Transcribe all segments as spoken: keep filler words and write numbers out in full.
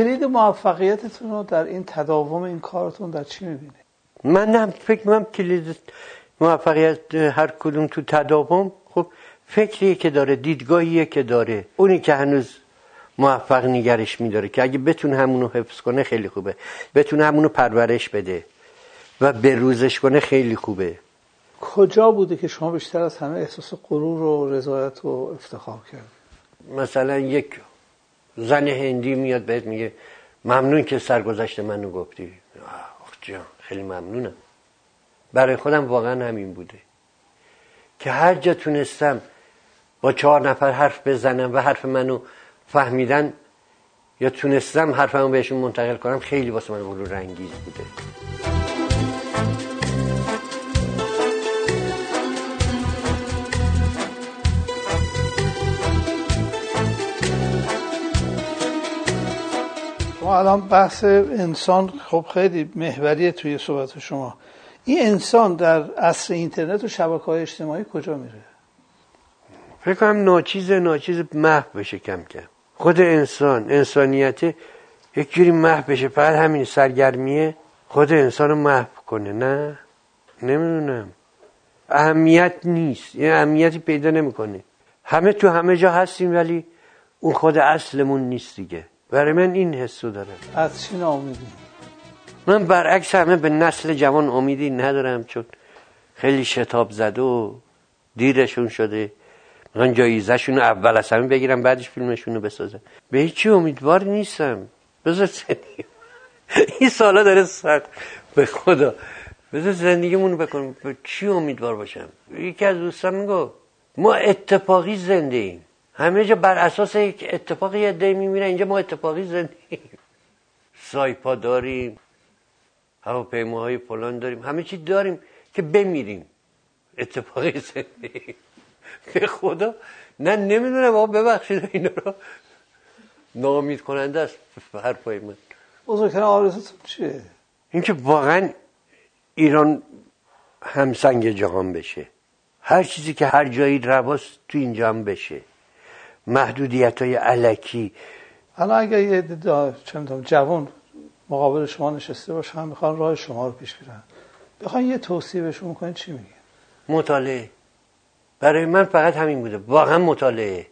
کلید موفقیتتون رو در این تداوم این کارتون در چی می‌بینید؟ من هم فکر می‌کنم کلید موفقیت هر کدوم تو تداوم خب فکریه که داره، دیدگاهیه که داره، اونی که هنوز موفق نگرش می‌داره که اگه بتونه همونو حفظ کنه خیلی خوبه، بتونه همونو پرورش بده و بروزش کنه خیلی خوبه. کجا بوده که شما بیشتر از همه احساس غرور و رضایت و افتخار کردید؟ مثلا یک زن هندی میاد بهت میگه ممنون که سرگذشت منو گفتی. آخ جان خیلی ممنونم. برای خودم واقعا همین بوده که هر جا تونستم با چهار نفر حرف بزنم و حرف منو فهمیدن یا تونستم حرفمو بهشون منتقل کنم خیلی واسه من غرور انگیز بوده. الان بحث انسان خب خیلی محوریه توی صحبت شما. این انسان در عصر اینترنت و شبکه‌های اجتماعی کجا میره؟ فکر کنم ناچیز ناچیز محو بشه کم کم. خود انسان، انسانیت یک جوری محو بشه، فقط همین سرگرمیه خود انسانو محو کنه. نه نمیدونم، اهمیت نیست، یه اهمیتی پیدا نمیکنه. همه تو همه جا هستیم ولی اون خود اصلمون نیست دیگه. برای من این حسو داره. از چی ناامیدی؟ من برعکس همه به نسل جوان امیدی ندارم، چون خیلی شتاب زده و دیرشون شده. من جایزه‌شون رو اول از همه بگیرم بعدش فیلمشون رو بسازم. به هیچی امیدوار نیستم. بذار زندگی این سالا داره سخت، به خدا بذار زندگیمون بکنم. به چی امیدوار باشم؟ یکی از دوستان میگه ما اتفاقی زنده ایم، همه جا بر اساس یک اتفاقی عده میمیره، اینجا ما اتفاقی زندگیم، سایپا داریم، هواپیماهای فلان داریم، همه چی داریم که بمیریم، اتفاقی زندگیم. به خدا نه نمیدونم آقا، ببخشید اینا رو ناامید کننده است حرفای من. بزرگترین آرزوتون چیه؟ اینکه واقعا ایران همسنگ جهان بشه، هر چیزی که هر جایی رواست تو اینجا هم بشه، محدودیت‌های علکی. الان اگه یه دا... جوان مقابل شما نشسته باشه، هم میخوان راه شما رو پیش برن، بخوان یه توصیه بهشون کنین، چی میگین؟ مطالعه. برای من فقط همین بوده، واقعا مطالعه.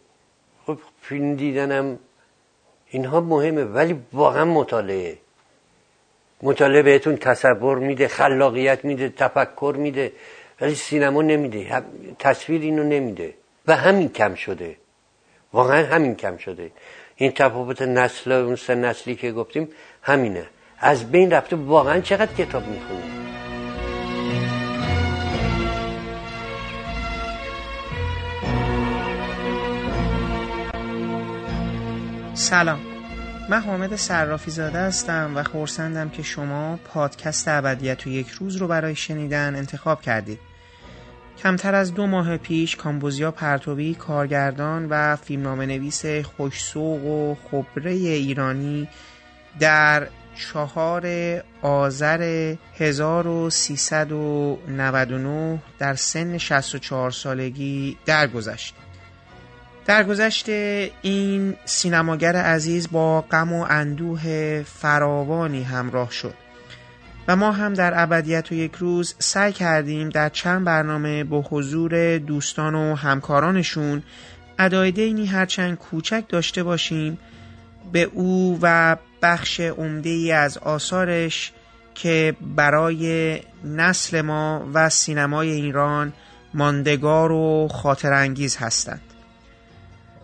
خب فیلم دیدنم اینها مهمه، ولی واقعا مطالعه. مطالعه بهتون تصور میده، خلاقیت میده، تفکر میده، ولی سینما نمیده، تصویر اینو نمیده و همین کم شده، واقعا همین کم شده. این تفاوت نسل و اون سه نسلی که گفتیم همینه، از بین رفته. واقعا چقدر کتاب میخونیم. سلام، من حامد صرافی زاده هستم و خورسندم که شما پادکست ابدیت و یک روز رو برای شنیدن انتخاب کردید. کمتر از دو ماه پیش کامبوزیا پرتوی، کارگردان و فیلمنامه نویس خوش‌ذوق و خبره ایرانی، در چهارم آذر هزار و سیصد و نود و نه در سن شصت و چهار سالگی درگذشت. درگذشت این سینماگر عزیز با غم و اندوه فراوانی همراه شد و ما هم در ابدیت و یک روز سعی کردیم در چند برنامه با حضور دوستان و همکارانشون ادای دینی هرچند کوچک داشته باشیم به او و بخش عمده‌ای از آثارش که برای نسل ما و سینمای ایران ماندگار و خاطرانگیز هستند.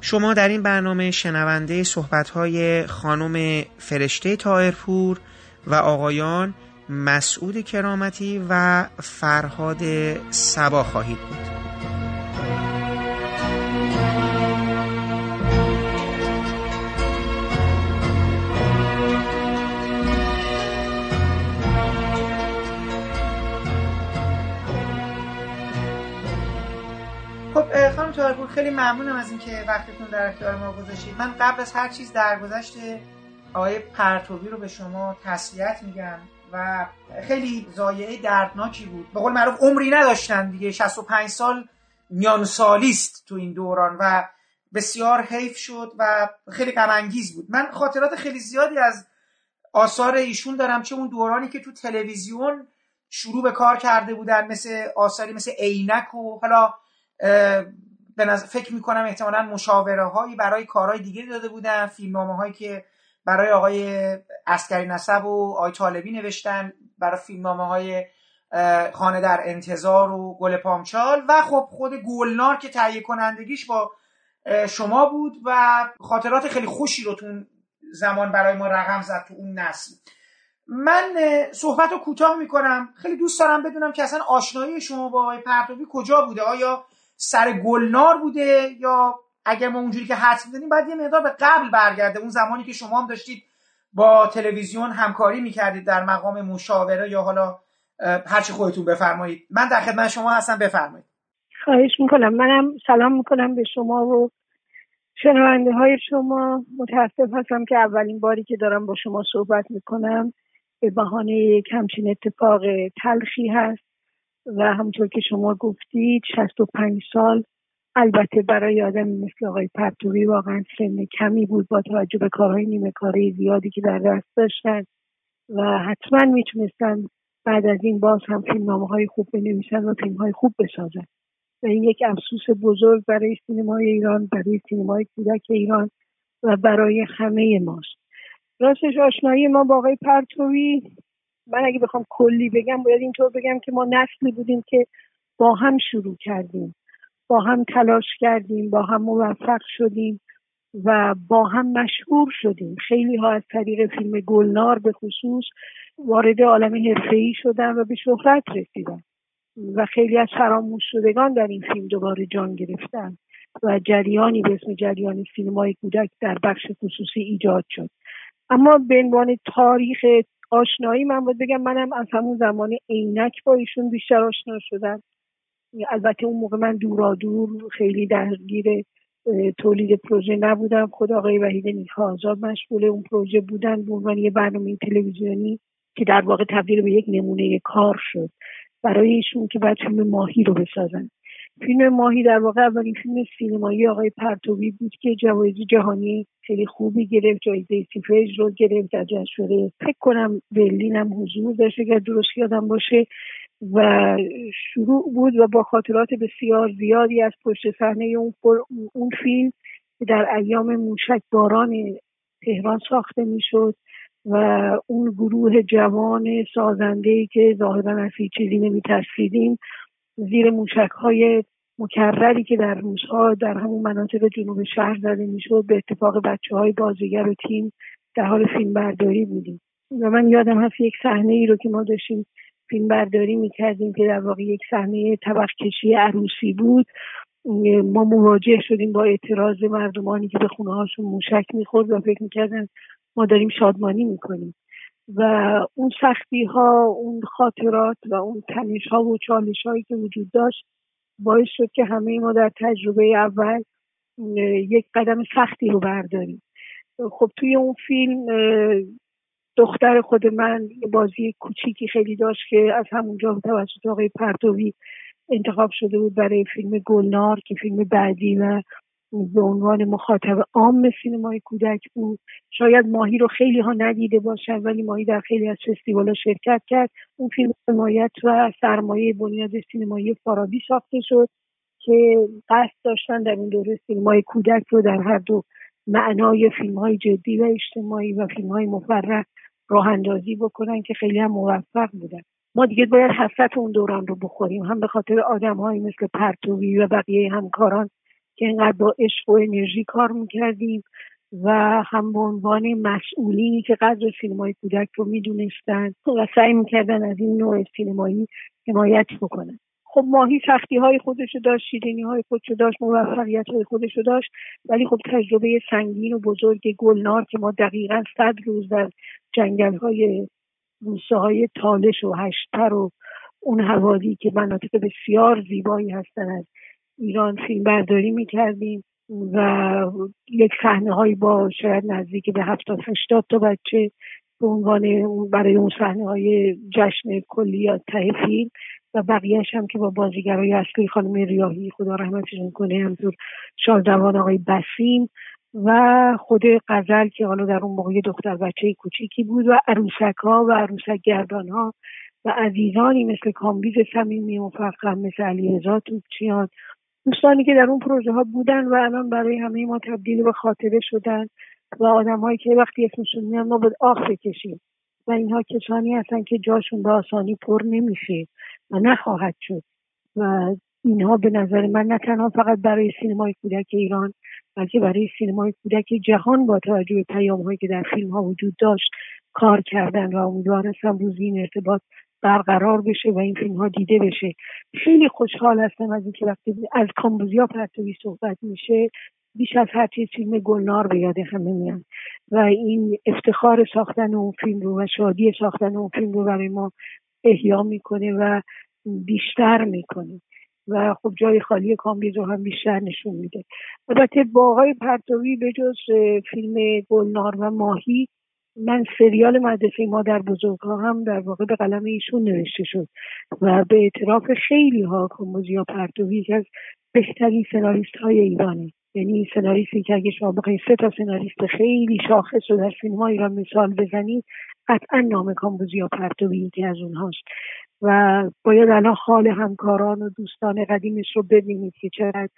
شما در این برنامه شنونده صحبت‌های خانم فرشته طائرپور و آقایان مسعود کرامتی و فرهاد صبا خواهید بود. خب خانم طائرپور، خیلی ممنونم از اینکه وقتتون در اختیار ما گذاشتید. من قبل از هر چیز درگذشت آقای پرتوی رو به شما تسلیت میگم و خیلی ضایعه دردناکی بود. به قول معروف عمری نداشتن دیگه، شصت و پنج سال میان سالیست تو این دوران و بسیار حیف شد و خیلی غم انگیز بود. من خاطرات خیلی زیادی از آثار ایشون دارم، چه اون دورانی که تو تلویزیون شروع به کار کرده بودن، مثل آثاری مثل عینک و حالا فکر میکنم احتمالاً مشاوره هایی برای کارهای دیگه داده بودن، فیلمنامه هایی که برای آقای عسگرینسب و آیت طالبی نوشتن، برای فیلمنامه های خانه در انتظار و گل پامچال، و خب خود گلنار که تهیه کنندگیش با شما بود و خاطرات خیلی خوشی رو تو زمان برای ما رقم زد تو اون نسل. من صحبت رو کوتاه میکنم، خیلی دوست دارم بدونم که اصلا آشنایی شما با آقای پرتوی کجا بوده، آیا سر گلنار بوده یا اگر ما اونجوری که حدس می‌زنیم باید یه مقدار به قبل برگرده، اون زمانی که شما هم داشتید با تلویزیون همکاری میکردید در مقام مشاوره یا حالا هرچی خودتون بفرمایید. من در خدمت شما هستم، بفرمایید. خواهش میکنم. منم سلام میکنم به شما و شنونده های شما. متاسف هستم که اولین باری که دارم با شما صحبت میکنم به بهانه یک همچین اتفاق تلخی هست و همونطور که شما گفتید شصت و پنج سال البته برای آدم مثل آقای پرتوی واقعا سن کمی بود با توجه به کارهای نیمه کاری زیادی که در دست داشتن و حتما میتونستن بعد از این باز هم فیلمنامه‌های خوب بنویسن و فیلم‌های خوب بسازن و این یک افسوس بزرگ برای سینمای ایران، برای سینمای کودک ایران و برای همه ماست. راستش آشنایی ما با آقای پرتوی، من اگه بخوام کلی بگم باید اینطور بگم که ما نسلی بودیم که با هم شروع کردیم، با هم تلاش کردیم، با هم موفق شدیم و با هم مشهور شدیم. خیلی ها از طریق فیلم گلنار به خصوص وارد عالم حرفه‌ای شدن و به شهرت رسیدن و خیلی از فراموش شدگان در این فیلم دوباره جان گرفتن و جریانی به اسم جریان فیلم‌های کودک در بخش خصوصی ایجاد شد. اما به عنوان تاریخ آشنایی من باید بگم منم از همون زمان عینک با ایشون بیشتر آشنا شدم. البته اون موقع من دورا دور خیلی درگیر تولید پروژه نبودم، خود آقای وحید نیکآزاد مشغول اون پروژه بودن به عنوان یه برنامه تلویزیونی که در واقع تبدیل به یک نمونه کار شد برای ایشون که بعد فیلم ماهی رو بسازن. فیلم ماهی در واقع اولین فیلم سینمایی آقای پرتوی بود که جوایز جهانی خیلی خوبی گرفت، جایزه سیفرج رو گرفت، در جشنواره فکر کنم برلین هم حضور داشت اگر درست یادم باشه و شروع بود و با خاطرات بسیار زیادی از پشت صحنه اون, اون فیلم که در ایام موشک باران تهران ساخته میشد و اون گروه جوان سازنده‌ای که ظاهراً از هیچ چیزی نمی‌ترسیدیم زیر موشک‌های مکرری که در روزها در همون مناطق جنوب شهر زده میشد به اتفاق بچه‌های بازیگر و تیم در حال فیلمبرداری بودیم و من یادم هست یک صحنه‌ای رو که ما داشتیم فیلمبرداری میکردیم که در واقع یک صحنه طبق کشی عروسی بود، ما مواجه شدیم با اعتراض مردمانی که به خونه‌هاشون موشک می‌خورد و فکر می‌کردن ما داریم شادمانی میکنیم و اون سختی ها، اون خاطرات و اون تنش ها و چالش هایی که وجود داشت باعث شد که همه ما در تجربه اول یک قدم سختی رو برداریم. خب توی اون فیلم دختر خود من بازی کوچیکی خیلی داشت که از همونجا توسط آقای پرتوی انتخاب شده بود برای فیلم گلنار که فیلم بعدی و به عنوان مخاطب عام سینمای کودک بود. شاید ماهی رو خیلی ها ندیده باشن ولی ماهی در خیلی از فستیوال‌ها شرکت کرد. اون فیلم حمایت و سرمایه بنیاد سینمایی فارابی ساخته شد که قصد داشتن در این دوره سینمای کودک رو در هر دو معنای فیلم‌های جدی و اجتماعی و فیلم‌های مفرح راه اندازی بکنن که خیلی هم موفق بودن. ما دیگه باید حسرت اون دوران رو بخوریم، هم به خاطر آدم‌هایی مثل پرتوی و بقیه همکاران که اینقدر با عشق و انرژی کار میکردیم و هم به عنوان مسئولینی که قدر سینمای کودک رو میدونستن و سعی میکردن از این نوع سینمایی حمایت بکنن. خب ماهی سختی های خودشو داشت، شیرینی های خودشو داشت، موفقیت های خودشو داشت، ولی خب تجربه سنگین و بزرگ گلنار که ما دقیقاً صد روز در جنگل های روسه های تالش و هشتر و اون حوالی که مناطق بسیار زیبایی هستن از ایران فیلم برداری میکردیم و یک صحنه هایی با شاید نزدیک به هفتاد هشتاد تا بچه به عنوان برای اون صحنه های جشن کلی یا ته فیلم و بقیه‌اش هم که با بازیگرای اصلی خانم ریاهی خدا رحمتشون کنه، همطور شادوان، آقای بسیم و خود قزل که حالا در اون موقع دختر بچه کوچیکی بود، و عروسک‌ها و عروسک گردان‌ها و عزیزانی مثل کامبیز صمیمی و فرهاد، مثل علیرضا توپچیان، دوستانی که در اون پروژه ها بودن و الان برای همه ما تبدیل به خاطره شدن و آدم‌هایی که وقتی اسمشون میاد ما باید آخ بکشیم و اینها کسانی هستن که جاشون به آسانی پر نمیشه و نخواهد شد و اینها به نظر من نه تنها فقط برای سینمای کودک ایران بلکه برای سینمای کودک جهان با توجه به پیام‌هایی که در فیلم‌ها وجود داشت کار کردن و امیدوار هستم روزی این ارتباط برقرار بشه و این فیلم‌ها دیده بشه. خیلی خوشحال هستم از اینکه وقتی از کامبوزیا پرتوی صحبت میشه بیش از هر چیز فیلم گلنار به یاد همه میاد و این افتخار ساختن اون فیلم رو و شادی ساختن اون فیلم رو برای ما احیا میکنه و بیشتر میکنه و خب جای خالی کامبیز رو هم بیشتر نشون میده. البته با آقای پرتوی به جز فیلم گلنار و ماهی، من سریال مدرسه مادر بزرگ‌ها هم در واقع به قلم ایشون نوشته شد و به اعتراف خیلی ها کامبوزیا پرتوی یکی از بهترین سناریست های ایرانه، یعنی سناریستی که اگه شما بخواید سه تا سناریست خیلی شاخص رو در فیلم های ایران مثال بزنید قطعا نام کامبوزیا پرتوی یکی از اونهاست و باید الان حال همکاران و دوستان قدیمش رو ببینید که چقدر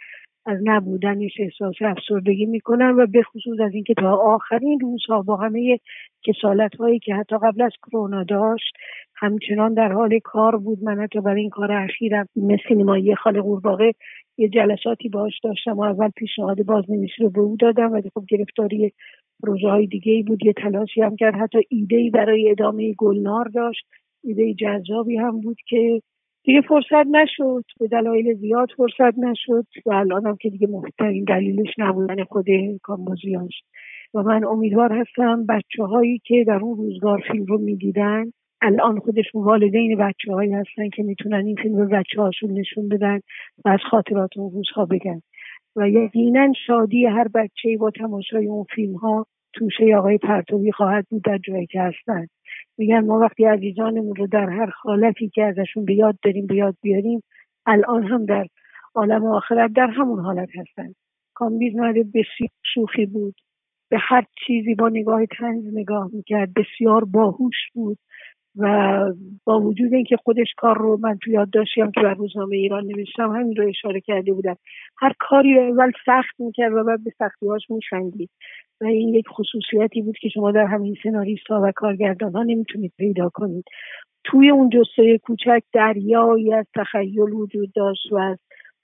از نبودنش احساس افسردگی میکنن و به خصوص از اینکه تا آخرین روزها با همه کسالت هایی که حتی قبل از کرونا داشت همچنان در حال کار بود. من حتی برای این کار اخیرم مثل سینمایی خالق قورباغه یه جلساتی باهاش داشتم و اول پیشنهاد بازنویسی رو به او دادم ولی خب گرفتاری پروژه های دیگه ای بود، یه تلاشی هم کرد، حتی ایده‌ای برای ادامه گلنار داشت، ایده جذابی هم بود که دیگه فرصت نشد، به دلایل زیاد فرصت نشد و الان هم که دیگه مهمترین دلیلش نبودن خود کامبوزیاست و من امیدوار هستم بچه هایی که در اون روزگار فیلم رو میدیدن الان خودشون والدین بچه هایی هستن که میتونن این فیلم رو بچه هاشون نشون بدن و از خاطرات اون روزها بگن و یقینا شادی هر بچه‌ای با تماشای اون فیلم ها توشه آقای پرتوی خواهد بود در جایی که هستن. میگن ما وقتی عزیزانمون رو در هر حالتی که ازشون به یاد داریم به یاد بیاریم الان هم در عالم آخرت در همون حالت هستن. کامبیز مرد بسیار شوخی بود، به هر چیزی با نگاه طنز نگاه میکرد، بسیار باهوش بود و با وجود اینکه خودش کار رو من تو یادداشتم که بر روزنامه ایران نوشتم همین رو اشاره کرده بودم، هر کاری رو اول سخت میکرد و بعد به سختی‌هاش می‌خندید و این یک خصوصیتی بود که شما در همین سناریست‌ها و کارگردان‌ها نمیتونید پیدا کنید. توی اون جسته کوچک دریایی از تخیل وجود داشت و از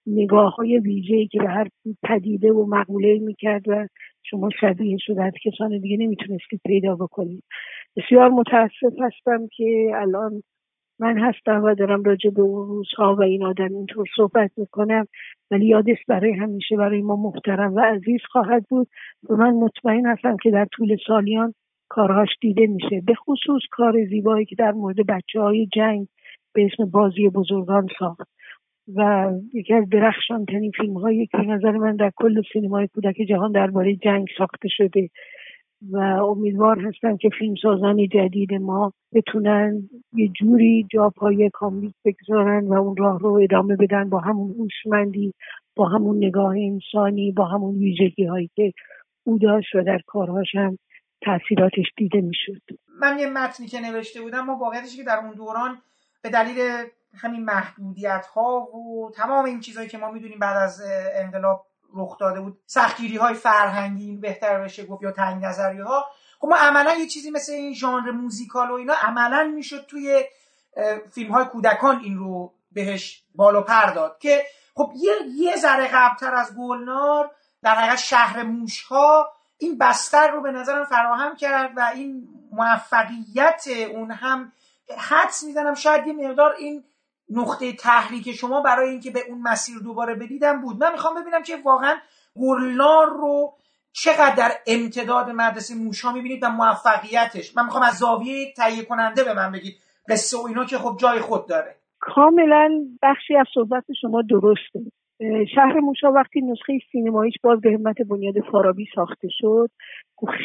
نگاه‌های ویژه‌ای که به هر پدیده و مقوله‌ای میکرد و شما شبیهش رو در کسان دیگه نمیتونستید پیدا بکنید. بسیار متاسف هستم که الان من هستم و دارم راجع به اون روزها و این آدم اینطور صحبت میکنم ولی یادش برای همیشه برای ما محترم و عزیز خواهد بود و من مطمئن هستم که در طول سالیان کارهاش دیده میشه، به خصوص کار زیبایی که در مورد بچه های جنگ به اسم بازی بزرگان ساخت و یکی از درخشانترین فیلم هایی که نظر من در کل سینمای کودک جهان درباره جنگ ساخته شده و امیدوار هستم که فیلمسازان جدید ما بتونن یه جوری جاپای کامبیز بگذارن و اون راه رو ادامه بدن با همون هوشمندی، با همون نگاه انسانی، با همون ویژگی هایی که او داشت و در کارهاش هم تاثیراتش دیده میشد. من یه متنی که نوشته بودم ما واقعیتش که در اون دوران به دلیل همین محدودیت ها و تمام این چیزهایی که ما میدونیم بعد از انقلاب رخ داده بود، سختگیری های فرهنگی بهتر بشه گفت یا تنگ نظری ها، خب ما عملا یه چیزی مثل این ژانر موزیکال و اینا عملا میشد توی فیلم های کودکان این رو بهش بالا پر داد که خب یه یه ذره قبلتر از گلنار در حقیقت شهر موشها این بستر رو به نظرم فراهم کرد و این موفقیت اون هم حدس میزنم شاید یه مقدار این نقطه تحریک شما برای اینکه به اون مسیر دوباره بدیدم بود. من میخوام ببینم که واقعا گلنار رو چقدر در امتداد مدرسه موشا میبینید و موفقیتش. من میخوام از زاویه تهیه کننده به من بگید قصه و اینا که خب جای خود داره. کاملا بخشی از صحبت شما درسته. شهر موشا وقتی نسخه سینماییش باز به همت بنیاد فارابی ساخته شد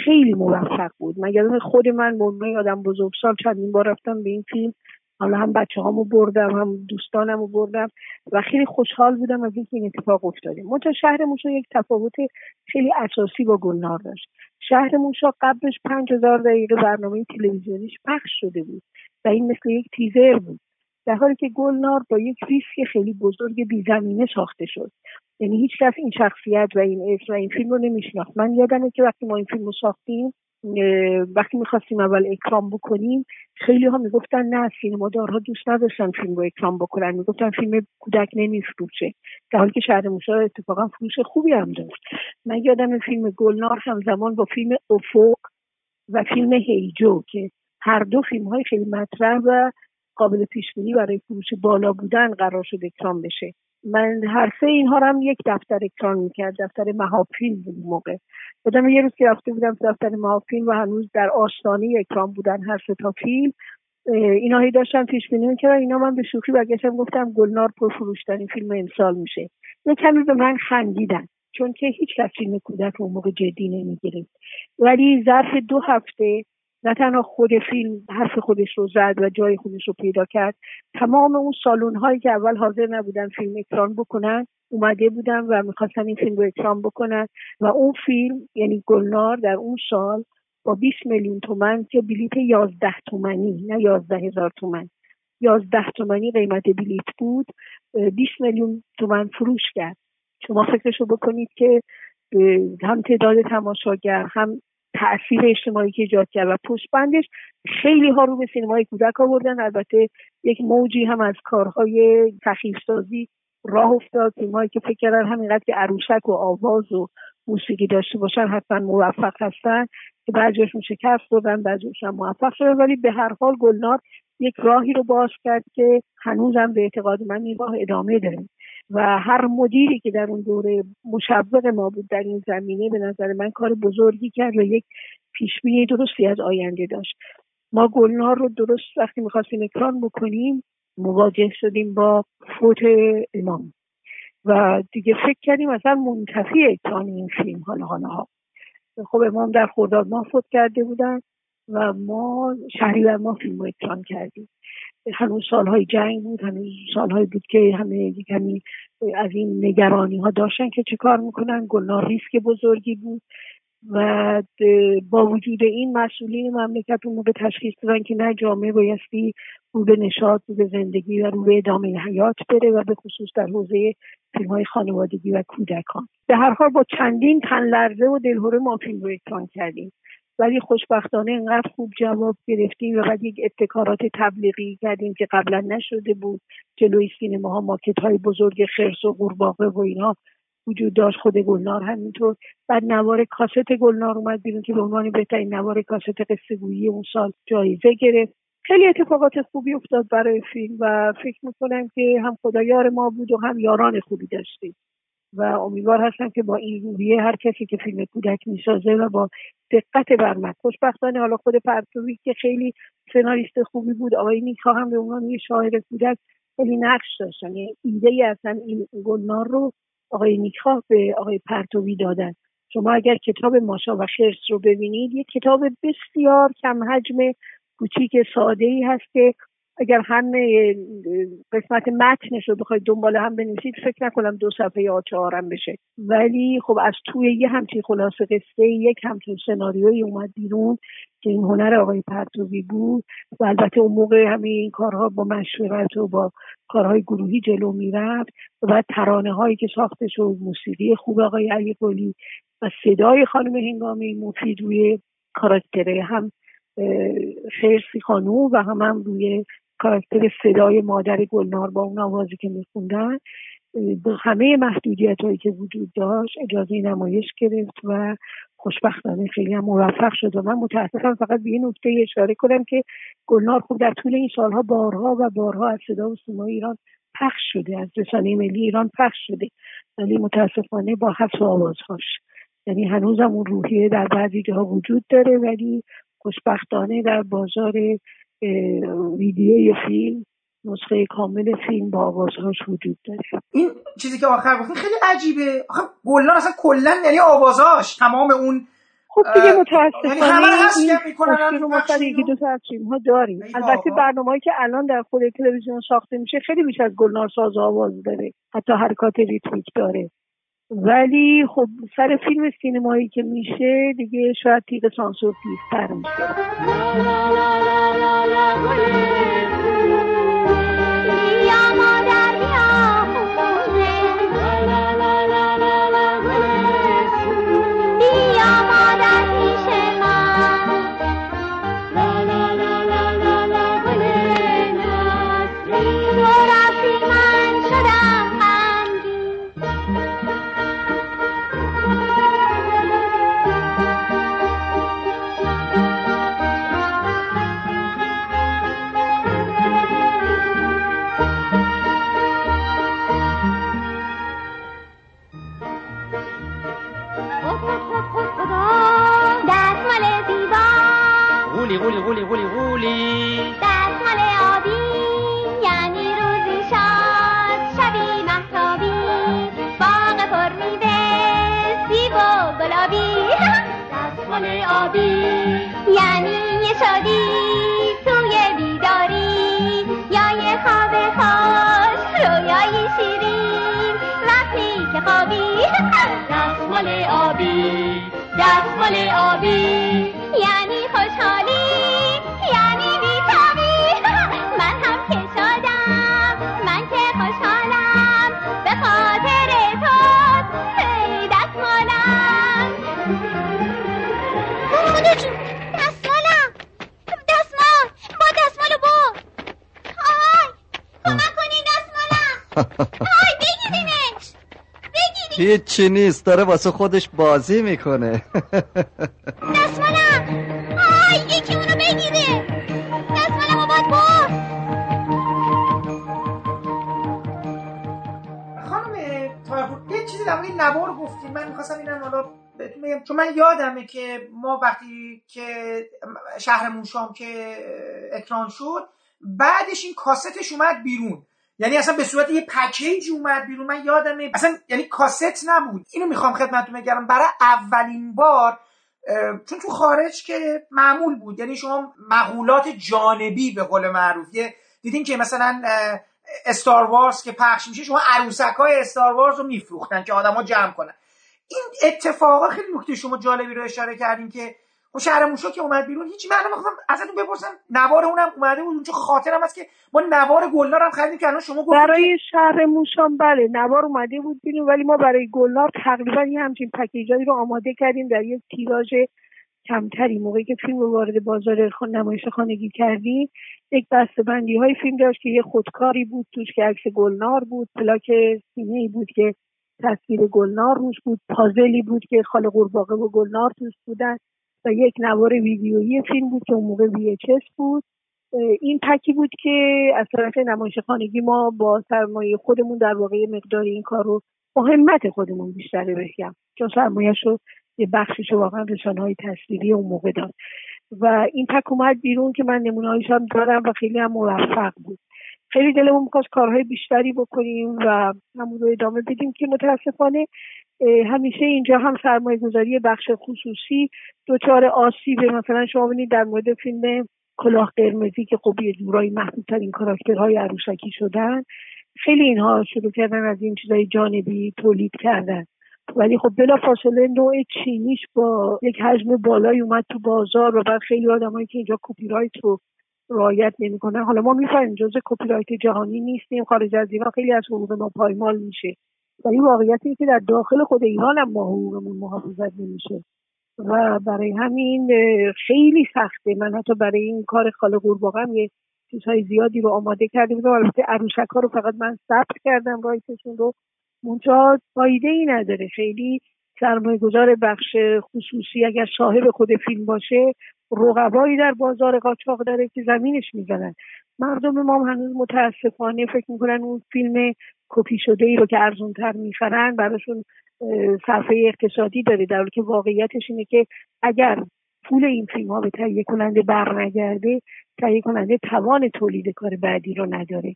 خیلی موفق بود. مگر خود من به عنوان آدم بزرگسال چندین بار رفتم به این فیلم حالا هم بچه هامو بردم هم دوستانمو بردم و خیلی خوشحال بودم از اینکه این اتفاق افتاده. منتها شهر موشا یک تفاوت خیلی اساسی با گلنار داشت. شهر موشا قبلش پنج هزار دقیقه برنامه تلویزیونیش پخش شده بود و این مثل یک تیزر بود، در حالی که گلنار با یک ریسک خیلی بزرگ بی‌زمینه ساخته شد. یعنی هیچ کس این شخصیت و این اسم و این فیلم رو نمیشناخت. من یادمه که وقتی ما این فیلم رو ساختیم، وقتی میخواستیم اول اکرام بکنیم، خیلی ها میگفتن نه، سینمادارها دوست نداشتن فیلم رو اکرام بکنن، میگفتن فیلم کودک نمیفروشه، در حالی که شهر موشا اتفاقا فروش خوبی هم داشت. من یادم فیلم گلنار همزمان با فیلم افق و فیلم هیجو که هر دو فیلم‌های خیلی مطرح و قابل پیش‌بینی برای فروش بالا بودن قرار شد اکرام بشه. من هر سه اینها رو هم یک دفتر اکران میکرد، دفتر مهاپیل بود موقع. بعدم یه روز که رفته بودم دفتر مهاپیل و هنوز در آستانه اکران بودن هر سه تا فیلم، اینا هی داشتم پیش بینی میکردم. اینا من به شوخی برگشتم گفتم گلنار پرفروش‌ترین فیلم امسال میشه. یه کمی به من خندیدن چون که هیچ کس فیلم کودک اون موقع جدی نمیگرفت. ولی ظرف دو هفته نه تنها خود فیلم حرف خودش رو زد و جای خودش رو پیدا کرد، تمام اون سالون هایی که اول حاضر نبودن فیلم اکران بکنن اومده بودن و میخواستن این فیلم رو اکران بکنن و اون فیلم یعنی گلنار در اون سال با بیست میلیون تومان که بلیت یازده تومانی نه یازده هزار تومان یازده تومانی قیمت بلیت بود، بیست میلیون تومان فروش کرد. شما فکرشو بکنید که هم تعداد تماشاگر هم تأثیر اجتماعی که ایجاد کرد و پشتبندش خیلی ها رو به سینمای کودک آوردن. البته یک موجی هم از کارهای تخیل‌سازی راه افتاد، سینمایی که فکر کردن همینقدر که عروشک و آواز و موسیقی داشته باشن حتما موفق هستن، که بعضیشون شکست خوردن بعضیشون موفق شدن. ولی به هر حال گلنار یک راهی رو باز کرد که هنوزم به اعتقاد من این راه ادامه داره و هر مدیری که در اون دوره مشوق ما بود در این زمینه به نظر من کار بزرگی کرد و یک پیشبینی درستی از آینده داشت. ما گلنار رو درست وقتی میخواستیم اکران بکنیم مواجه شدیم با فوت امام و دیگه فکر کردیم اصلا منتفی اکران این فیلم حالا حالاها. خب امام در خرداد ماه فوت کرده بودن و ما شهریور ماه فیلم رو اکران کردیم. هنوز سالهای جنگ بود، هنوز سالهایی بود که همه یکمی از این نگرانی ها داشتن که چه کار میکنن. گلنار ریسک بزرگی بود و با وجود این مسئولین مملکت اون موقع تشخیص دادن که نه، جامعه بایستی رو به نشاط، رو به زندگی و رو به ادامه حیات بره و به خصوص در حوزه فیلم های خانوادگی و کودکان. به هر حال با چندین تن لرزه و دلهره ما فیلم رو اکران کردیم، ولی خوشبختانه اینقدر خوب جواب گرفتیم و بعد یک ابتکارات تبلیغی کردیم که قبلا نشده بود. جلوی سینماها ماکت‌های بزرگ خرس و قورباغه و اینا وجود داشت، خود گلنار همینطور. بعد نوار کاست گلنار اومد بیرون که به عنوان بهترین نوار کاست قصه گویی اون سال جایزه گرفت. خیلی اتفاقات خوبی افتاد برای فیلم و فکر می‌کنم که هم خدایار ما بود و هم یاران خوبی داشتیم و امیدوار هستم که با این رویه هر کسی که فیلم کودک میسازه و با دقت برنامه، خوشبختانه حالا خود پرتوی که خیلی سناریست خوبی بود، آقای نیکا هم به عنوان یه شاعر کودک خیلی نقش داشتن. یعنی ایده ای اصلا این گلنار رو آقای نیکا به آقای پرتوی دادن. شما اگر کتاب ماشا و خرس رو ببینید، یک کتاب بسیار کم حجم کوچیک ساده‌ای هست که اگر همه قسمت متنش رو بخواید دنبال هم بنویسید فکر نکنم دو صفحه یا چهار هم بشه، ولی خب از توی یه همچین خلاصه قصه یک همچین سناریوی اومد بیرون که این هنر آقای پرتوی بود و البته اون موقع همه این کارها با مشورت و با کارهای گروهی جلو میرفت و ترانه هایی که ساخته شد، موسیقی خوب آقای علیرضا و صدای خانم هنگامی مفید روی کاراکتره هم خرسی خانوم و هم, هم روی کاراکتر صدای مادر گلنار با اون آوازی که میخوندن، با همه محدودیت هایی که وجود داشت اجازه نمایش گرفت و خوشبختانه خیلی هم موفق شد. و من متاسفم فقط به این نکته اشاره کنم که گلنار خب در طول این سالها بارها و بارها از صدا و سیمای ایران پخش شده، از رسانه ملی ایران پخش شده، ولی متاسفانه با حفظ آوازهاش، یعنی هنوز هم اون روحیه در بعضی جاها وجود داره، ولی خوشبختانه در بازار ویدیوی فیلم نسخه کامل فیلم با آوازهاش وجود داره. این چیزی که آخر گفتین خیلی عجیبه. آخه گلنار اصلا کلا یعنی آوازهاش تمام اون خب دیگه متاسفانه این مشکل رو ما سر یکی دو تا تیم‌ها داریم. البته برنامه‌ای که الان در خود تلویزیون ساخته میشه خیلی بیش از گلنار ساز آواز داره، حتی حرکات ریتمیک داره، ولی خب سر فیلم سینمایی که میشه دیگه شاید تیغ سانسور تیزتر میشه. غولی غولی غولی غولی دستمال آبی یعنی روزی شاد، شبی مهتابی، باغ پر میوه سیب و گلابی. دستمال آبی یعنی یه شادی توی بیداری، یا یه خواب خوش رویای شیرین وقتی که خوابی. دستمال آبی دستمال آبی یعنی خوشحالی، یعنی بی‌تابی. من هم که شادم، من که خوشحالم، به خاطر تو ای دستمالم. خدا جون دستمالم، دستمال با دستمالو برد. آی کمک کنین دستمالم. آی بگیرینش بگیرین. هیچی نیست، داره واسه خودش بازی میکنه. دستمالم یکی اونو بگیره، دستمالمو باید باز. خانم طایرپور یه چیزی در مورد نوا رو گفتیم، من میخواستم اینم حالا بهتون بگم، چون من یادمه که ما وقتی که شهر موشام که اکران شد بعدش این کاستش اومد بیرون، یعنی اصلا به صورت یه پکیج اومد بیرون. من یادمه اصلا یعنی کاست نبود. اینو میخوام خدمتتون بگم، برای اولین بار، چون تو خارج که معمول بود، یعنی شما مقولات جانبی به قول معروف دیدین که مثلا استار وارز که پخش میشه شما عروسکای استار وارز رو میفروختن که آدما جمع کنن. این اتفاقا خیلی نکته شما جالبی رو اشاره کردین که اون شهر موشو که اومد بیرون هیچ. منم می‌خواستم ازتون بپرسم نوار اونم اومده بود اونجا، خاطرم هست که ما نوار گلنار هم خریدیم که الان شما گفتید برای شهر موشام. بله نوار اومده بود بیرون، ولی ما برای گلنار تقریبا یه همچین پکیجایی رو آماده کردیم در یک تیراژ کمتری. موقعی که فیلم رو وارد بازار نمایش خانگی کردیم یک بسته‌بندی‌های فیلم داشت که یه خودکاری بود توش که عکس گلنار بود، پلاک سینه‌ای بود که تصویر گلنار روش بود، پازلی بود که خاله قورباغه و گلنار توش بودن و یک نوار ویدیویی فیلم بود که اون موقع وی اچ اس بود. این پکی بود که از طرف نمایش خانگی ما با سرمایه خودمون در واقع مقداری این کار رو با همت خودمون بیشتره بگم، چون سرمایه‌اش رو یه بخشش واقعا رسانه‌های تصویری اون موقع داد و این پک اومد بیرون که من نمونه‌هاش هم دارم و خیلی هم موفق بود. خیلی دلمون می‌خواست کارهای بیشتری بکنیم و همون رو ادامه بدیم که متأسفانه همیشه اینجا هم سرمایه‌گذاری بخش خصوصی دوچار آسیب. مثلا شما ببینید در مورد فیلم کلاه قرمزی که خب یه جورایی محبوب‌ترین کاراکترهای عروسکی شدن، خیلی اینها شروع کردن از این چیزای جانبی تولید کردن، ولی خب بلافاصله نوع چینیش با یک حجم بالایی اومد تو بازار و بعد خیلی آدمایی که اینجا کپی رایت رو رعایت نمی‌کنن، حالا ما می‌فهمیم جزء کپی رایت جهانی نیستیم، خارج از ایران خیلی از حقوق ما پایمال میشه، ولی واقعیت اینه که در داخل خود ایران هم ما حقوقمون محافظت نمیشه و برای همین خیلی سخته. من حتی برای این کار خاله قورباغه هم یه چیزهای زیادی رو آماده کرده بودم، البته عروسک ها رو فقط من ثبت کردم رایتشون رو، منتها فایده ای نداره. خیلی سرمایه‌گذار بخش خصوصی اگر صاحب خود فیلم باشه رقبایی در بازار قاچاق داره که زمینش میزنن. مردم ما هنوز متاسفانه فکر میکنن اون فیلم کپی شده ای رو که ارزون تر میخرن براشون صرفه اقتصادی داره، در حالی که واقعیتش اینه که اگر پول این فیلم ها به تهیه کننده برنگرده، تهیه کننده توان تولید کار بعدی رو نداره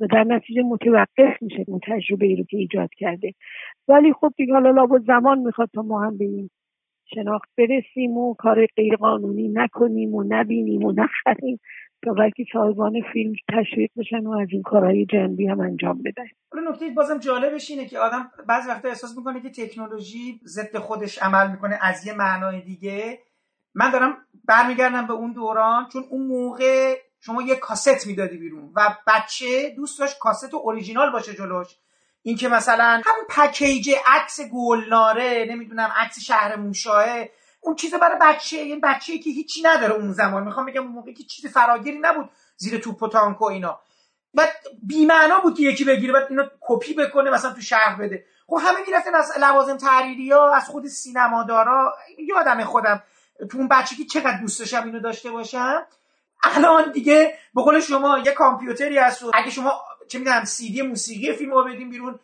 و در نتیجه متوقف میشه اون تجربه ای رو که ایجاد کرده. ولی خب دیگه حالا لابد زمان میخواد تا ما هم به این شناخت برسیم و کار غیرقانونی نکنیم و نبینیم و نخریم تا بلکه صاحبان فیلم تشویق بشن و از این کارهای جنبی هم انجام بدن. اون نکته بازم جالبش اینه که آدم بعضی وقتا احساس میکنه که تکنولوژی ضد خودش عمل میکنه از یه معنای دیگه. من دارم برمیگردم به اون دوران، چون اون موقع شما یه کاست میدادی بیرون و بچه دوست داشت کاست اوریجینال باشه جلوش. این که مثلا همون پکیج عکس گلناره، نمیدونم عکس شهر موشاه، اون چیزا برای بچه، یعنی بچه‌ای که هیچی نداره اون زمان، میخوام بگم اون موقع که چیز فراگیری نبود زیر توپ و تانک و اینا، بعد بی‌معنا بود که یکی بگیره بعد اینو کپی بکنه مثلا تو شهر بده. خب همه میرفتن از لوازم تحریری‌ها، از خود سینمادارا. یادم خودم تو اون بچگی چقدر دوست داشتم اینو داشته باشم. الان دیگه به قول شما یه کامپیوتری هست، اگه شما چه میدونم سی دی موسیقی فیلمو بدیم بیرون،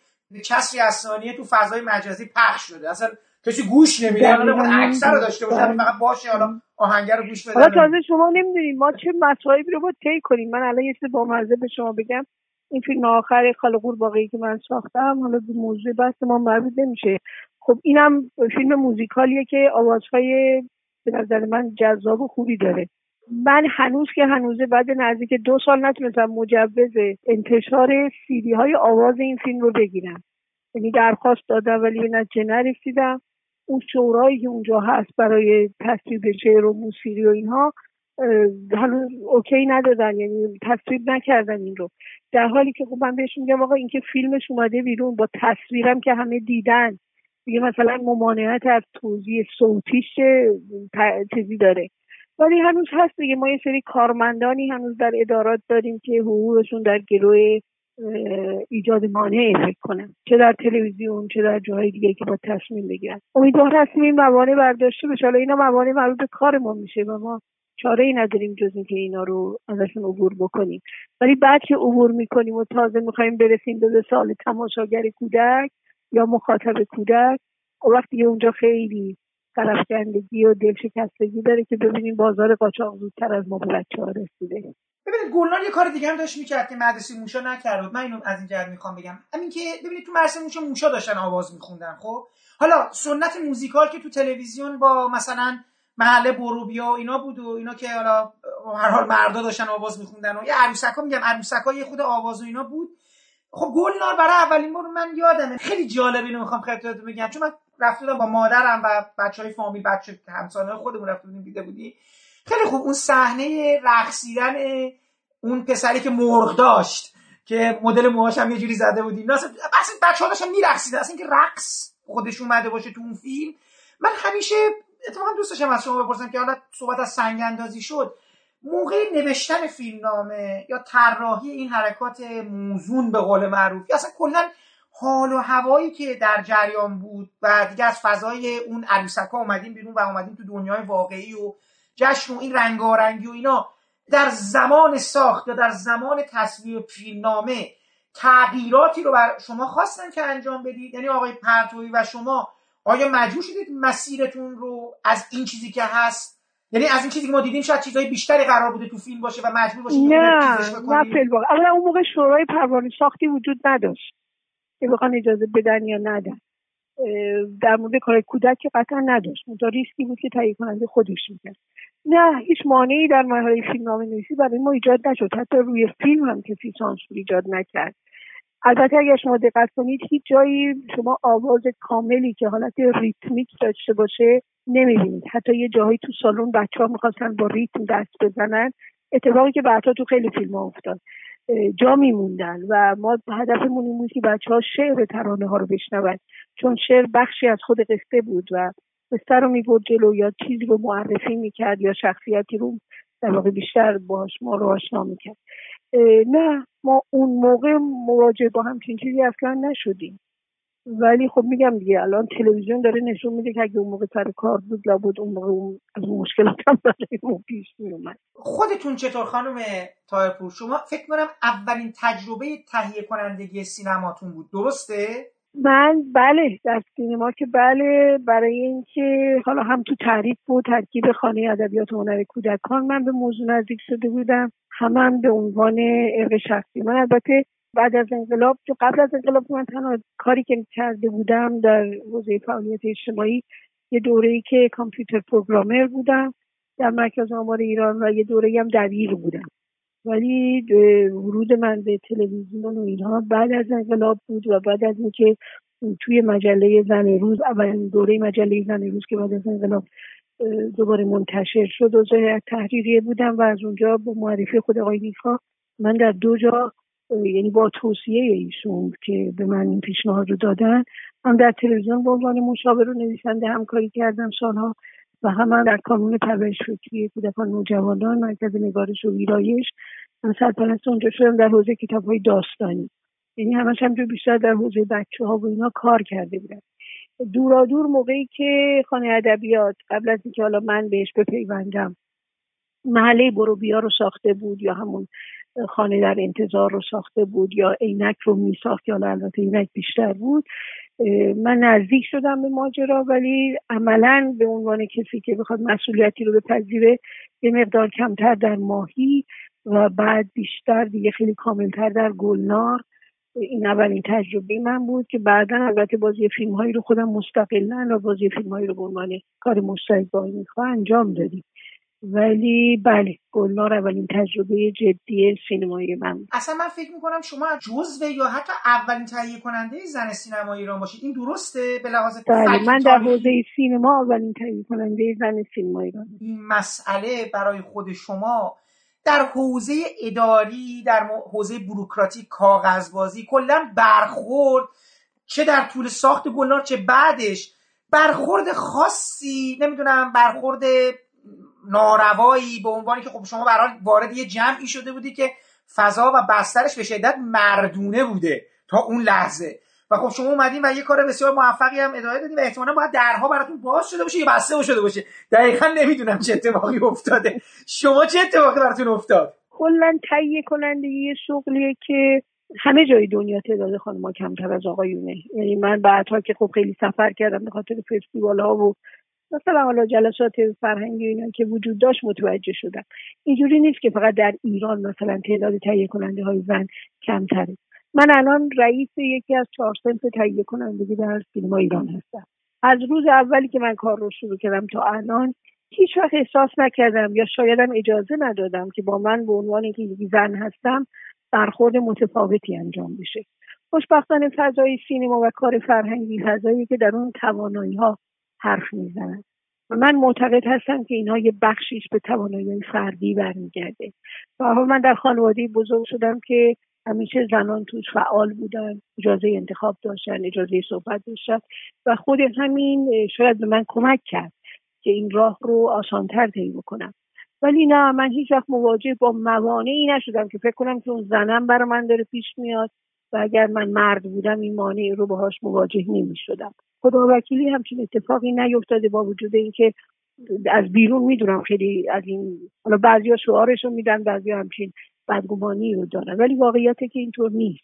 کسری از ثانیه تو فضای مجازی پخش شده، اصلا کسی گوش نمیده. الان اکثر رو داشته باشن فقط باشه حالا آهنگر رو گوش بدن. حالا تازه شما نمیدونید ما چه مصائبی رو باید طی کنیم. من الان یه چیز بامزه به شما بگم، این فیلم آخر خاله قورباغه‌ای که من ساختم، حالا به موضوع بحث ما مربوط نمیشه، خب اینم فیلم موزیکالیه که آوازهای به نظر من جذاب و خوبی داره. من هنوز که هنوزه بعد نزدیک دو سال نتونستم مجوز انتشار سیدی های آواز این فیلم رو بگیرم، یعنی درخواست دادم ولی به نتیجه نرسیدم. اون شورایی که اونجا هست برای تصویب شعر و موسیقی و اینها هنوز اوکی ندادن، یعنی تصویب نکردن این رو، در حالی که خب من بهشون میگم آقا این که فیلمش اومده بیرون با تصویرم که همه دیدن دیگه، مثلا ممانعت از توزیع صوتیش چیزی داره. ولی هنوز هست دیگه، ما یه سری کارمندانی هنوز در ادارات داریم که حقوقشون در گروه ایجاد مانع فکر کنم، چه در تلویزیون چه در جاهای دیگه که با تصمیم بگیرن. امیدوار هستیم این موانع برداشته بشه. حالا اینا موانع مربوط به کار ما میشه و ما چاره ای نداریم جز اینکه اینا رو ازشون عبور بکنیم. ولی بعد که عبور میکنیم و تازه میخوایم برسیم به سال تماشاگر کودک یا مخاطب کودک، اون وقت دیگه اونجا خیلی طرفدارندگی و دلشکستگی داره که ببینیم بازار قاچاق زودتر از ما به بچه‌ها رسیده. ببینید گلنار یه کار دیگه هم داشت می‌کرد که مدرسه موشا نکرد. من اینو از این جهت می‌خوام بگم، همین که ببینید تو مدرسه موشا موشا داشتن آواز می‌خوندن. خب حالا سنت موزیکال که تو تلویزیون با مثلا محله بروبیا و اینا بود و اینا که حالا هر حال مردا داشتن آواز می‌خوندن و یه عروسکا، میگم عروسکا یه خود آواز و اینا بود. خب گلنار برای اولین بار من یادمه، خیلی جالب اینو می‌خوام خاطرتون بگم، چون من رفته بودم با مادرم و بچهای فامیل بچه همسایه‌های خودمون رفته بودیم دیده بودی. خیلی خوب اون صحنه رقصیدن اون پسری که مرغ داشت که مدل موهاش هم یه جوری زده بودیم، اصلا بچه‌ها داشتن می‌رقصیدن، اصلا اینکه رقص خودش اومده باشه تو اون فیلم. من همیشه اتفاقا دوست داشتم از شما بپرسم که حالا صحبت از سنگ اندازی شد، موقع نوشتن فیلمنامه یا طراحی این حرکات موزون به قول معروف، اصلا کلاً حال و هوایی که در جریان بود و دیگه از فضای اون عروسکا اومدیم بیرون و اومدیم تو دنیای واقعی و جشن و این رنگارنگی و اینا، در زمان ساخت یا در زمان تصویر فیلمنامه تغییراتی رو بر شما خواستن که انجام بدید؟ یعنی آقای پرتوی و شما آیا مجبور شدید مسیرتون رو از این چیزی که هست، یعنی از این چیزی که ما دیدیم شاید چیزای بیشتری قرار بوده تو فیلم باشه و مجبور باشید چیزش بکنید؟ نه نه فیلم. اولا اون موقع شورای پروانه ساختی وجود نداشت که بخوان اجازه بدن یا ندن. در مورد کار کودک قطعا نداشت، منتها ریسکی بود که تهیه کننده خودش میکرد. نه هیچ مانعی در مرحله فیلمنامه نویسی برای ما ایجاد نشد، حتی روی فیلم هم که سانسور ایجاد نکرد. البته اگر شما دقت کنید هیچ جایی شما آواز کاملی که حالت ریتمیک داشته باشه نمیبینید. حتی یه جایی تو سالن بچه‌ها میخواستن با ریتم دست بزنن، اتفاقی که بعدا تو خیلی فیلم‌ها افتاد، جا میموندن. و ما هدفمون این بود که بچه‌ها شعر ترانه ها رو بشنون، چون شعر بخشی از خود قصه بود و قصه رو میبرد جلو یا چیزی رو معرفی میکرد یا شخصیتی رو در واقع بیشتر باهاش ما رو آشنا میکرد. نه ما اون موقع مواجه با همچین چیزی اصلا نشدیم. ولی خب میگم دیگه الان تلویزیون داره نشون میده که اگه اون موقع سر کار بود لابد اون موقع از اون مشکلات هم برای پیش میومد. خودتون چطور خانم طاهرپور؟ شما فکر کنم اولین تجربه تهیه کنندگی سینماتون بود، درسته؟ من بله در سینما که بله، برای اینکه حالا هم تو تحریک بود، ترکیب خانه ادبیات و هنر کودکان، من به موضوع نزدیک شده بودم، هم, هم به عنوان عرق شخصی. من البته بعد از انقلاب، تو قبل از انقلاب من تنها کاری که کرده بودم در حوزه فعالیت اجتماعی یه دوره‌ای که کامپیوتر پروگرامر بودم در مرکز آمار ایران و یه دوره‌ای هم دبیر بودم. ولی ورود من به تلویزیون و اینها بعد از انقلاب بود و بعد از اینکه توی مجله زن روز، اولین دوره مجله زن روز که بعد از انقلاب دوباره منتشر شد و زهر تحریریه بودم و از اونجا با معرفی خود آقای نیکا من در دو جا، یعنی با توصیه ایشون که به من این پیشنهاد رو دادن، هم در تلویزیون به عنوان مشاور و نویسنده همکاری کردم سالها و هم, هم در کانون پرورش فکری کودکان نوجوانان مرکز نگارش و ویرایش من سرپرست اونجا شدم در حوزه کتاب‌های داستانی، یعنی همش همجور بیشتر در حوزه بچه‌ها و اینا کار کرده بودم. دورا دور موقعی که خانه ادبیات قبل از اینکه حالا من بهش بپیوندم محله برو بیا رو ساخته بود یا همون خانه در انتظار رو ساخته بود یا عینک رو میساخت، یا البته عینک بیشتر بود، من نزدیک شدم به ماجرا ولی عملاً به عنوان کسی که بخواد مسئولیتی رو بپذیره یه مقدار کمتر در ماهی و بعد بیشتر دیگه خیلی کاملتر در گلنار. این اولین تجربه من بود که بعداً البته بازی فیلم هایی رو خودم مستقلاً و بازی فیلم هایی رو به عنوان کار مشترک با اینها انجام دادیم. ولی بله، گلنار اولین تجربه جدی سینمایی من بود. اصلا من فکر میکنم شما جزو یا حتی اولین تهیه کننده زن سینمای ایران باشید. این درسته به لحاظ فکری؟ من در حوزه سینما اولین تهیه کننده زن سینمای ایران. این مسئله برای خود شما در حوزه اداری، در حوزه بوروکراتی، کاغذبازی، کلا برخورد، چه در طول ساخت گلنار چه بعدش، برخورد خاصی، نمیدونم برخورد ناروایی به عنوانی که خب شما به هر حال وارد یه جمعی شده بودی که فضا و بسترش به شدت مردونه بوده تا اون لحظه و خب شما اومدین و یه کار بسیار موفقی هم اداره دادین و احتمالاً باید درها براتون باز شده باشه یا بسته شده باشه. دقیقاً نمیدونم چه اتفاقی افتاده. شما چه اتفاقی براتون افتاد؟ کلاً تهیه کننده یه شغلیه که همه جای دنیا تعداد خانم‌ها کمتر از آقایونه. یعنی من بعدها که خب خیلی سفر کردم به خاطر فستیوال‌ها و مثلا حالا جلسات فرهنگی اینا که وجود داشت متوجه شدم اینجوری نیست که فقط در ایران مثلا تعداد تهیه کننده های زن کمتره. من الان رئیس یکی از چهار صنف تهیه کنندگی در سینما ایران هستم. از روز اولی که من کار رو شروع کردم تا الان هیچ وقت احساس نکردم یا شایدم اجازه ندادم که با من به عنوان اینکه زن هستم برخورد متفاوتی انجام بشه. خوشبختانه فضای سینما و کار فرهنگی فضایی که در اون توانایی‌ها حرف میزنن و من معتقد هستم که اینها یه بخشیش به توانایی فردی برمیگرده. و من در خانواده بزرگ شدم که همیشه زنان توش فعال بودن، اجازه انتخاب داشتن، اجازه صحبت داشتن و خود همین شاید به من کمک کرد که این راه رو آسان‌تر طی بکنم. ولی نه، من هیچ وقت مواجه با موانعی نشدم که فکر کنم که اون زنم برای من داره پیش میاد و اگر من مرد بودم این مانع رو باهاش مواجه نمی‌شدم. خدا وکیلی همچین اتفاقی نیفتاده با وجود اینکه از بیرون میدونم خیلی از این، حالا بعضیا شعارشو میدن، بعضیا همچین بدگمانی رو دارن، ولی واقعیته که اینطور نیست.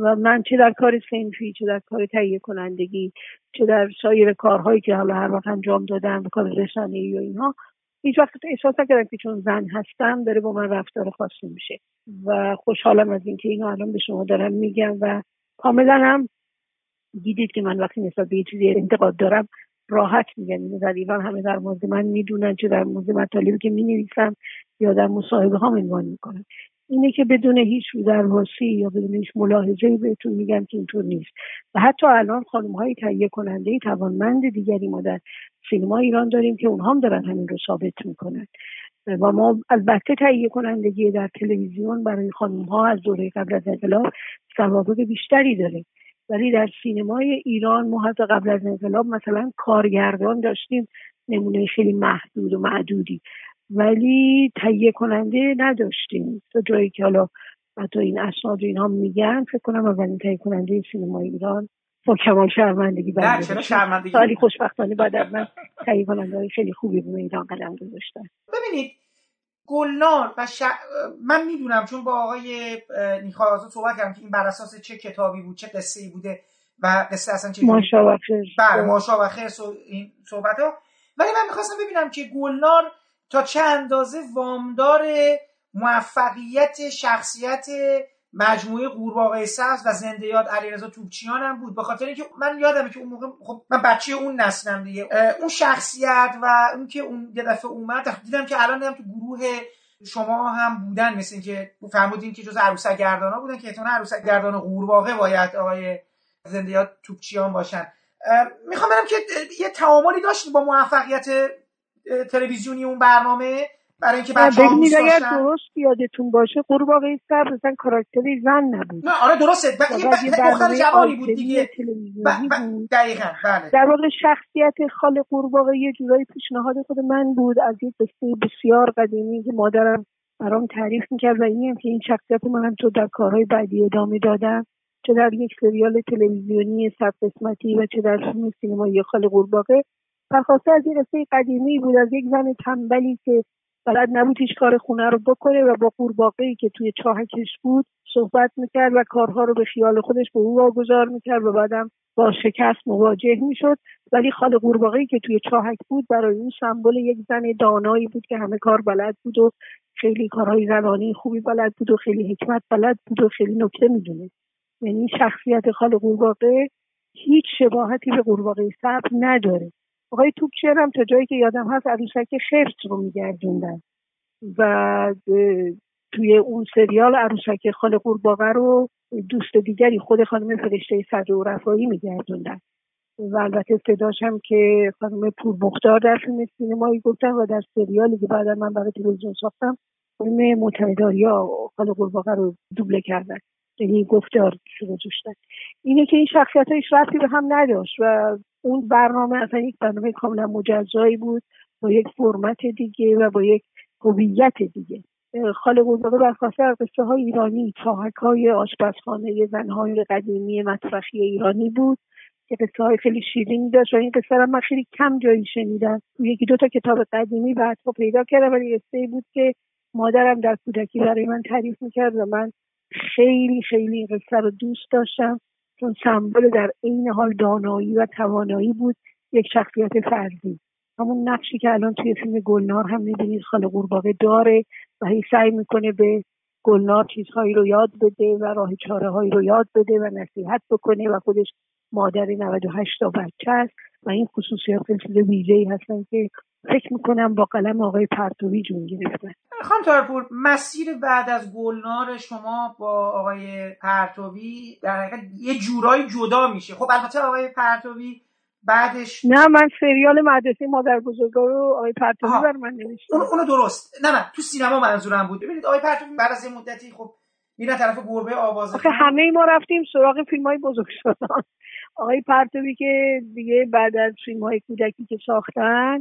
و من چه در کار صنفی، چه در کار تهیه کنندگی، چه در سایر کارهایی که حالا هر وقت انجام دادم، کار رسانه‌ای و اینها، هیچ وقت احساس نکردم که چون زن هستم داره با من رفتار خاصی میشه و خوشحالم از اینکه اینو الان به شما دارم میگم و کاملا هم دیدید که من وقتی نسبت به یه چیزی انتقاد دارم راحت میگم. اینو در ایران همه در مورد من میدونن، چه در مورد مطالبی که مینویسم یا در مصاحبه ها عنوان میکنن. اینه که بدون هیچ رودرواسی یا بدون هیچ ملاحظه‌ای بهتون میگم که اینطور نیست. و حتی الان خانم‌های تهیه کننده توانمند دیگری ما در سینما ایران داریم که اونها هم دارن همین رو ثابت میکنن. و ما البته تهیه کنندگی در تلویزیون برای خانم‌ها از دوره قبل از انقلاب سوابق بیشتری داره، ولی در سینمای ایران ما حتی قبل از انقلاب مثلا کارگردان داشتیم، نمونه خیلی محدود و معدودی، ولی تهیه کننده نداشتیم تا جایی که حالا حتی این اسناد و اینها میگن. فکر کنم اولین تهیه کننده سینمای ایران با کمال شرمندگی بنده سالی خوشبختانه بعد من تهیه کننده خیلی خوبی به ایران قدم گذاشتن. ببینید گلنار و ش... من میدونم چون با آقای نیکآزاد صحبت کردم که این بر اساس چه کتابی بود، چه قصه‌ای بوده و قصه اصلا چه ماشا و خیر، بله ماشا و خیر سو... این صحبت‌ها. ولی من می‌خواستم ببینم که گلنار تا چه اندازه وامدار موفقیت شخصیت مجموعه قورباغه سبز و زنده یاد علیرضا توپچیان هم بود، به خاطر اینکه من یادمه که اون موقع خب من بچه اون نسلم دیگه، اون شخصیت و اون که اون یه دفعه اومد دیدم که الان دیدم تو گروه شما هم بودن، مثل اینکه فرمودین که جز عروسک گردانا بودن که احتمالاً عروسک گردانا قورباغه باید آقای زنده یاد توپچیان باشن. میخوام برم که یه تعاملی داشتید با موفقیت تلویزیونی اون برنامه برای اینکه بچه‌ها ببینید اگر درست یادتون باشه قورباغه سبز مثلا کاراکتری زن نبود. نه آره درسته، با این دختر جوانی بود دیگه. ب... ب... دقیقاً بله. در واقع شخصیت خال قورباغه یه جورایی پیشنهاد خود من بود از یه قصه بسیار قدیمی که مادرم برام تعریف می‌کرد و اینم که این شخصیت منم تو در کارهای بعدی ادامه دادم، چه در یک سریال تلویزیونی صد قسمتی و چه در فیلم سینمایی. خال قورباغه برخواسته از یه قصه قدیمی بود از یک زن تنبلی که بلد نبود هیچ کار خونه رو بکنه و با قورباغه‌ای که توی چاهکش بود صحبت میکرد و کارها رو به خیال خودش به او واگذار میکرد و بعدم با شکست مواجه میشد، ولی خال قورباغه‌ای که توی چاهک بود برای او سمبل یک زن دانایی بود که همه کار بلد بود و خیلی کارهای زنانه خوبی بلد بود و خیلی حکمت بلد بود و خیلی نکته میدونست. یعنی شخصیت خال قورباغه هیچ شباهتی به قورباغه سبز نداره. آقای توپچیان هم تا جایی که یادم هست عروسک خرس رو میگردوندن و توی اون سریال عروسک خال قورباغه رو دوست دیگری خود خانم فرشته طائرپور میگردوندن و البته صداش هم که خانم پورمختار در فیلم سینمایی گفتن و در سریالی که بعدا من برای تلویزیون ساختم خانم معتمد آریا خال قورباغه رو دوبله کردن، یعنی گفتار شروع داشتن. اینه که این شخصیت‌هاش ربطی به هم نداشت و اون برنامه اصلا یک برنامه کاملا مجزایی بود با یک فرمت دیگه و با یک هویت دیگه. خال قورباغه برخواسته از قصه های ایرانی، چاهک های آشپزخانه زنهای قدیمی مطبخی ایرانی بود که قصه های خیلی شیرینی داشت و این قصه را من خیلی کم جایی شنیدم، یکی دو تا کتاب قدیمی بعدها پیدا کردم، ولی قصه بود که مادرم در کودکی برای من تعریف میکرد و من خیلی خیلی قصه رو دوست داشتم، چون سمبل در عین حال دانایی و توانایی بود یک شخصیت فردی. همون نقشی که الان توی فیلم گلنار هم می‌بینید خال قورباغه داره و هی سعی میکنه به گلنار چیزهایی رو یاد بده و راه چاره‌هایی رو یاد بده و نصیحت بکنه و خودش مادر نود و هشت تا بچه است و این خصوصیات ویژه‌ای هستن که فکر میکنم با قلم آقای پرتوی جون گرفتن. خانم طائرپور، مسیر بعد از گلنار شما با آقای پرتوی در حقیقت یه جورایی جدا میشه. خب البته آقای پرتوی بعدش نه، من سریال مدرسه مادر بزرگا رو آقای پرتوی بر من نوشتم. اون اونو درست. نه نه تو سینما منظورم بود. ببینید آقای پرتوی بعد از این مدتی خب میره طرف گربه آوازخوان. همه ما رفتیم سراغ فیلم‌های بزرگسالان. آقای پرتوی که دیگه بعد از فیلم‌های کودکی که ساختن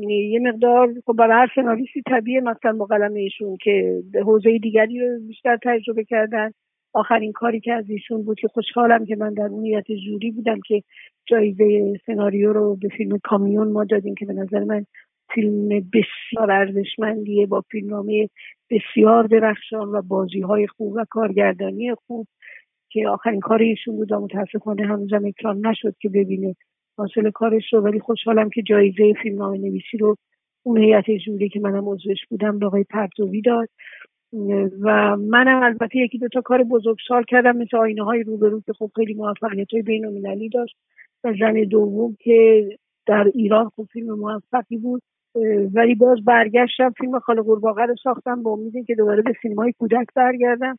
یه مقدار خب برای هر سناریستی طبیعه مثلا با قلم ایشون که حوزه دیگری رو بیشتر تجربه کردن. آخرین کاری که از ایشون بود که خوشحالم که من در اون هیئت جوری بودم که جایزه سناریو رو به فیلم کامیون ما دادیم که به نظر من فیلم بسیار ارزشمندیه با فیلمنامه بسیار درخشان و بازی‌های خوب و کارگردانی خوب که آخرین کار ایشون بود و متاسفانه هنوزم اکران نشد که ببینه حاصل کارش رو، ولی خوشحالم که جایزه فیلمنامه نویسی رو اون هیئت جوری که منم عضوش بودم به آقای پرتوی داد و منم البته یکی دو تا کار بزرگسال کردم مثل آینه‌های روبرو که خب خیلی موفقیت‌های بین‌المللی داشت و زن دوم که در ایران خب فیلم موفقی بود، ولی باز برگشتم فیلم خال قورباغه رو ساختم با امید که دوباره به سینمای کودک برگردم،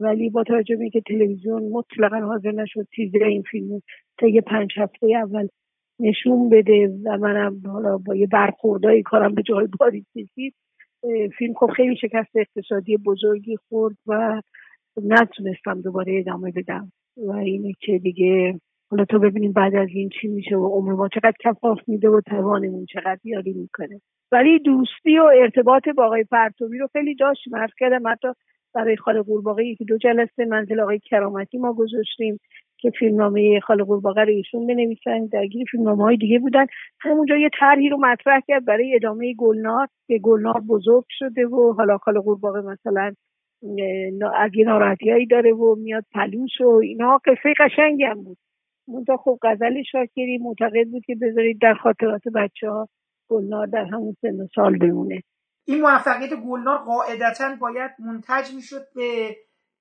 ولی با توجه به اینکه تلویزیون مطلقاً حاضر نشد تیزر این فیلم تا یه پنج هفته اول نشون بده و منم حالا با یه برخوردای کارم به جای باری کشید، فیلم خب خیلی شکست اقتصادی بزرگی خورد و نتونستم دوباره ادامه بدم و اینه که دیگه حالا تو ببینیم بعد از این چی میشه و عمر ما چقدر کفاف میده و توانمون چقدر یاری میکنه. ولی دوستی و ارتباط با آقای پرتوی رو خیلی داشتیم، عرض کردم حتی برای خال قورباغه یکی دو جلسه منزل آقای کرامتی ما گذاشتیم که فیلمنامه خال قورباغه رو ایشون بنویسن، درگیر فیلمنامه‌های دیگه بودن. همونجا یه طرحی رو مطرح کرد برای ادامه گلنار که گلنار بزرگ شده و حالا خال قورباغه مثلا از یه ناراحتی‌هایی داره و میاد پلوش و اینا، قصه قشنگی هم بود. منتها خب غزل شاکری معتقد بود که بذارید در خاطرات بچه‌ها گلنار در همون سن سال بمونه. این موفقیت گلنار قاعدتاً باید منتج میشد به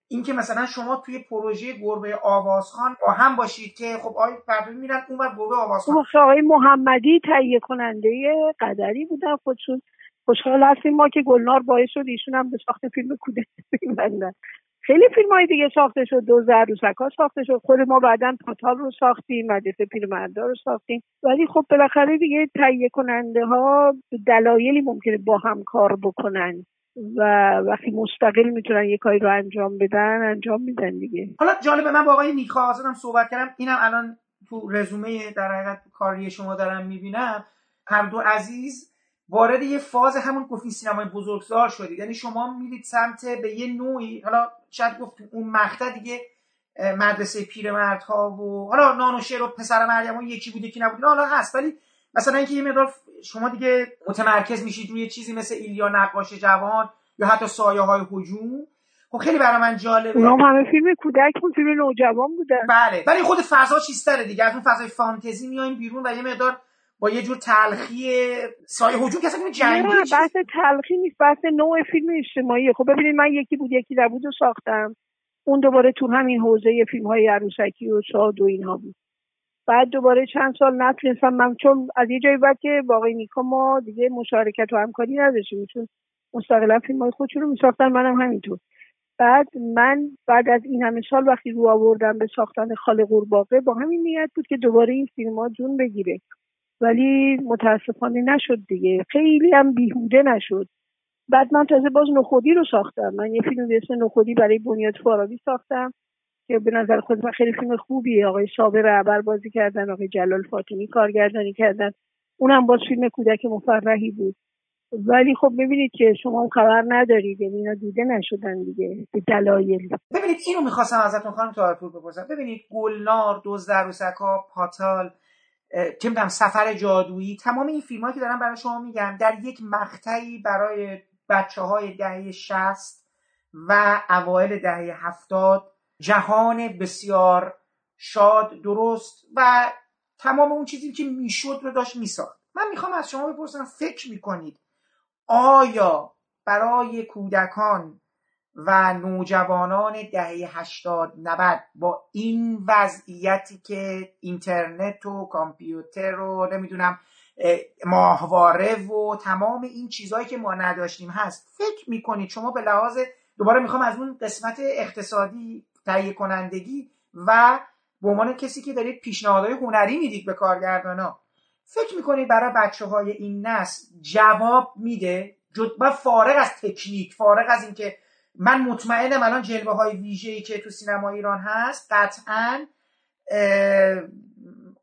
اینکه مثلا شما توی پروژه گربه آوازخوان با هم باشید که خب آقای پرتوی میرن اونور گربه آوازخوان، آقای محمدی تهیه کننده قدری بودن، خودشون خوشحال هستیم ما که گلنار باعث شد ایشون هم به ساخت فیلم کودک بپردازن. خیلی فیلم‌های دیگه ساخته شد، دوزد عروسک‌ها ساخته شد، خود ما بعداً پاتال رو ساختیم، مدرسه پیرمردا رو ساختیم، ولی خب بالاخره دیگه تهیه کننده ها دلایلی ممکنه با هم کار بکنن و وقتی مستقل میتونن یک کاری رو انجام بدن انجام میدن دیگه. حالا جالبه من با آقای نیکآزاد هم صحبت کردم، اینم الان تو رزومه در حقیقت کاری شما دارم میبینم، هر دو عزیز وارد یه فاز همون گفتین سینمای بزرگسال شدید، یعنی شما میرید سمت به یه نوعی، حالا شاید گفتیم اون مقطع دیگه مدرسه پیرمردها و حالا نانوشهر و پسر مریم و یکی بوده که نبوده حالا هست، ولی مثلا اینکه یه مقدار شما دیگه متمرکز میشید روی چیزی مثل ایلیا نقاش جوان یا حتی سایه‌های هجوم. خب خیلی برای من جالبه، اونم همه فیلم کودک بود، فیلم نوجوان بودن. بله ولی خود فضا چیزتره دیگه، از اون فضای فانتزی میایم بیرون و یه مقدار با یه جور تلخی سایه هجوم که اصلا جنگی نیست. بحث تلخی نیست، بحث نوع فیلم اجتماعیه. خب ببینید من یکی بود یکی نبود رو ساختم، اون دوباره تو همین حوزه فیلم‌های عروسکی و شاد و اینها بود. بعد دوباره چند سال نتونستم، من چون از یه جایی بعد که واقعی نیکا ما دیگه مشارکت و همکاری نداشتیم، چون مستقلا فیلم‌های خودشون رو می‌ساختن، منم همینطور. بعد من بعد از این همه سال وقتی رو آوردم به ساختن خاله قورباغه، با همین نیت بود که دوباره این فیلم‌ها جون بگیره، ولی متاسفانه نشد دیگه، خیلی هم بیهوده نشد. بعد من تازه باز نخودی رو ساختم، من یه فیلم به اسم نخودی برای بنیاد فارابی ساختم که به نظر خود من خیلی فیلم خوبیه، آقای شاهرعبر بازی کردن، آقای جلال فاطمی کارگردانی کردن، اونم باز فیلم کودک مفرحی بود. ولی خب ببینید که شما خبر ندارید، یعنی اینا دیده نشدن دیگه به دلایل. ببینید اینو می‌خواستم ازتون خانم طاهرپور بپرسم، ببینید گلنار، دزد عروسک‌ها، پاتال، چه می‌دونم سفر جادویی، تمام این فیلم‌ها که دارم برای شما میگم در یک مقطعی برای بچه‌های دهه شصت و اوایل دهه هفتاد جهان بسیار شاد، درست و تمام اون چیزی که میشد رو داشت میساخت. من میخوام از شما بپرسم فکر میکنید آیا برای کودکان و نوجوانان دهه هشتاد نود با این وضعیتی که اینترنت و کامپیوتر رو نمیدونم ماهواره و تمام این چیزهایی که ما نداشتیم هست، فکر میکنید شما به لحاظ، دوباره میخوام از اون قسمت اقتصادی، تهیه کنندگی و به عنوان کسی که دارید پیشنهادهای هنری میدید به کارگردانا، فکر میکنید برای بچه‌های این نسل جواب میده؟ جدا فارغ از تکنیک، فارغ از اینکه من مطمئنم الان جلوه‌های ویژه‌ای که تو سینما ایران هست قطعاً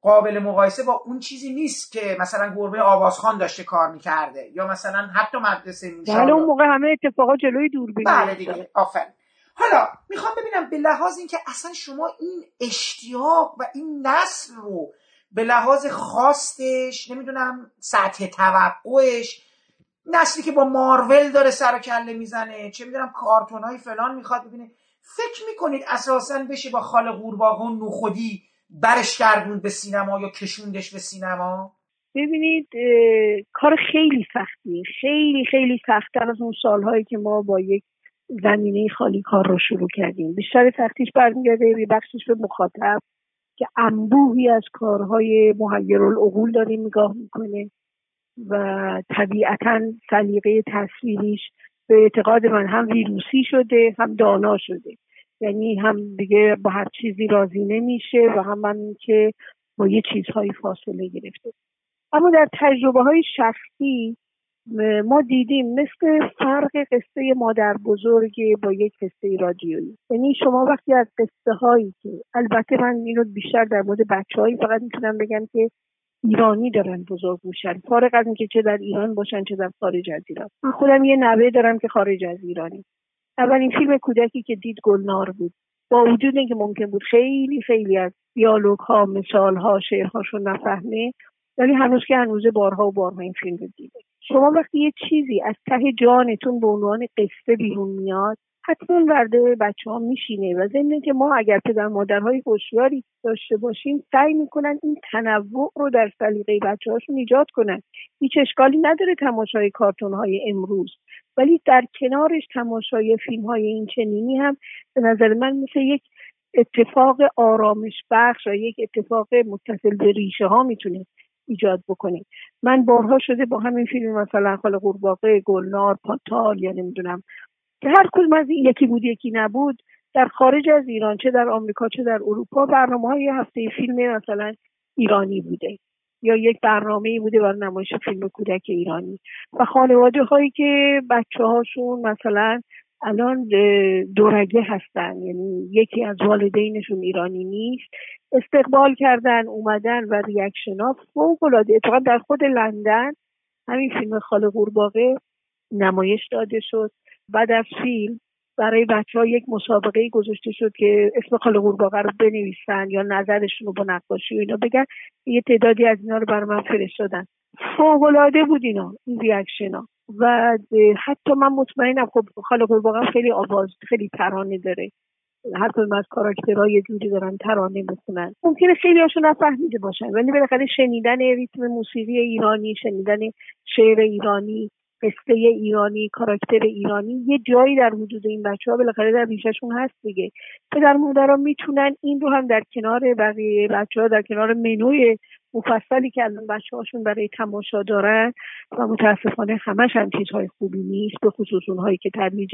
قابل مقایسه با اون چیزی نیست که مثلا گربه آوازخوان داشته کار میکرده یا مثلا حتی مدرسه میشد. حالا اون موقع همه اتفاقات جلوی دوربین. بله دیگه، آفرین. حالا میخوام ببینم به لحاظ اینکه اصلا شما این اشتیاق و این نسل رو به لحاظ خواستش، نمیدونم سطح توقعش، نسلی که با مارول داره سر و کله میزنه، چه میدونم کارتونای فلان میخواد ببینه، فکر میکنید اساسا بشه با خاله قورباغه و نخودی برش گردون به سینما یا کشوندش به سینما؟ ببینید کار خیلی سختیه، خیلی خیلی سخت‌تر از اون سالهایی که ما با یک زمینه خالی کار رو شروع کردیم. بیشتر سختیش برمیگرده به بخشش به مخاطب که انبوهی از کارهای محیرالعقول داره نگاه میکنه و طبیعتاً سلیقه تصویریش به اعتقاد من هم ویروسی شده هم دانا شده، یعنی هم دیگه با هر چیزی راضی نمیشه و هم هم که با یه چیزهایی فاصله گرفته. اما در تجربه‌های شخصی ما دیدیم مثل فرق قصه مادر بزرگ با یک قصه رادیویی، یعنی شما وقتی از قصه هایی که البته من اینو بیشتر در مورد بچه‌هایی فقط میتونم بگم که ایرانی دارن بزرگ میشن، فارغ از اینکه چه در ایران باشن چه در خارج از ایران. من خودم یه نوه دارم که خارج از ایرانی، اولین فیلم کودکی که دید گلنار بود، با وجود اینکه ممکن بود خیلی خیلی از دیالوگ ها، مثال ها، شعرهاشو نفهمه، ولی هنوز که هنوزه بارها و بارها این فیلم رو دیده. شما وقتی یه چیزی از ته جانتون به عنوان قصه بیرون میاد، حتما ورده بچه ها میشینه و ضمن که ما اگر پدر مادرهای هوشیاری داشته باشیم سعی میکنن این تنوع رو در سلیقه بچه هاشون ایجاد کنن. هیچ اشکالی نداره تماشای کارتون های امروز، ولی در کنارش تماشای فیلم های این چنینی هم به نظر من مثل یک اتفاق آرامش بخش و یک اتفاق متصل به ریشه ها میتونه ایجاد بکنه. من بارها شده با همین فیلم مثلا خال قورباغه، گلنار، پاتال، یا نمیدونم که هر کدوم از این یکی بود یکی نبود، در خارج از ایران چه در آمریکا چه در اروپا برنامه‌های هفته فیلم مثلا ایرانی بوده یا یک برنامه‌ای بوده برای نمایش فیلم کودک ایرانی و خانواده‌هایی که بچه‌هاشون مثلا الان دورگه هستن، یعنی یکی از والدینشون ایرانی نیست، استقبال کردن، اومدن و ریاکشن‌ها فوق‌العاده. اتفاقا در خود لندن همین فیلم خاله قورباغه نمایش داده شد. بعد از فیلم برای بچه‌ها یک مسابقه گذاشته شد که اسم خاله قورباغه رو بنویسن یا نظرشون رو با نقاشی و اینا بگن. یه تعدادی از اینا رو برای من فرستادن. فوق‌العاده بود اینا، این ریاکشن‌ها. و حتی من مطمئنم خب خاله قورباغه خیلی آواز، خیلی ترانه داره. هر کدوم از کاراکترها یه جوری دارن ترانه میخونن. ممکنه خیلی هاشون نفهمیده باشن، ولی بالاخره شنیدن ریتم موسیقی ایرانی، شنیدن شعر ایرانی، قصه ایرانی، کاراکتر ایرانی یه جایی در وجود این بچه‌ها بالاخره در ریشه‌شون هست دیگه. پدر مادرها میتونن این رو هم در کنار بقیه بچه‌ها، در کنار منوی مفصلی که الان بچه‌هاشون برای تماشا دارن و متاسفانه همش هم چیزهای خوبی نیست، به خصوص اونهایی که ترویج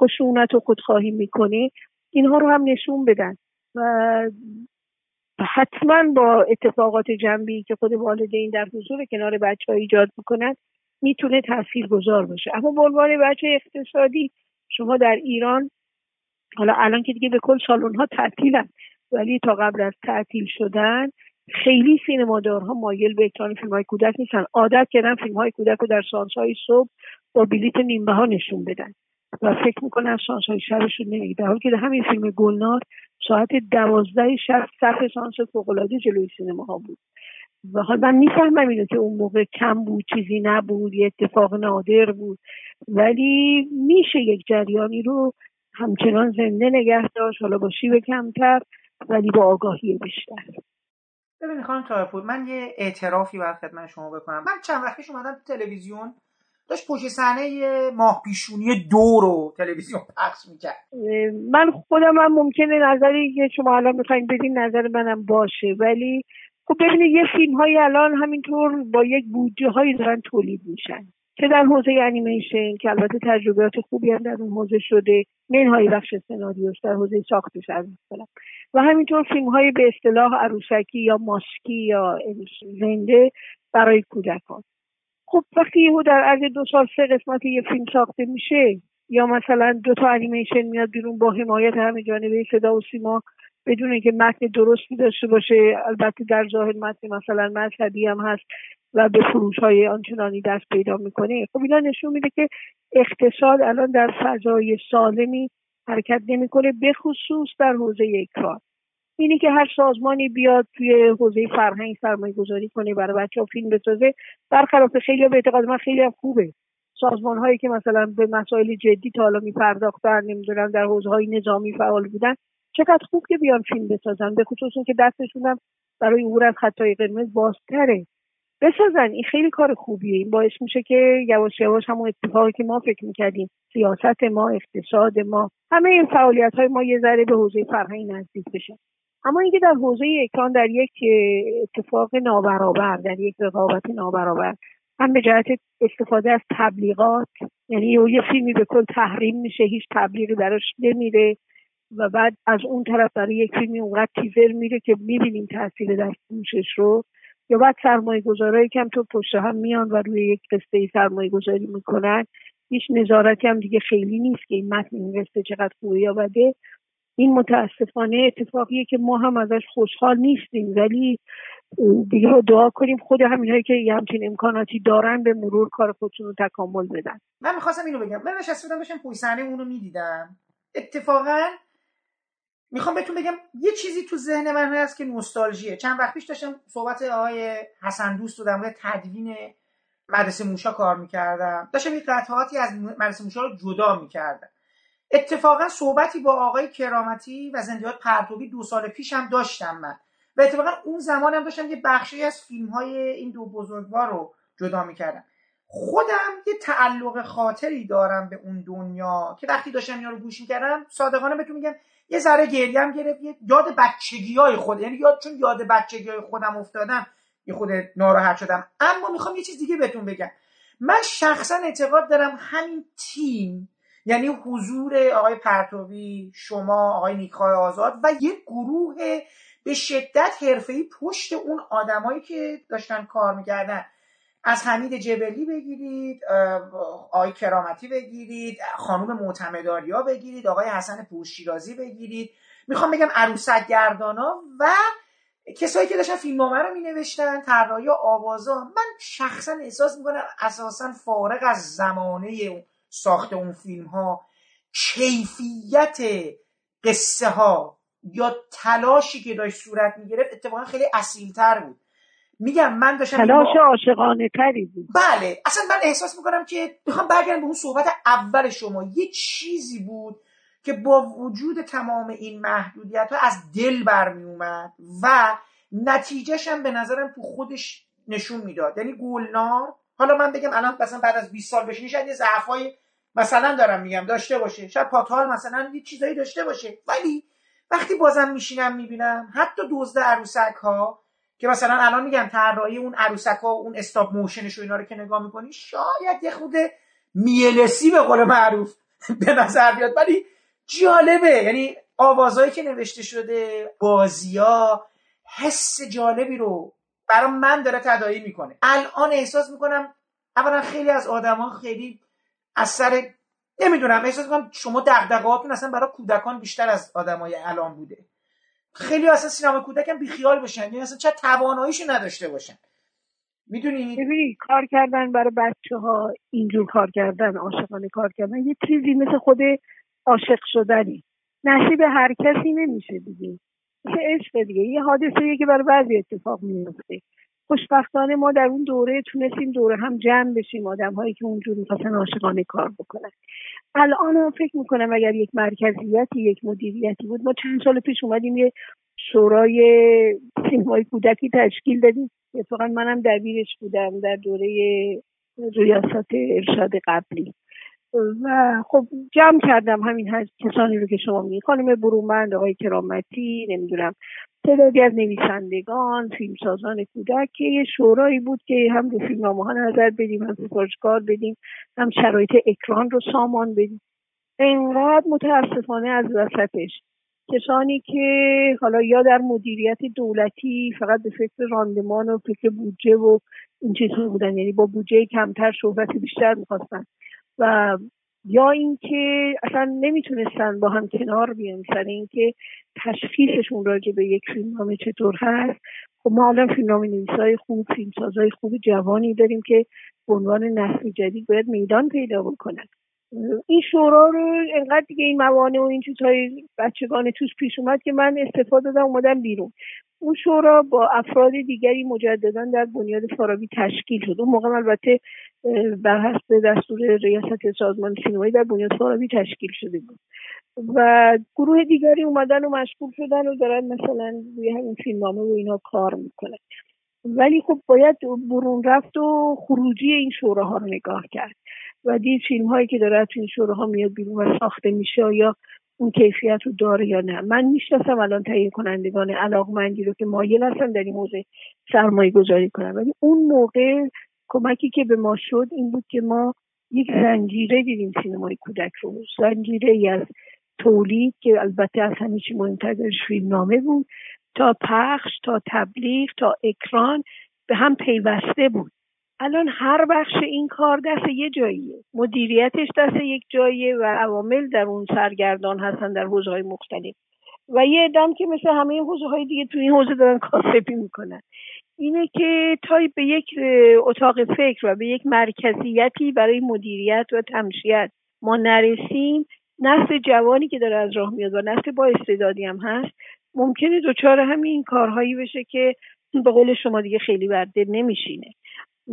خشونت و خودخواهی میکنه، اینها رو هم نشون بدن. و حتما با اتفاقات جنبی که خود والدین در حضور کنار بچه‌ها ایجاد میکنن میتونه تاثیرگذار باشه. اما به عنوان بچه اقتصادی شما در ایران، حالا الان که دیگه به کل سالن‌ها تعطیلن، ولی تا قبل از تعطیل شدن خیلی سینمادارها مایل به اکران فیلم‌های کودک نیستن. عادت کردن فیلم‌های کودک رو در سانس‌های صبح با بلیت نیمه‌ها نشون بدن و فکر میکنن سانس‌های شبشون نمی‌گیره، در حالی که همین فیلم گلنار ساعت دوازده شب صف سانس فوق‌العاده جلوی سینماها بود. و حالا من میفهمم اینو که اون موقع کم بود، چیزی نبود، یه اتفاق نادر بود، ولی میشه یک جریانی رو همچنان زنده نگه داشت، حالا با شیوه کمتر ولی با آگاهی بیشتر. ببینید خانم طاهرپور، من یه اعترافی باید خدمت شما بکنم. من چند وقت پیش اومدم تو تلویزیون، داشت پشت صحنه ماه پیشونی دو رو تلویزیون پخش میکرد. من خودم هم ممکنه نظری که شما الان میخواین بدین نظر منم باشه، ولی خب ببینید یه فیلم های الان همینطور با یک بودجه هایی دارن تولید میشن که در حوزه انیمیشن که البته تجربیات خوبی هم در اون حوزه شده، منهای بخش سناریوش در حوزه ساختش از مثلا و همینطور فیلم های به اصطلاح عروسکی یا ماسکی یا زنده برای کودکان. خب وقتی یهو در عرض دو سال سه قسمت یه فیلم ساخته میشه یا مثلا دو تا انیمیشن میاد بیرون با حمایت همه جانبه صدا و سیما بدون که متن درستی داشته باشه، البته در ظاهر متن مثلا مذهبی هم هست و به فروش‌های آنچنانی دست پیدا میکنه. خب اینا نشون میده که اقتصاد الان در فضای سالمی حرکت نمیکنه، به خصوص در حوزه اکران. اینی که هر سازمانی بیاد توی حوزه فرهنگ سرمایه گذاری کنه برای بچه‌ها فیلم بسازه، برخلاف خیلی به اعتقاد من خیلی خوبه. سازمان هایی که مثلا به مسائل جدی تا حالا میپرداختن، نمیدونم در حوزه‌های نظامی فعال بودن، چقدر خوب که بیان فیلم بسازن، به خصوص که دستشون هم برای عبور از خطای قرمز بازتره. بسازن، این خیلی کار خوبیه. این باعث میشه که یواش یواش همون اتفاقی که ما فکر میکردیم، سیاست ما، اقتصاد ما، همه این فعالیت های ما یه ذره به حوزه فرهنگ نزدیک بشه. اما اینکه در حوزه اکران در یک اتفاق نابرابر، در یک رقابت نابرابر، هم به جهت استفاده از تبلیغات، یعنی یه فیلمی به کل تحریم میشه، هیچ تبلیغی براش نمیره و بعد از اون طرف برای یک فیلمی اونقدر تیزر میره که میبینیم تاثیر در فروشش رو، یا بعد سرمایه گذارایی که هم تو پشت هم میان و روی یک قصه سرمایه گذاری میکنن، هیچ نظارتی هم دیگه خیلی نیست که این متن این قصه چقدر خوبه یا بده. این متاسفانه اتفاقیه که ما هم ازش خوشحال نیستیم، ولی دیگه دعا کنیم خود همینایی که همچین امکاناتی دارن به مرور کار خودشون رو تکامل بدن. من میخواستم اینو بگم، من نشستم داشتم پشت صحنه اون رو میدیدم، اتفاقا میخوام بهتون بگم یه چیزی تو ذهن من هست که نوستالژیه. چند وقت پیش داشتم صحبت آقای حسن دوست رو در مورد تدوین مدرسه موشا کار میکردم، داشتم یه قطعاتی از مدرسه موشا رو جدا میکردم. اتفاقا صحبتی با آقای کرامتی و زندیات پرتوی دو سال پیش هم داشتم من و اتفاقا اون زمان هم داشتم یه بخشی از فیلم‌های این دو بزرگوار رو جدا میکردم. خودم یه تعلق خاطری دارم به اون دنیا که وقتی داشتم اینا رو گوش می‌کردم صادقانه بهتون میگم یه ذره گریه‌ام گرفت، یاد بچگیای خود، یعنی یاد چون یاد بچگیای خودم افتادم یه خود ناراحت شدم. اما میخوام یه چیز دیگه بهتون بگم، من شخصا اعتقاد دارم همین تیم، یعنی حضور آقای پرتوی، شما، آقای نیکآزاد و یه گروه به شدت حرفه‌ای پشت اون آدمایی که داشتن کار می‌کردن، از حمید جبلی بگیرید، آقای کرامتی بگیرید، خانم معتمد آریا بگیرید، آقای حسن پورشیرازی بگیرید، میخوام بگم عروسک گردانا و کسایی که داشتن فیلمنامه رو مینوشتن، طراحی آوازا، من شخصا احساس میکنم اساسا فارغ از زمانه ساخت اون فیلم ها، کیفیت قصه ها یا تلاشی که داشت صورت میگرفت اتفاقا خیلی اصیل‌تر بود. میگم من داشتم تلاش عاشقانه تری بود. بله، اصلا من احساس میکنم که میخوام برگردم به اون صحبت اول شما، یه چیزی بود که با وجود تمام این محدودیت ها از دل برمی اومد و نتیجهش هم به نظرم تو خودش نشون میداد. یعنی گلنار، حالا من بگم الان مثلا بعد از بیست سال بشینی شاید یه ضعفای مثلا دارم میگم داشته باشه، شاید پاتال مثلا یه چیزایی داشته باشه، ولی وقتی بازم میشینم میبینم حتی دزد عروسک ها که مثلا الان میگم طراحی اون عروسک ها و اون استاپ موشنش و اینا رو که نگاه میکنی شاید یه خود میلسی به قول معروف به نظر بیاد، ولی جالبه. یعنی آوازایی که نوشته شده، بازیا، حس جالبی رو برای من داره تداعی میکنه. الان احساس میکنم اولا خیلی از آدما خیلی اثر نمیدونم، احساس میکنم شما دغدغه‌هاتون اصلا برای کودکان بیشتر از آدمای الان بوده. خیلی اصلا سینما کودکم بیخیال بشن، یعنی اصلا چه تواناییشو نداشته باشن. میدونی ببینید کار کردن برای بچه‌ها، اینجور کار کردن، عاشقانه کار کردن، یه چیزی مثل خود عاشق شدنی نصیب هر کسی نمیشه دیگه، چه عشق دیگه، یه حادثه‌ایه که برای بعضی اتفاق میفته. خوشبختانه ما در اون دوره تونستیم دوره هم جمع بشیم، آدم‌هایی که اونجوری می‌خواستن عاشقانه کار بکنن. الان هم فکر می‌کنم اگر یک مرکزیتی، یک مدیریتی بود، ما چند سال پیش اومدیم یه شورای سینمای کودکی تشکیل دادیم، اتفاقا منم دبیرش بودم در دوره ریاست ارشاد قبلی و خب جمع کردم همین هر کسانی رو که شما میگید، خانم برومند، آقای کرامتی، نمیدونم تعدادی از نویسندگان، فیلمسازان کودک، که یه شورایی بود که هم به فیلمنامه‌ها نظر بدیم، هم سفارشکار بدیم، هم شرایط اکران رو سامان بدیم. اینقدر متاسفانه از وسطش کسانی که حالا یا در مدیریت دولتی فقط به فکر راندمان و فکر بودجه و این چیزها بودن، یعنی با بودجه کمتر شهرت بیشتر می‌خواستن، و یا اینکه اصلا نمیتونستن با هم کنار بیان سر اینکه تشخیصشون راجع به یک فیلمنامه چطور هست. خب ما الان فیلمنامه نویسای خوب، فیلمسازای خوب جوانی داریم که به عنوان نسل جدید باید میدان پیدا بکنن. این شورا رو انقدر دیگه این موانع و این چیزهای بچگانه توش پیش اومد که من استفاده دادم اومدم بیرون. اون شورا با افراد دیگری مجددا در بنیاد فارابی تشکیل شد. اون موقع البته بر حسب دستور ریاست سازمان سینمایی در بنیاد فارابی تشکیل شده بود و گروه دیگری اومدن و مشغول شدن و دارن مثلا روی همین فیلمنامه و اینا کار میکنن. ولی خب باید برون رفت و خروجی این شوراها رو نگاه کرد و دید فیلم هایی که داره تو این شوراها میاد بیرون و ساخته میشه یا اون کیفیت رو داره یا نه. من میشناسم الان تهیه کنندگان علاقمندی رو که مایل هستن در این حوزه سرمایه گذاری کنن، ولی اون موقع کمکی که به ما شد این بود که ما یک زنجیره دیدیم سینمای کودک رو، زنجیره‌ای از تولید که البته از همه چی مهم‌تر فیلمنامه بود، تا پخش، تا تبلیغ، تا اکران به هم پیوسته بود. الان هر بخش این کار دست یه جاییه، مدیریتش دست یک جاییه و عوامل در اون سرگردان هستن در حوزه‌های مختلف و یه ادم که مثل همه حوزه‌های دیگه تو این حوزه دارن کاسبی میکنن. اینه که تا به یک اتاق فکر و به یک مرکزیتی برای مدیریت و تمشیت ما نرسیم، نسل جوانی که داره از راه میاد و نسل با استعدادی هم هست ممکنه دوچار همین کارهایی بشه که به قول شما دیگه خیلی برده نمیشینه.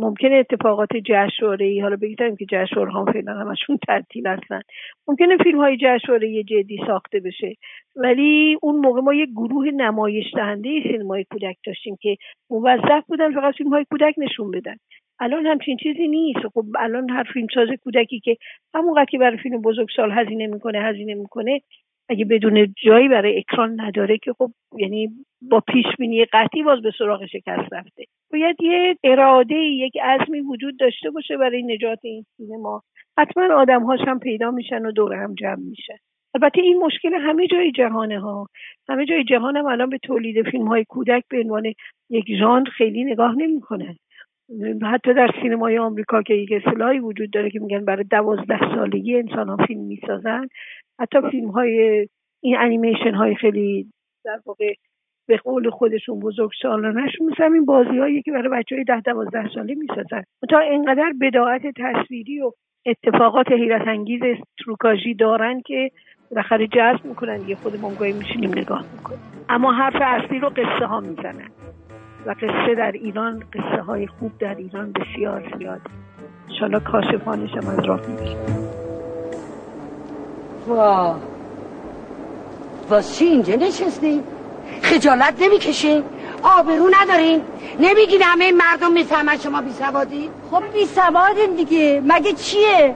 ممکنه اتفاقات جشنواره‌ای، حالا بگیتم که جشنواره‌ها فعلا همشون تعطیل هستن، ممکنه فیلم‌های جشنواره‌ای جدی ساخته بشه، ولی اون موقع ما یک گروه نمایش دهنده فیلم‌های کودک داشتیم که موظف بودن فقط فیلم‌های کودک نشون بدن. الان همچین چیزی نیست. خب الان هر فیلمساز کودکی که همونقدر که برای فیلم بزرگسال هزینه میکنه هزینه میکنه، اگه بدون جایی برای اکران نداره که خب یعنی با پیشبینی قطعی باز به سراغ شکست رفته. باید یه اراده، یک عزمی وجود داشته باشه برای نجات این سینما. حتما آدم‌هاش هم پیدا میشن و دور هم جمع میشن. البته این مشکل همه جای جهانه ها. همه جای جهان هم الان به تولید فیلم‌های کودک به عنوان یک ژانر خیلی نگاه نمی‌کنن. حتی در سینمای آمریکا که یک اصطلاحی وجود داره که میگن برای دوازده سالگی انسان ها فیلم میسازن، حتی فیلم های این انیمیشن های خیلی در واقع به قول خودشون بزرگ سالانشون، مثلا این بازی هایی که برای بچه های ده دوازده ساله میسازن، تا اینقدر بداعت تصویری و اتفاقات حیرت انگیز تروکاژی دارن که بالاخره جذب میکنن. یه خودمون گاهی میشینیم نگاه میکنیم، اما حرف اصلی رو قصه ها میزنن و قصه در ایران، قصه های خوب در ایران بسیار زیاد. انشالله کاشفانش هم از راه میشه. وا واسه اینجا نشستین خجالت نمیکشین؟ آبرو ندارین؟ نمیگین همه مردم میفهمن شما بیسوادین؟ خب بیسوادین دیگه، مگه چیه؟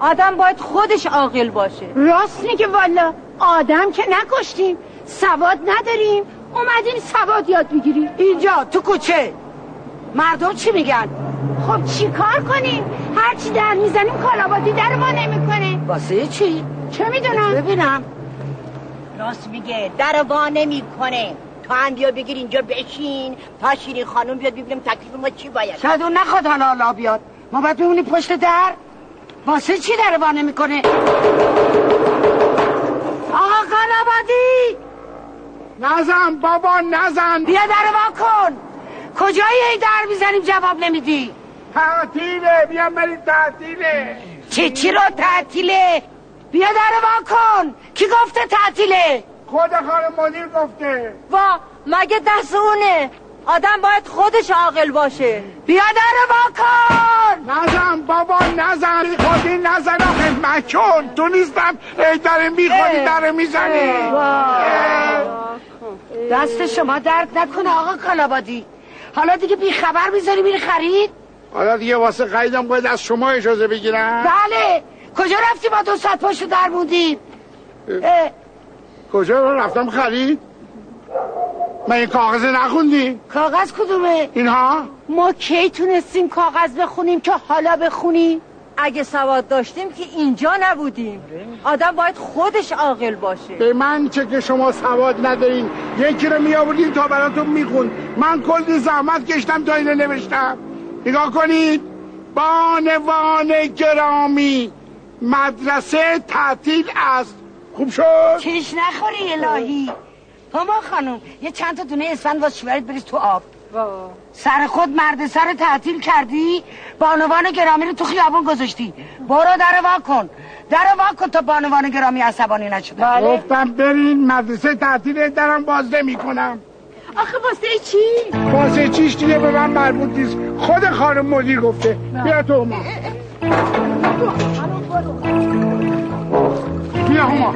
آدم باید خودش عاقل باشه. راست میگه والا، آدم که نکشتیم، سواد نداریم، اومدین سواد یاد بگیریم. اینجا تو کوچه مردم چی میگن؟ خب چی کار کنیم؟ هرچی در میزنیم کالابادی در با نمیکنه. واسه چی؟ چه میدونم؟ ببینم. راست میگه، در با نمیکنه. تا هم بیا بگیر اینجا بشین تا شیرین خانم بیاد ببینیم تکلیف ما چی باید. شاید اون نخواد حالا بیاد، ما باید بمونیم پشت در. واسه چی در با نمیکنه؟ آقا کالابادی نزن بابا، نزن. بیا در وا کن. کجایی هی در میزنیم جواب نمیدی؟ تعطیله، بیا بریم تعطیله. چی چی رو تعطیله؟ بیا در وا کن. کی گفته تعطیله؟ خود خانم مدیر گفته. وا مگه دست اونه؟ آدم باید خودش عاقل باشه. بیا در وا کن. نزن بابا نزن، خودی نزن آخه مکن. تو نیستم ای داره میخوری داره میزنی. دست شما درد نکنه آقا کالابادی. حالا دیگه بیخبر میذاری میری خرید؟ حالا دیگه واسه خریدم باید از شما اجازه بگیرم؟ بله. کجا رفتی با دو ساعت پشت در موندی؟ کجا رفتم خرید؟ من این کاغذ نخوندی؟ کاغذ کدومه؟ اینها؟ ما کی تونستیم کاغذ بخونیم که حالا بخونیم؟ اگه سواد داشتیم که اینجا نبودیم. آدم باید خودش عاقل باشه. به من چه که شما سواد ندارین. یکی رو میآوردین تا براتون میخون. من کلی زحمت کشتم تا اینو نوشتم. نگاه کنید بانوان گرامی، مدرسه تعطیل است. خوب شد؟ چیش نخوری الهی. هما خانم یه چند تا دونه اسفند واسه شوهرت بریز تو آب. وا. سر خود مرد سر تعطیل کردی، بانوان گرامی رو تو خیابون گذاشتی. برو در وا کن، در وا کن تا بانوان گرامی عصبانی نشده. بله. گفتم برین مدرسه تعطیل، درم باز نمی‌کنم. آخه واسه چی؟ واسه چیش دیگه به من مربوط نیست. خود خانم مدیر گفته. بیا تو هما. بیا هما.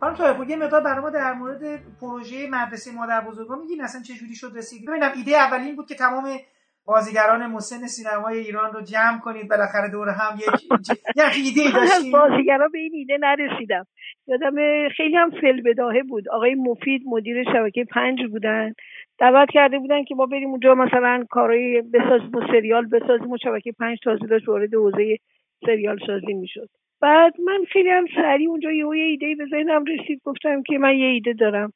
خانم طایف‌پور یه مقدار برای ما در مورد پروژه مدرسه مادر بزرگان میگین اصلا چه جوری شد رسید؟ ببینم ایده اولین بود که تمام بازیگران مسن سینمای ایران رو جمع کنید بالاخره دور هم یک ج... یه ایده داشتید. بازیگرا به این ایده نرسیدم. یادم خیلی هم فل بداهه بود. آقای مفید مدیر شبکه پنج بودن. دعوت کرده بودن که ما بریم اونجا مثلا کارای بسازیم و سریال بسازیم و شبکه پنج تازه داشت وارد حوزه سریال سازی میشد. بعد من خیلی هم سریع اونجا یه ایده به ذهنم رسید، گفتم که من یه ایده دارم.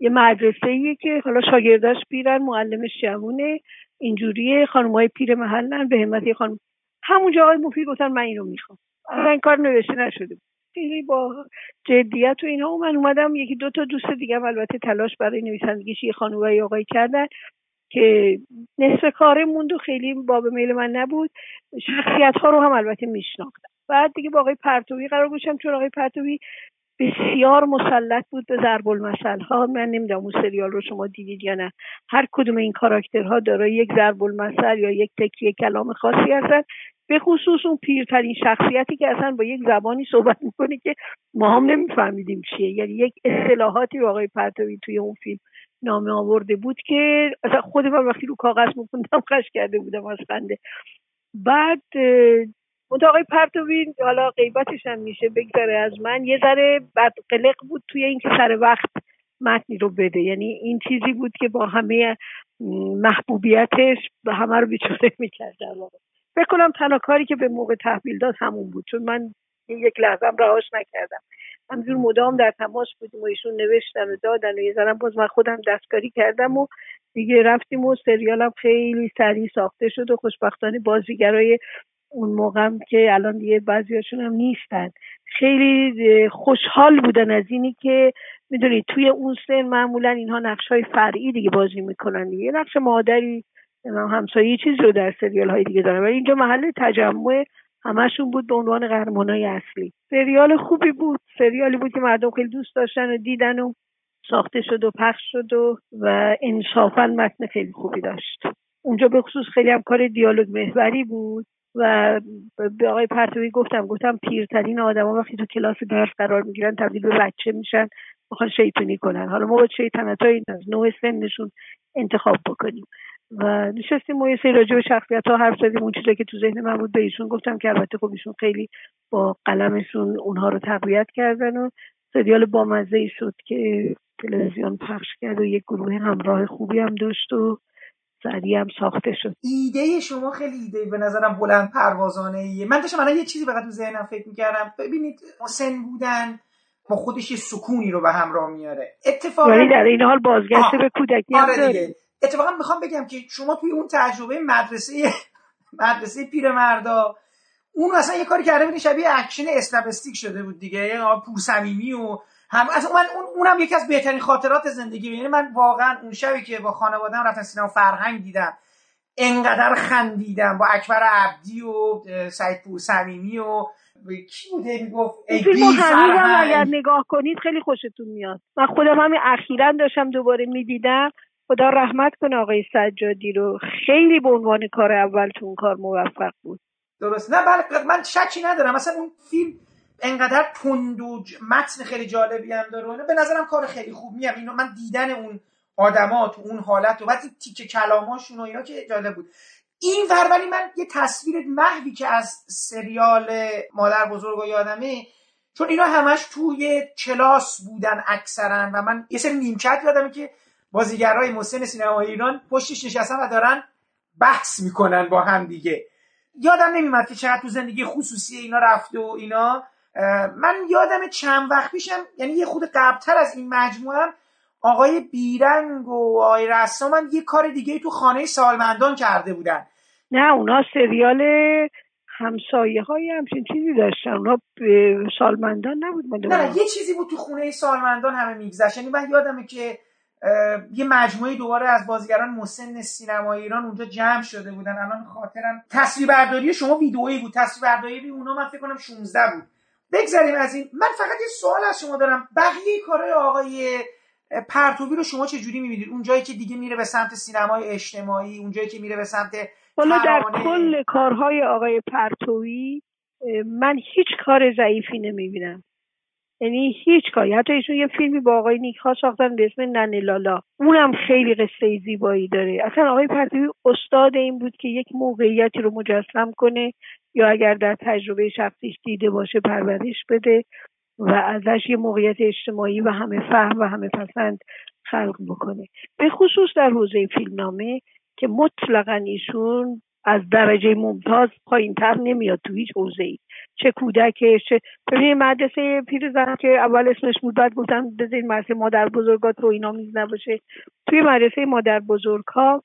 یه مدرسه‌ایه که حالا شاگرداش پیرن، معلمش جوونه، اینجوریه، خانم‌های پیر محلن به همت یه خانم. همونجا آقای مفید گفتن من اینو میخوام. اصلا این کار نوشته نشده. خیلی با جدیت و اینا و من اومدم یکی دو تا دوست دیگه البته تلاش برای نویسندگیش یه خانومه آقای کردن که نصف کاره موند و خیلی باب میل من نبود. شخصیت ها رو هم البته میشناختم. بعد دیگه با آقای پرتوی قرار گذاشتم، چون آقای پرتوی بسیار مسلط بود به ضرب المثل ها. من نمیدونم اون سریال رو شما دیدید یا نه. هر کدوم این کاراکترها دارای یک ضرب المثل یا یک تکیه کلام خاصی هستن، به خصوص اون پیرترین شخصیتی که اصلا با یک زبانی صحبت میکنه که ما هم نمیفهمیدیم چیه. یعنی یک اصطلاحاتی رو آقای پرتوی توی اون فیلم نام آورده بود که اصلا خود من وقتی رو کاغذ می‌خوندم خش کرده بودم از خنده. بعد اون آقای پرتوی، حالا غیبتش هم میشه بگذره از من، یه ذره بدقلق بود توی اینکه سر وقت متنی رو بده. یعنی این چیزی بود که با همه محبوبیتش به همه رو بیچاره میکرد. در واقع فکر کنم تنها کاری که به موقع تحویل داد همون بود، چون من یک لحظه هم رهاش نکردم، همجور مدام در تماس بودیم و ایشون نوشتن و دادن و یه ذره باز من خودم دستکاری کردم و دیگه رفتیم و سریالم خیلی سریع ساخته شد و خوشبختانه بازیگرای اون موقع هم که الان دیگه بعضیاشون هم نیستن، خیلی خوشحال بودن از اینی که میدونید توی اون سن معمولا اینها نقش‌های فرعی دیگه بازی میکنن، یه نقش مادری، همسایه، چیز رو در سریال های دیگه دارن، ولی اینجا محل تجمع همشون بود به عنوان قهرمانای اصلی. سریال خوبی بود، سریالی بود که مردم خیلی دوست داشتن و دیدن و ساخته شد و پخش شد و و انصافا متن خیلی خوبی داشت. اونجا به خصوص خیلی هم کار دیالوگ محوری بود و به آقای پرتوی گفتم گفتم پیرترین آدما وقتی تو کلاس درس قرار میگیرن تبدیل به بچه میشن، میخوان شیطونی کنن، حالا ما با شیطنتای از نوع سنشون انتخاب بکنیم. و نشستیم و یه سری راجع به شخصیت‌ها حرف زدیم، اون چیزی که تو ذهن من بود به ایشون گفتم که البته خب ایشون خیلی با قلمشون اونها رو تقویت کردن و سریال بامزه‌ای شد که تلویزیون پخش کرد و یک گروه همراه خوبی هم داشت و سریع هم ساخته شد. ایده شما خیلی ایده به نظرم بلند پروازانه‌ایه. من داشتم الان یه چیزی فقط تو ذهنم فکر می‌کردم. ببینید مسن بودن با خودش یه سکونی رو به همراه میاره. اتفاقاً یعنی در این حال بازگشت به کودکی هم داره. اتفاقا میخوام بگم که شما توی اون تجربه مدرسه مدرسه پیرمردا اون اصلا یه کاری کرده بود شبیه اکشن اسنپ استیک شده بود دیگه، یه پور صمیمی و هم اصلا من اون اونم یکی از بهترین خاطرات زندگی من. یعنی من واقعا اون شبی که با خانواده‌ام رفتم سینما فرهنگ دیدم، انقدر خندیدم با اکبر عبدی و سعید پور صمیمی و کی بوده میگفت فیلمو همینم اگر نگاه کنید خیلی خوشتون میاد. من خودم همین اخیراً داشتم دوباره میدیدم، خدا رحمت کنه آقای سجادی رو، خیلی به عنوان کار اول تو اون کار موفق بود. درست، نه بله من شکی ندارم، مثلا اون فیلم انقدر پند و متن خیلی جالبی هم داره، به نظرم کار خیلی خوب میام اینو. من دیدن اون آدما تو اون حالت و بعد تیکه کلاماشون و اینا که جالب بود این ور. ولی من یه تصویر محوی که از سریال مادر بزرگا یادمه، چون اینا همش توی کلاس بودن اکثرا و من یه سری نیمکت یادمه که بازیگرای مسن سینمای ایران پشتش نشستن و دارن بحث میکنن با هم دیگه. یادم نمیاد که چقدر تو زندگی خصوصی اینا رفته و اینا. من یادم چند وقت پیشم، یعنی یه خود قبلتر از این مجموعه هم آقای بیرنگ و آقای رسام هم یه کار دیگه تو خانه سالمندان کرده بودن. نه اونا سریال همسایه های همچین چیزی داشتن، اونا سالمندان نبود. من نه, نه یه چیزی بود تو خونه سالمندان همه میگذشت. یعنی من یادمه که یه مجموعه دوباره از بازیگران مسن سینمای ایران اونجا جمع شده بودن. الان خاطرم تصویر برداری شما ویدئویی بود، تصویر برداری اونا من فکر کنم شانزده بود. بگذاریم از این. من فقط یه سوال از شما دارم، بقیه کارهای آقای پرتوی رو شما چه جوری می‌بینید؟ اون جایی که دیگه میره به سمت سینمای اجتماعی، اون جایی که میره به سمت حالا در کل کارهای آقای پرتوی من هیچ کار ضعیفی نمی‌بینم. یعنی هیچ کاری. حتی ایشون یه فیلمی با آقای نیک‌آزاد ساختن به اسم ننه لالا، اونم خیلی قصه زیبایی داره. اصلا آقای پرتوی استاد این بود که یک موقعیتی رو مجسم کنه یا اگر در تجربه شخصیش دیده باشه پرورش بده و ازش یه موقعیت اجتماعی و همه فهم و همه پسند خلق بکنه. به خصوص در حوزه فیلمنامه که مطلقاً ایشون از درجه ممتاز پایین‌تر نمیاد تو هیچ حوزه‌ای، چه کودکش چه توی مدرسه پیرزن که اول اسمش بود بعد گفتن بذارید مدرسه مادر بزرگات رو اینا میز نباشه. توی مدرسه مادر بزرگ‌ها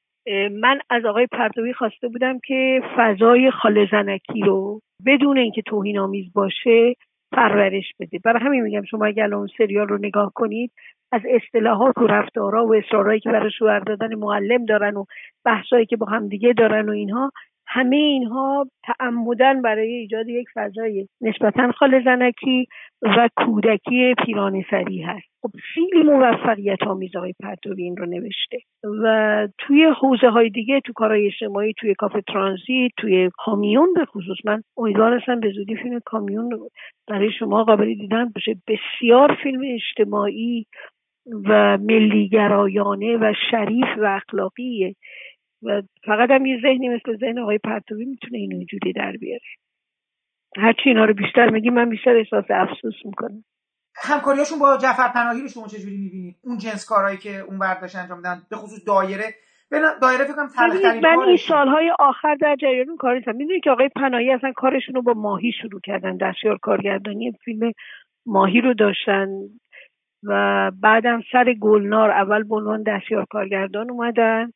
من از آقای پرتوی خواسته بودم که فضای خاله زنکی رو بدون اینکه توهین‌آمیز باشه پرورش بده. برای همین میگم شما اگه الان سریال رو نگاه کنید از اصطلاحات و رفتارها و اصرارهایی که برای شوهر دادن معلم دارن و بحثایی که با هم دیگه دارن و اینها، همه اینها تعمدن برای ایجاد یک فضای نسبتاً خال زنکی و کودکی پیرانه‌سری هست. خب خیلی موفقیت‌آمیز آقای پرتوی این رو نوشته و توی حوزه‌های دیگه، تو کارهای اجتماعی، توی کافه ترانزیت، توی کامیون به خصوص. من امیدوار هستم به زودی فیلم کامیون برای شما قابل دیدن باشه. بسیار فیلم اجتماعی و ملیگرایانه و شریف و اخلاقیه و فقط هم یه ذهنی مثل ذهن آقای پرتوی میتونه اینو جوری در بیاره. هرچی اینا رو بیشتر میگی من بیشتر احساس افسوس میکنم. همکاریاشون با جعفر پناهی رو شما چجوری میبینید؟ اون جنس کارهایی که اون برداشت انجام میدن، به خصوص دایره دایره فکر کنم تلخترین کارش. من این سالهای آخر در جریان کار هستم. میدونید که آقای پناهی اصلا کارشون رو با ماهی شروع کردن، دستیار کارگردانی فیلم ماهی رو داشتن و بعدم سر گلنار اول به عنوان دستیار کارگردان اومدن،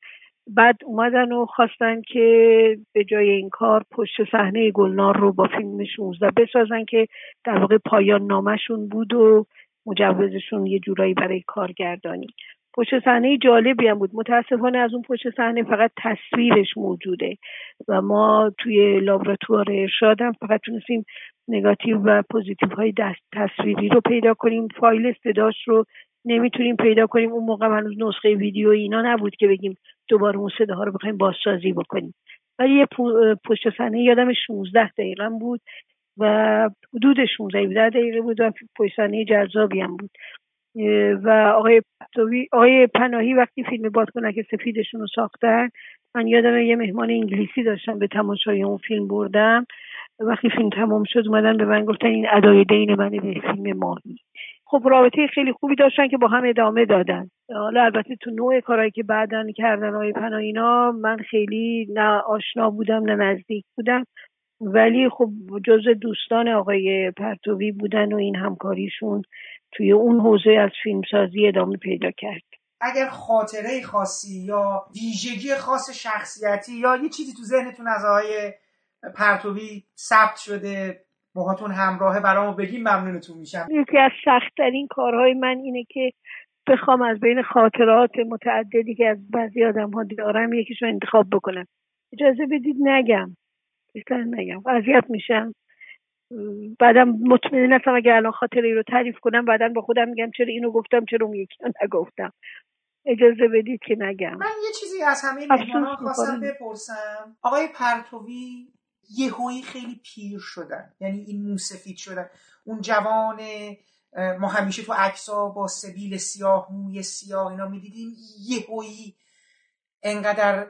بعد اومدن و خواستن که به جای این کار پشت صحنه گلنار رو با فیلم شانزده بسازن که در واقع پایان نامشون بود و مجوزشون یه جورایی برای کارگردانی. پشت صحنه جالبی هم بود. متاسفانه از اون پشت صحنه فقط تصویرش موجوده و ما توی لابراتوار ارشاد هم فقط تونستیم نگاتیو و پوزیتیو های تصویری رو پیدا کنیم. فایل صداش رو نمیتونیم پیدا کنیم. اون موقع هنوز نسخه ویدیو اینا نبود که بگیم دوباره اون صداها رو بخوایم بازسازی بکنیم. ولی یه پشت صحنه یادم شانزده دقیقه بود و حدود شانزده دقیقه بود و پشت صحنه جذابی هم بود. و آقای پرتوی، آقای پناهی وقتی فیلم بادکنک سفیدشون رو ساختن، من یادم یه مهمان انگلیسی داشتم به تماشای اون فیلم بردم. وقتی فیلم تمام شد اومدن به من گفتن این ادای دین منه به فیلم ماهی. خب رابطه خیلی خوبی داشتن که با هم ادامه دادن. حالا البته تو نوع کارهایی که بعدن کردن آقای پناهینا من خیلی نه آشنا بودم نه نزدیک بودم، ولی خب جزء دوستان آقای پرتوی بودن و این همکاریشون توی اون حوزه از فیلمسازی ادامه پیدا کرد. اگر خاطره خاصی یا ویژگی خاص شخصیتی یا یه چیزی تو ذهنتون از آقای پرتوی ثبت شده باهاتون همراهه برامو بگیم ممنونتون میشم. یکی از سخت‌ترین کارهای من اینه که بخوام از بین خاطرات متعددی که از بعضی آدم‌ها دارم یکیشو انتخاب بکنم. اجازه بدید نگم. بیشتر نگم. اذیت میشم. بعدم مطمئن هستم اگه الان خاطره ای رو تعریف کنم بعدا با خودم میگم چرا اینو گفتم چرا اون یکی رو نگفتم. اجازه بدید که نگم. من یه چیزی از همه مهمونان خواستم بپرسم. آقای پرتوی یهویی خیلی پیر شدن، یعنی این موسفید شدن، اون جوان ما همیشه تو عکس‌ها با سبیل سیاه، موی سیاه اینا می‌دیدیم، یهویی انقدر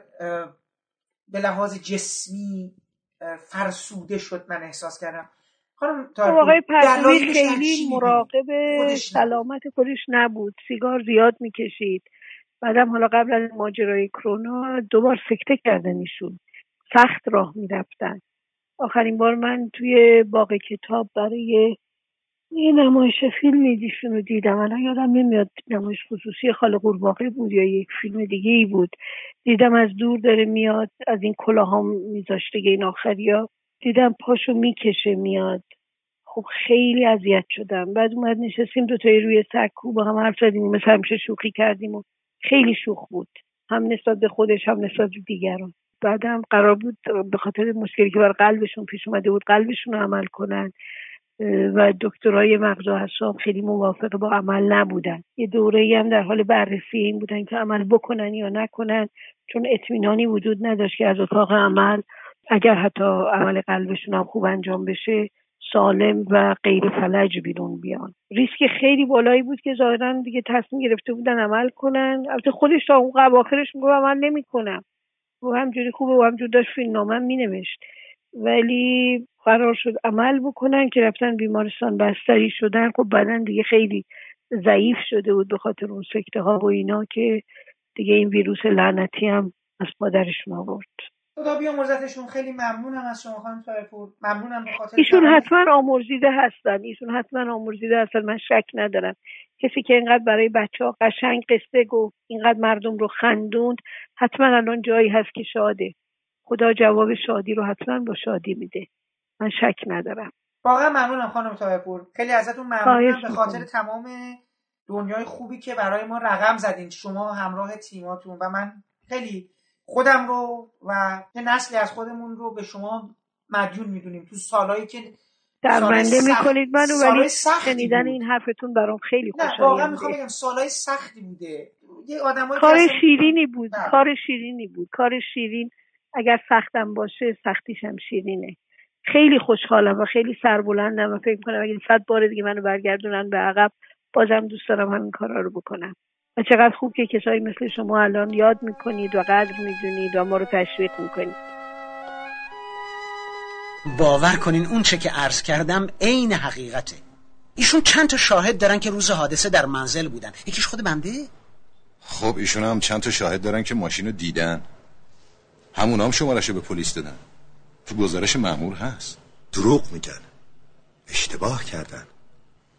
به لحاظ جسمی فرسوده شد. من احساس کردم خانم آقای پرتوی خیلی مراقب سلامت خودش نبود، سیگار زیاد می‌کشید، بعدم حالا قبل از ماجرای کرونا دوبار سکته کردن ایشون، سخت راه می‌رفتن. آخرین بار من توی باغ کتاب برای یه نمایش فیلمی دیشونو دیدم. الان یادم نمیاد نمایش خصوصی خاله قورباغه بود یا یک فیلم دیگه ای بود. دیدم از دور داره میاد، از این کلاها میذاشته این آخریا، دیدم پاشو میکشه میاد. خب خیلی اذیت شدم. بعد اومد نشستیم دو تایی روی سکو با هم حرف زدیم، مثل همیشه شوخی کردیم و خیلی شوخ بود، هم نسبت به خودش هم نسبت به دیگران. بعدم قرار بود به خاطر مشکلی که بر قلبشون پیش اومده بود قلبشون رو عمل کنن و دکترهای مغز و اعصاب خیلی موافق با عمل نبودن. یه دوره‌ای هم در حال بررسی این بودن که عمل بکنن یا نکنن، چون اطمینانی وجود نداشت که از اتاق عمل اگر حتی عمل قلبشون هم خوب انجام بشه سالم و غیر فلج بیرون بیان. ریسک خیلی بالایی بود که ظاهرا دیگه تصمیم گرفته بودن عمل کنن. البته خودش تا اون قبل آخرش میگفت عمل نمی‌کنم و همجوری خوبه و همجور داشت فیلمنامه مینوشت، ولی قرار شد عمل بکنن که رفتن بیمارستان بستری شدن. خب بدن دیگه خیلی ضعیف شده بود به خاطر اون سکته ها و اینا که دیگه این ویروس لعنتی هم از مادرش آورد. خدا بیامرزتشون. خیلی ممنونم از شما خانم طائرپور. ممنونم به خاطر ایشون حتما آمرزیده هستن. ایشون حتما آمرزیده هستن. من شک ندارم. کسی که اینقدر برای بچه‌ها قشنگ قصه گفت، اینقدر مردم رو خندوند، حتما الان جایی هست که شاده. خدا جواب شادی رو حتما با شادی میده. من شک ندارم. واقعا ممنونم خانم طائرپور. خیلی ازتون ممنونم به خاطر تمام دنیای خوبی که برای ما رقم زدین، شما همراه تیماتون. و من خیلی خودم رو و یه نسلی از خودمون رو به شما مدیون میدونیم تو سالایی که درمنده میکنید منو، ولی شنیدن این حرفتون برام خیلی خوشایند. نه واقعا میخوام بگم سالای سختی بوده، یه آدمای کار اصلا... شیرینی بود نه. کار شیرینی بود، کار شیرین اگر سختم باشه سختیش هم شیرینه. خیلی خوشحالم و خیلی سربلندم و فکر میکنم اگه صد بار دیگه منو برگردونن به عقب بازم دوست دارم همین کارا رو بکنم. و چقدر خوب که کسایی مثل شما الان یاد میکنید و قدر میدونید و ما رو تشویق میکنید. باور کنین اون چه که عرض کردم عین حقیقته. ایشون چند تا شاهد دارن که روز حادثه در منزل بودن، یکیش خود بنده. خب ایشون هم چند تا شاهد دارن که ماشین رو دیدن، همون هم شمارش رو به پلیس دادن، تو گزارش مأمور هست. دروغ میگن، اشتباه کردن.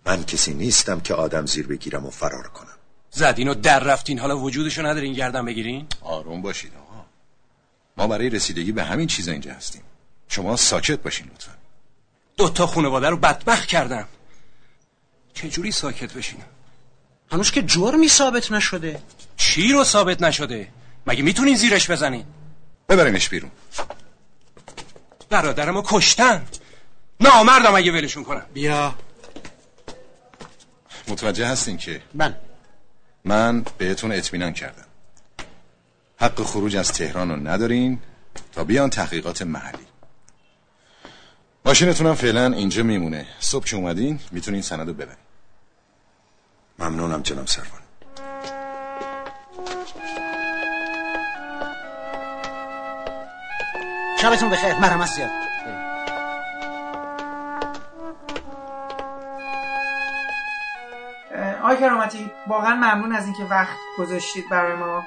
من کسی نیستم که آدم زیر بگیرم و فرار کنم. زدین و در رفتین، حالا وجودشو ندارین گردن بگیرین. آروم باشید آقا، ما برای رسیدگی به همین چیزا اینجا هستیم. شما ساکت باشین لطفا. دو تا خانواده رو بدبخت کردم، چجوری ساکت بشین؟ هنوز که جرمی ثابت نشده. چی رو ثابت نشده؟ مگه میتونین زیرش بزنین؟ ببرینش بیرون. برادرمو کشتن، نامردم اگه ولشون کنم. بیا. متوجه هستین که من من بهتون اطمینان کردم حق خروج از تهران رو ندارین تا بیان تحقیقات محلی. ماشینتون هم فعلا اینجا میمونه، صبح که اومدین میتونین سند رو ببرین. ممنونم جناب سروان. شبتون بخیر. مرحمت زیاد. آقای کرامتی واقعا ممنون از اینکه وقت گذاشتید برای ما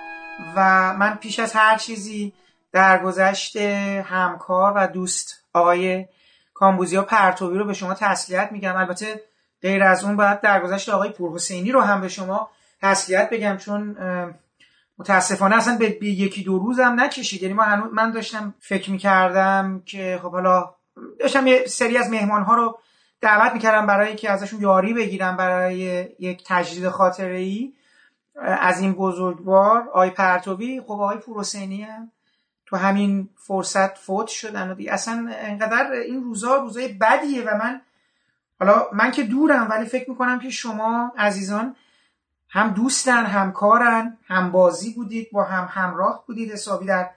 و من پیش از هر چیزی در گذشت همکار و دوست آقای کامبوزیا پرتوی رو به شما تسلیت میگم. البته غیر از اون باید درگذشت آقای پورحسینی رو هم به شما تسلیت بگم، چون متاسفانه اصلا به یکی دو روز هم نکشید. یعنی من من داشتم فکر میکردم که خب حالا داشتم یه سری از مهمان‌ها رو دعوت میکردم برای که ازشون یاری بگیرم برای یک تجدید خاطره‌ای از این بزرگوار آقای پرتوی. خب آقای پورحسینی هم تو همین فرصت فوت شدن و دیگه اصلا انقدر این روزا روزای بدیه و من حالا من که دورم ولی فکر میکنم که شما عزیزان هم دوستن، هم کارن، هم بازی بودید، با هم همراه بودید حسابی در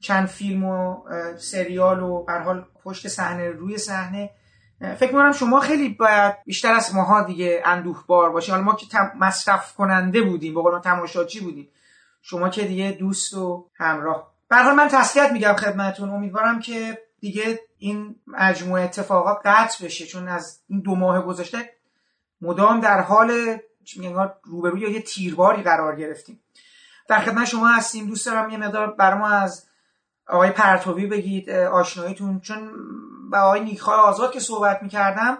چند فیلم و سریال و به هر حال پشت صحنه روی صحنه. فکر میکنم شما خیلی باید بیشتر از ماها دیگه اندوهبار باشید. حالا ما که مصرف کننده بودیم، به قول ما تماشاچی بودیم، شما که دیگه دوست و همراه. برای من تسلیت میگم خدمتون. امیدوارم که دیگه این مجموعه اتفاقات قطع بشه، چون از این دو ماه گذشته مدام در حال روبروی یه تیرباری قرار گرفتیم. در خدمت شما هستیم. دوست دارم یه مقدار برای ما از آقای پرتوی بگید، آشناییتون، چون با آقای نیکآزاد آزاد که صحبت میکردم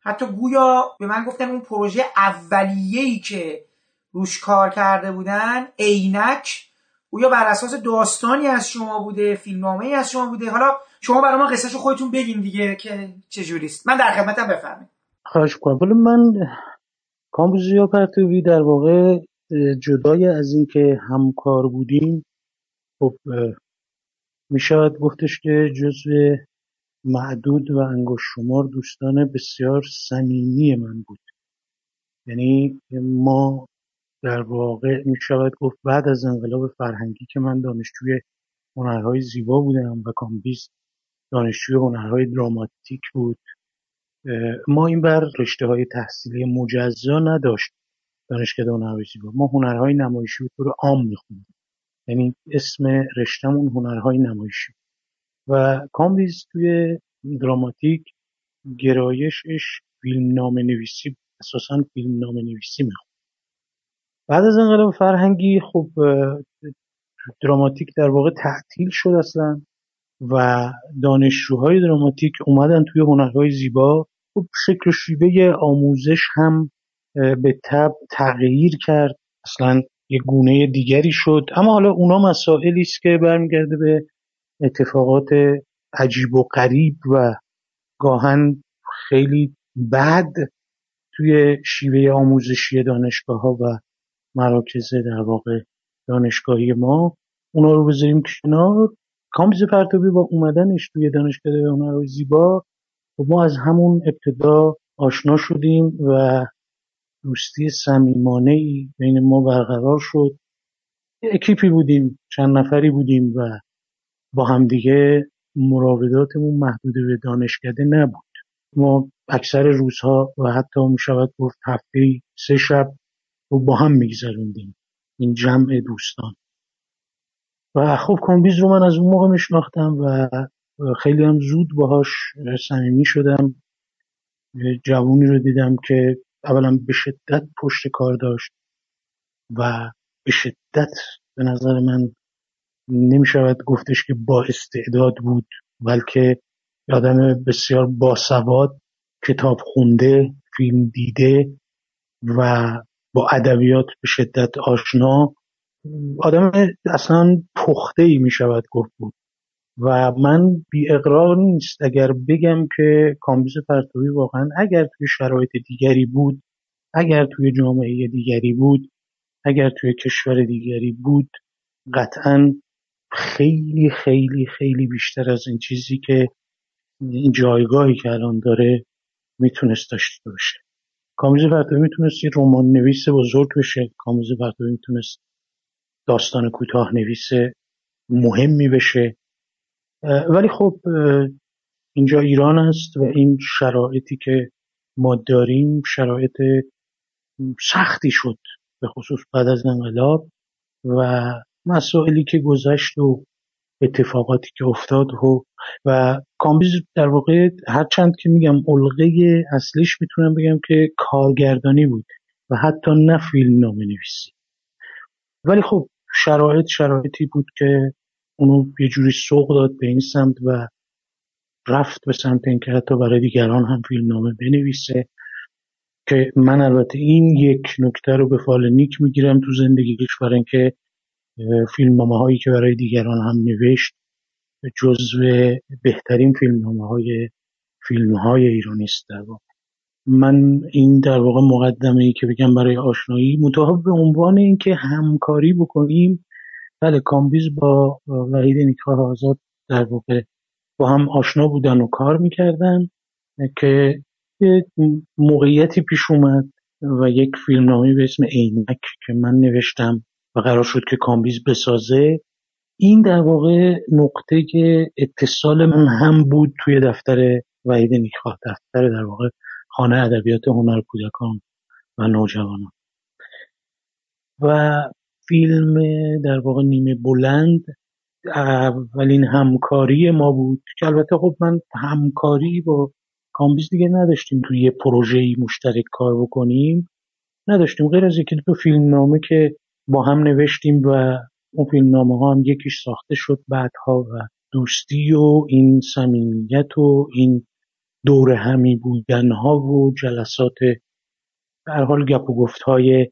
حتی گویا به من گفتن اون پروژه اولیه‌ای که روش کار کرده بودن عینک و یا بر اساس داستانی از شما بوده، فیلمنامه‌ای از شما بوده. حالا شما برای ما قصهشو خودتون بگین دیگه که چجوریست. من در خدمتم، بفرمایید. خواهش می‌کنم. ولی من کامبوزیا پرتوی در واقع جدای از این که همکار بودیم، خب میشد گفتش که جزو معدود و انگشت شمار دوستان بسیار صمیمی من بود. یعنی ما در واقع میشود گفت بعد از انقلاب فرهنگی که من دانشجوی هنرهای زیبا بودم و کامبیز دانشجوی هنرهای دراماتیک بود، ما این بر رشته های تحصیلی مجزا نداشت دانشکده هنرهای زیبا. ما هنرهای نمایشی به طور عام میخوندیم، یعنی اسم رشتهمون هنرهای نمایشی. و کامبیز توی دراماتیک گرایشش فیلمنامه نویسی، اساساً فیلمنامه نویسی میخوند. بعد از انقلاب فرهنگی خب دراماتیک در واقع تعطیل شد اصلا و دانشجوهای دراماتیک اومدن توی هنرهای زیبا. خب شکل و شیوه آموزش هم به تبع تغییر کرد، اصلا یه گونه دیگری شد. اما حالا اونا مسائلی است که برمیگرده به اتفاقات عجیب و غریب و گاهن خیلی بد توی شیوه آموزشی دانشگاه‌ها و مراکز در واقع دانشگاهی ما. اونا رو بذاریم کنار، کامبوزیا پرتوی با اومدنش توی دانشگاه هنرهای زیبا و ما از همون ابتدا آشنا شدیم و دوستی صمیمانه‌ای بین ما برقرار شد. اکیپی بودیم، چند نفری بودیم و با همدیگه مراوداتمون محدود به دانشکده نبود. ما اکثر روزها و حتی میشود گفت هفته‌ای سه شب رو با هم میگذروندیم، این جمع دوستان. و خب کامبیز رو من از اون موقع میشناختم و خیلی هم زود باهاش صمیمی شدم. جوانی رو دیدم که اولا به شدت پشت کار داشت و به شدت به نظر من نمیشود گفتش که با استعداد بود، بلکه آدم بسیار باسواد، کتاب خونده، فیلم دیده و با ادبیات به شدت آشنا، آدم اصلا پخته‌ای میشود گفت بود. و من بی اقرار نیست اگر بگم که کامبوزیا پرتوی واقعا اگر توی شرایط دیگری بود، اگر توی جامعه دیگری بود، اگر توی کشور دیگری بود، قطعاً خیلی خیلی خیلی بیشتر از این چیزی که این جایگاهی که الان داره میتونست داشته باشه. کامبوزیا پرتوی میتونست یه رمان نویس بزرگ بشه، کامبوزیا پرتوی میتونست داستان کوتاه نویس مهمی بشه، ولی خب اینجا ایران است و این شرایطی که ما داریم شرایط سختی شد، به خصوص بعد از انقلاب و مسائلی که گذشت و اتفاقاتی که افتاد و, و کامبیز در واقع هرچند که میگم علقه اصلیش میتونم بگم که کارگردانی بود و حتی نه فیلم نامه نویسی، ولی خب شرایط شرایطی بود که اونو یه جوری سوق داد به این سمت و رفت به سمت اینکه حتی برای دیگران هم فیلم نامه بنویسه. که من البته این یک نکته رو به فال نیک میگیرم تو زندگیش، برای اینکه فیلم نامه هایی که برای دیگران هم نوشت جزو بهترین فیلم نامه های فیلم های ایرانی است. در واقع من این در واقع مقدمه ای که بگم برای آشنایی متعاقب به عنوان اینکه همکاری بکنیم. بله، کامبیز با وحید نیکآزاد در واقع با هم آشنا بودن و کار میکردن که موقعیتی پیش اومد و یک فیلمنامه به اسم عینک که من نوشتم و قرار شد که کامبیز بسازه. این در واقع نقطه اتصال من هم بود توی دفتر وحید نیکآزاد، دفتر در واقع خانه ادبیات هنر کودکان و نوجوانان. و فیلم در واقع نیمه بلند اولین همکاری ما بود که البته خب من همکاری با کامبیز دیگه نداشتیم، توی یه پروژه‌ای مشترک کار بکنیم نداشتیم، غیر از یکی دو فیلمنامه که با هم نوشتیم و اون فیلمنامه‌ها هم یکیش ساخته شد بعدها. و دوستی و این صمیمیت و این دور همی بودنها و جلسات به هر حال گپ و گفت‌های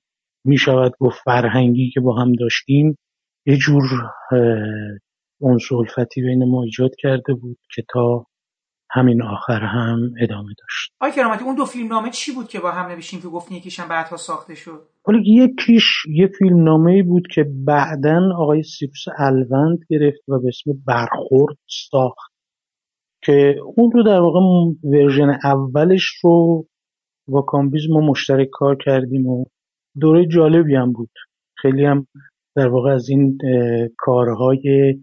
میشود گفت فرهنگی که با هم داشتیم یه جور انس الفتی بین ما ایجاد کرده بود که تا همین آخر هم ادامه داشت. آقای کرامتی، اون دو فیلم نامه چی بود که با هم نوشتیم که گفتین یکیش هم بعدها ساخته شد؟ ولی یکیش یه فیلم نامه‌ای بود که بعداً آقای سیروس الوند گرفت و به اسم برخورد ساخت که اون رو در واقع ورژن اولش رو با کامبیز ما مشترک کار کردیم و دوره جالبی هم بود. خیلی هم در واقع از این کارهای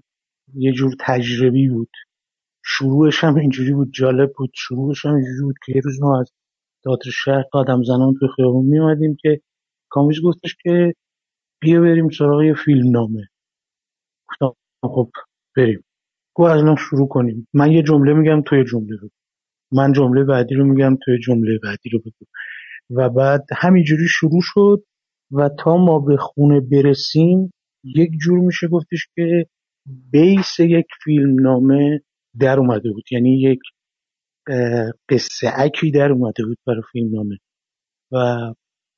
یه جور تجربی بود. شروعش هم اینجوری بود، جالب بود. شروعش هم اینجوری بود که یه روز ما از تئاتر شهر قدم زنان توی خیابون می اومدیم که کامبیز گفتش که بیا بریم سراغ یه فیلم نامه. گفتم خب بریم. گفت از الان شروع کنیم. من یه جمله میگم توی جمله بگو. من جمله بعدی رو میگم توی جمله بعدی رو بگو. و بعد همینجوری شروع شد و تا ما به خونه برسیم یک جور میشه گفتش که بیس یک فیلم نامه در اومده بود، یعنی یک قصه اکی در اومده بود برای فیلم نامه. و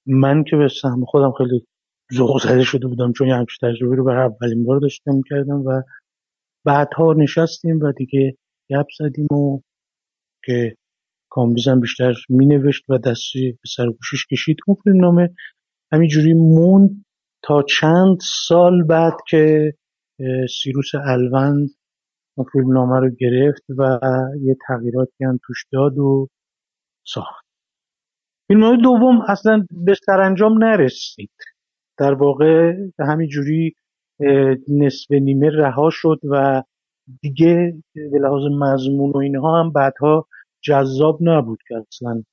من که به سهم خودم خیلی ذوق زده شده بودم چون همچین تجربه رو برای اولین بار داشتم میکردم. و بعدها نشستیم و دیگه گپ زدیم و که کامبیزم بیشتر می نوشت و دستی به سر گوشش کشید. اون فیلم نامه همینجوری موند تا چند سال بعد که سیروس الوند فیلمنامه رو گرفت و یه تغییراتی هم توش داد و ساخت. فیلمنامه دوم اصلا به سرانجام نرسید، در واقع همین جوری نصف نیمه رها شد و دیگه به لحاظ مضمون و اینها هم بعدها جذاب نبود که اصلا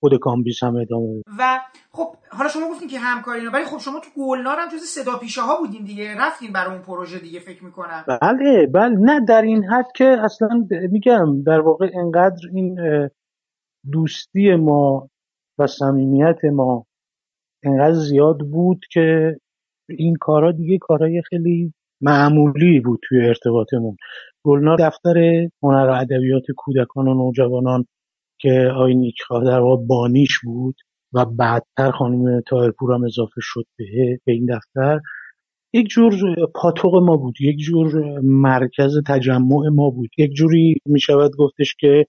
خود کامبیز هم ادامه بود. و خب حالا شما گفتین که همکارین، ولی خب شما تو گلنار هم جز صدا پیشه ها بودین دیگه، رفتین برای اون پروژه دیگه فکر میکنم. بله بله، نه در این حد که اصلا میگم در واقع انقدر این دوستی ما و صمیمیت ما انقدر زیاد بود که این کارا دیگه کارای خیلی معمولی بود توی ارتباطمون. گلنار دفتر هنر و ادبیات کودکان و نوجوانان که آقای نیکآزاد در واقع بانیش بود و بعدتر خانم طائرپور هم اضافه شد به این دفتر، یک جور پاتوق ما بود، یک جور مرکز تجمع ما بود، یک جوری میشود گفتش که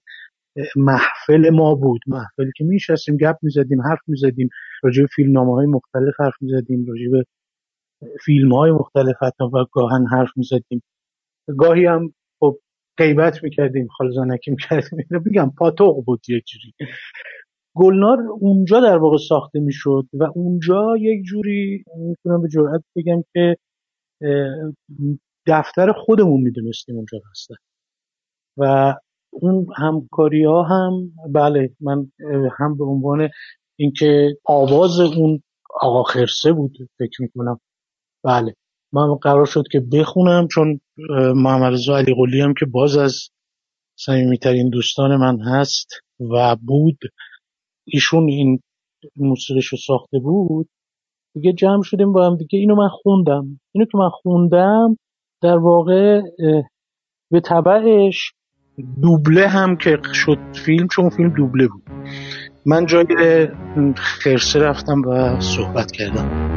محفل ما بود، محفلی که میشستیم گپ میزدیم، حرف میزدیم، راجع به فیلمنامه‌های مختلف حرف میزدیم، راجع به فیلم‌های مختلف حتی و گاهن حرف میزدیم، گاهی هم غیبت میکردیم، خالزانکی میکردیم. بگم پاتوق بود یک جوری. گلنار اونجا در واقع ساخته میشد و اونجا یک جوری میتونم به جرئت بگم که دفتر خودمون میدونستیم اونجا هستن و اون همکاری ها هم بله، من هم به عنوان اینکه آواز اون آقا خرسه بود فکر میکنم، بله من قرار شد که بخونم، چون محمدرضا علیقلی هم که باز از صمیمی‌ترین دوستان من هست و بود، ایشون این موسیقیش رو ساخته بود دیگه، جمع شدیم با هم دیگه، اینو من خوندم. اینو که من خوندم در واقع به تبعش دوبله هم که شد فیلم، چون فیلم دوبله بود، من جای خرسه رفتم و صحبت کردم.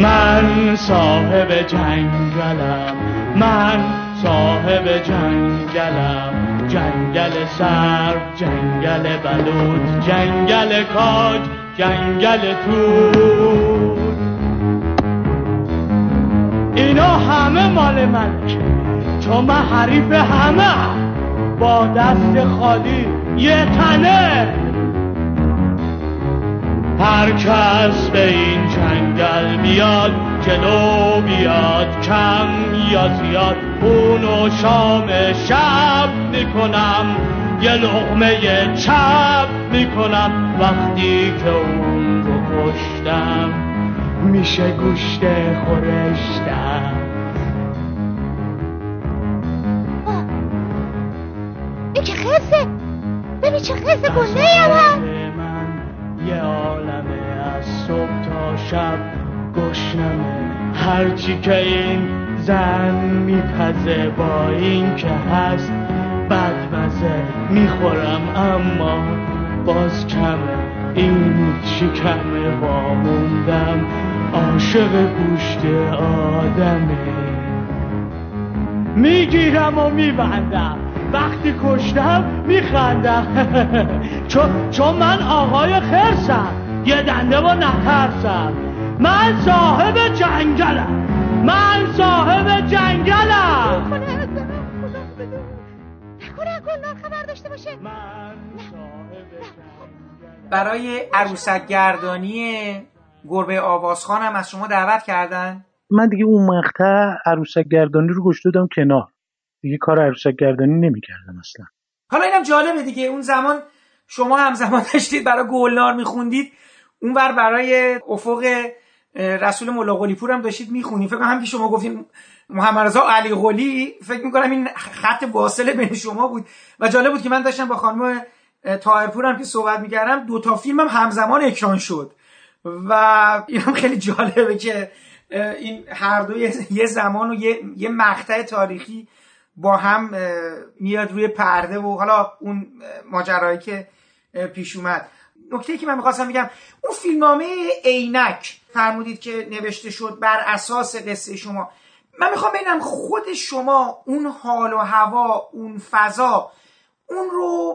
من صاحب جنگلم، من صاحب جنگلم، جنگل سرب، جنگل بلود، جنگل کاج، جنگل تور، اینا همه مال منه، چون من حریف همه، با دست خالی یه تنه. هر کس به این جنگل بیاد، جلو بیاد، کم یا زیاد، خون و شام شب میکنم، یه لقمه چپ میکنم. وقتی که اون رو کشتم میشه گوشت خورشتم. این چه خرسه؟ ببین چه خرسه گنده یه یه عالمه، از صبح تا شب گشنمه، هرچی که این زن میپزه با این که هست بدمزه، میخورم اما باز کمه، این چی کمه، با موندم عاشق گوشت آدمه، میگیرم و میبندم، وقتی کشتم میخندم. چون چون من آقای خرسم، یه دنده با نترسم، من صاحب جنگلم، من صاحب جنگلم. نکنه گلنار خبر داشته باشه. برای عروسک گردانی گربه آوازخوان هم از شما دعوت کردن؟ من دیگه اون مقطع عروسک گردانی رو گذاشتم کنار، دیگه کار عروسک گردانی نمی‌کردم اصلا. حالا اینم جالبه دیگه، اون زمان شما همزمان داشتید برای گلنار می‌خوندید، اونور برای افق رسول ملاقلیپور هم داشتید می‌خونید. فکر کنم هم که شما گفتین محمدرضا علیقلی، فکر می‌کنم این خط واصله بین شما بود. و جالب بود که من داشتم با خانم طاهرپور هم که صحبت می‌کردم، دو تا فیلمم هم همزمان اکران شد و اینم خیلی جالبه که این هر دو یه زمان و یه یه مقطع تاریخی با هم میاد روی پرده. و حالا اون ماجرایی که پیش اومد، نکته‌ای که من می‌خواستم بگم، اون فیلمنامه عینک فرمودید که نوشته شد بر اساس قصه شما، من می‌خوام ببینم خود شما اون حال و هوا، اون فضا، اون رو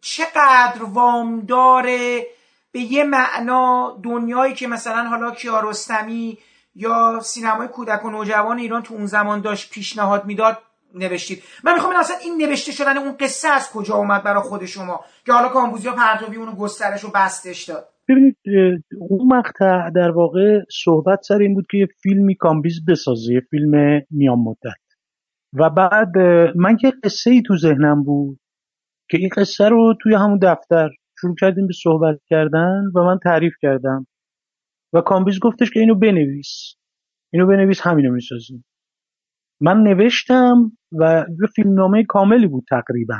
چقدر وامدار به یه معنا دنیایی که مثلا حالا کیارستمی یا سینمای کودک و نوجوان ایران تو اون زمان داشت پیشنهاد میداد نوشتید. من میخوام اصلا این نوشته شدن اون قصه از کجا اومد برای خود شما که حالا کامبوزیا پرتوی اونو گسترش و بستش داد؟ ببینید اون مقطع در واقع صحبت سر این بود که یه فیلمی کامبیز بسازه، یه فیلم میان مدت، و بعد من که قصه ای تو ذهنم بود که این قصه رو توی همون دفتر شروع کردیم به صحبت کردن و من تعریف کردم و کامبیز گفتش که اینو بنویس، اینو بنویس، همینو میسازیم. من نوشتم و یه فیلمنامه کاملی بود تقریبا،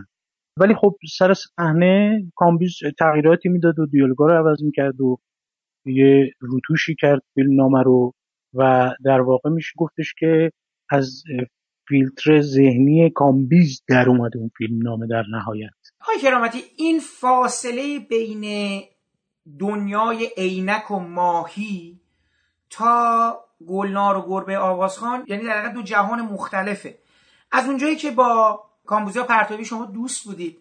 ولی خب سر صحنه کامبیز تغییراتی میداد و دیالوگا رو عوض میکرد و یه روتوشی کرد فیلمنامه رو و در واقع میشه گفتش که از فیلتر ذهنی کامبیز در اومد اون فیلمنامه در نهایت. آقای کرامتی، این فاصله بین دنیای عینک و ماهی تا گلنار و گربه آوازخوان، یعنی در واقع دو جهان مختلفه. از اونجایی که با کامبوزیا پرتوی شما دوست بودید،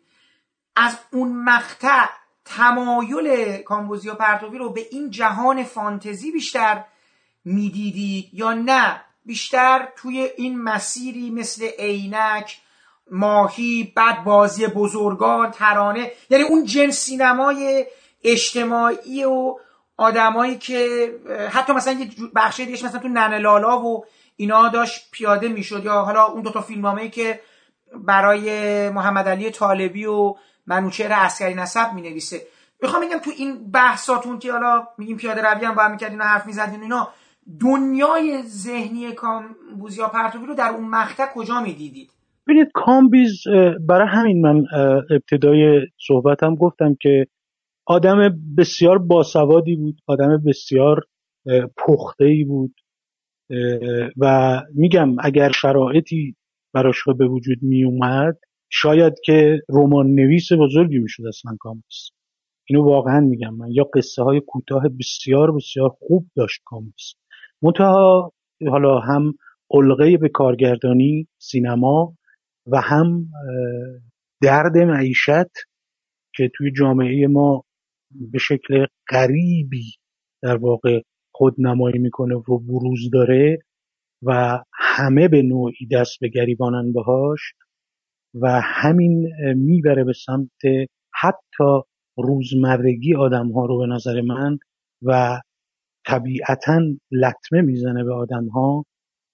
از اون مقطع تمایل کامبوزیا پرتوی رو به این جهان فانتزی بیشتر میدیدید یا نه بیشتر توی این مسیری مثل عینک، ماهی، بعد بازی بزرگان، ترانه، یعنی اون جنس سینمای اجتماعی و آدمایی که حتی مثلا یه بخشی دیگه مثلا تو ننه لالا و اینا داشت پیاده میشد، یا حالا اون دوتا فیلمنامه‌ای که برای محمد علی طالبی و منوچهر عسگرینسب می نویسه. میخوام بگم تو این بحثاتون که حالا میگیم پیاده روی هم باید میکردین و حرف میزدین، اینا دنیای ذهنی کامبوزیا پرتوی رو در اون مقطع کجا میدیدید؟ ببینید کامبیز، برای همین من ابتدای صحبتم گفتم که آدم بسیار باسوادی بود، آدم بسیار پخته‌ای بود و میگم اگر شرایطی براش به وجود می اومد شاید که رمان نویس بزرگی میشد اصلا کامبیز. اینو واقعا میگم من، یا قصه های کوتاه بسیار بسیار خوب داشت کامبیز، منتها حالا هم علقه به کارگردانی سینما و هم درد معیشت که توی جامعه ما به شکل غریبی در واقع خودنمایی میکنه و بروز داره و همه به نوعی دست به گریبانن باهاش و همین میبره به سمت حتی روزمرگی آدمها رو به نظر من و طبیعتاً لطمه میزنه به آدمها.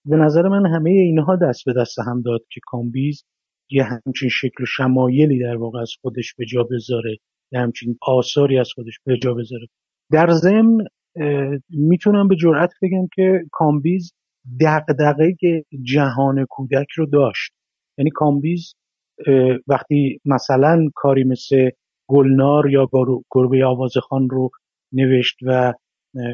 به نظر من همه اینها دست به دست هم داد که کامبیز یه همچین شکل و شمایلی در واقع از خودش به جا بذاره، یه همچین آثاری از خودش به جا بذاره. در ضمن میتونم به جرئت بگم که کامبیز دغدغه جهان کودک رو داشت. یعنی کامبیز وقتی مثلا کاری مثل گلنار یا گربه آوازخوان رو نوشت و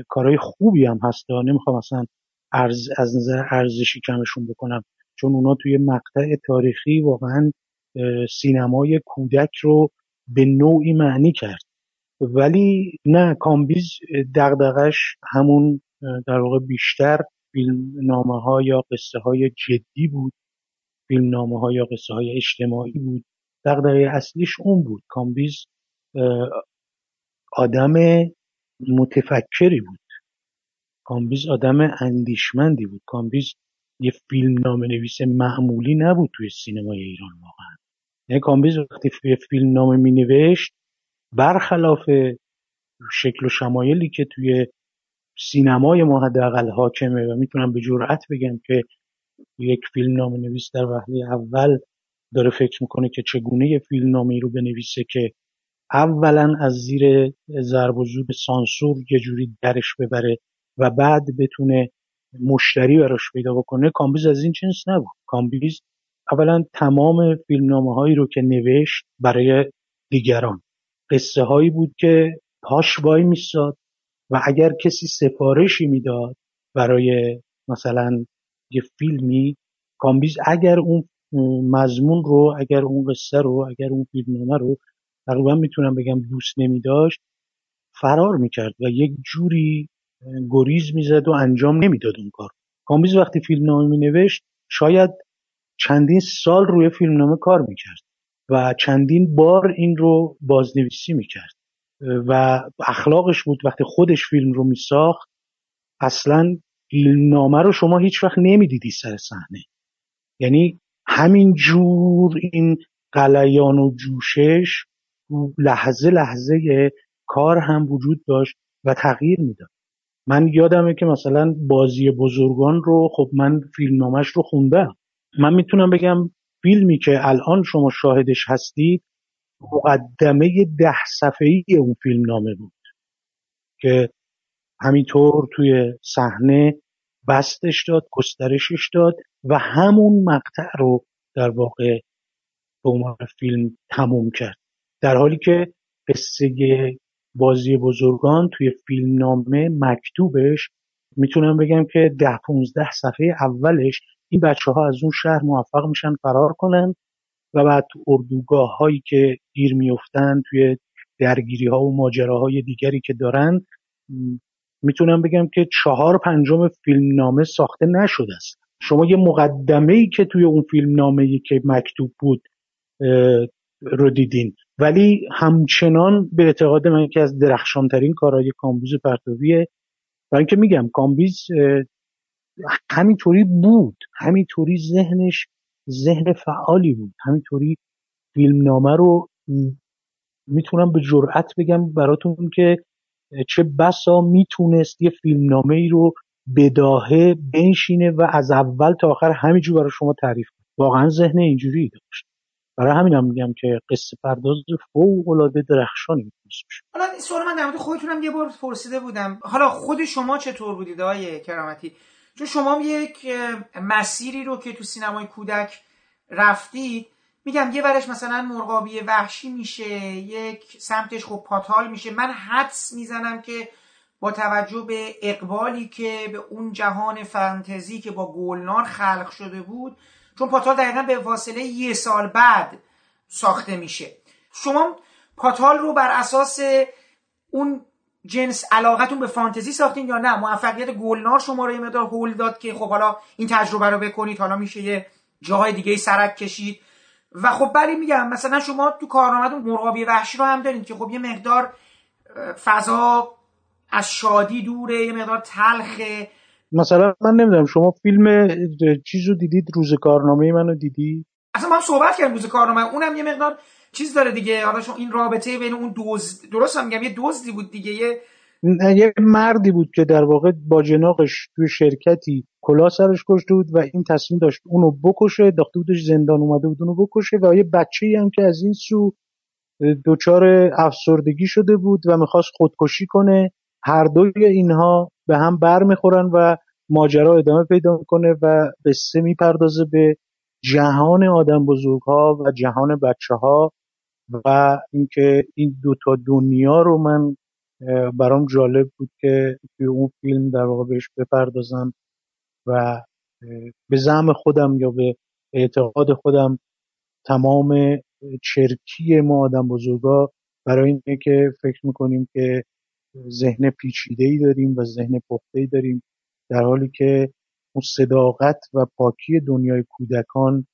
کارهای خوبی هم هست، نمیخوام مثلا ارز از نظر ارزشی کمشون بکنم، چون اونا توی مقطع تاریخی واقعا سینمای کودک رو به نوعی معنی کرد، ولی نه، کامبیز دغدغش همون در واقع بیشتر فیلمنامه ها یا قصه های جدی بود، فیلمنامه ها یا قصه های اجتماعی بود. دغدغه اصلیش اون بود. کامبیز آدم متفکری بود، کامبیز آدم اندیشمندی بود، کامبیز یه فیلمنامه نویس معمولی نبود توی سینمای ایران واقعا. یعنی کامبیز وقتی یه فیلمنامه می نوشت برخلاف شکل و شمایلی که توی سینمای ما حداقل حاکمه و میتونم به جرئت بگم که یک فیلمنامه نویس در وهله اول داره فکر میکنه که چگونه یه فیلمنامه‌ای رو بنویسه که اولا از زیر ضرب و زور سانسور یه جوری درش ببره و بعد بتونه مشتری براش پیدا بکنه. کامبیز از این جنس نبود. کامبیز اولا تمام فیلمنامه هایی رو که نوشت برای دیگران، قصه هایی بود که پاش وای میستاد و اگر کسی سفارشی میداد برای مثلا یه فیلمی، کامبیز اگر اون مضمون رو، اگر اون قصه رو، اگر اون فیلمنامه رو تقریبا میتونم بگم دوست نمیداشت، فرار میکرد و یک جوری گریز میزد و انجام نمیداد اون کار. کامبیز وقتی فیلمنامه می نوشت شاید چندین سال روی فیلمنامه کار میکرد و چندین بار این رو بازنویسی میکرد و اخلاقش بود وقتی خودش فیلم رو میساخت. اصلا فیلمنامه رو شما هیچ وقت نمیدیدی سر صحنه، یعنی همین جور این غلیان و جوشش لحظه لحظه کار هم وجود داشت و تغییر میداد. من یادمه که مثلا بازی بزرگان رو خب من فیلمنامش رو خوندم، من میتونم بگم فیلمی که الان شما شاهدش هستید مقدمه ده صفحه‌ای اون فیلمنامه بود که همینطور توی صحنه بستش داد، گسترشش داد و همون مقطع رو در واقع به عنوان فیلم تموم کرد، در حالی که قصه بازی بزرگان توی فیلمنامه مکتوبش میتونم بگم که ده پونزده صفحه اولش این بچه ها از اون شهر موفق میشن فرار کنن و بعد تو اردوگاه هایی که گیر میفتن توی درگیری ها و ماجراهای دیگری که دارن، میتونم بگم که چهار پنجم فیلمنامه ساخته نشده است. شما یه مقدمه‌ای که توی اون فیلمنامه‌ای که مکتوب بود رو دیدین، ولی همچنان به اعتقاد من که از درخشانترین کارهای کامبوز پرتویه. و اینکه میگم کامبیز همینطوری بود، همینطوری ذهنش ذهن فعالی بود، همینطوری فیلمنامه رو میتونم به جرئت بگم براتون که چه بسا میتونست یه فیلمنامه ای رو بداهه بنشینه و از اول تا آخر همینجور برای شما تعریف کنه. واقعا ذهن اینجوری داشت، برای همینم میگم که قصه پرداز فوق العاده درخشانی میتونست. حالا این سوال من در مورد خودتونم یه بار پرسیده بودم، حالا خود شما چطور بودید آقای کرامتی؟ چون شما یک مسیری رو که تو سینمای کودک رفتید، میگم یه ورش مثلا مرغابی وحشی میشه، یک سمتش خب پاتال میشه. من حدس میزنم که با توجه به اقبالی که به اون جهان فانتزی که با گلنار خلق شده بود، چون پاتال دقیقا به واسطه یه سال بعد ساخته میشه، شما پاتال رو بر اساس اون جنس علاقتون به فانتزی ساختین یا نه؟ موفقیت گلنار شما رو یه مقدار هول داد که خب حالا این تجربه رو بکنید، حالا میشه یه جاهای دیگه سرک کشید. و خب بلی میگم مثلا شما تو کارنامه‌تون مرغابی وحشی رو هم دارین که خب یه مقدار فضا از شادی دوره، یه مقدار تلخه. مثلا من نمیدونم شما فیلم چیز رو دیدید، روز کارنامه منو دیدی؟ اصلا من صحبت کردم روز کارنامه، اونم یه مقدار چیز داره دیگه. حالا شما این رابطه بین اون دزد، درست هم میگم یه دزدی بود دیگه، یه یه مردی بود که در واقع با جناقش توی شرکتی کلاه سرش کشته بود و این تصمیم داشت اونو بکشه، انداخته بودش زندان، اومده بود اونو بکشه و یه بچه‌ای هم که از این سو دچار افسردگی شده بود و می‌خواست خودکشی کنه. هر دوی اینها به هم برمیخورن و ماجرا ادامه پیدا میکنه و قصه میپردازه به جهان آدم بزرگها و جهان بچه‌ها و اینکه این دو تا دنیا رو من برام جالب بود که توی اون فیلم در واقع بهش بپردازم و به زعم خودم یا به اعتقاد خودم تمام چرکی ما آدم بزرگا برای اینه که فکر میکنیم که ذهن پیچیده‌ای داریم و ذهن پخته‌ای داریم، در حالی که اون صداقت و پاکی دنیای کودکان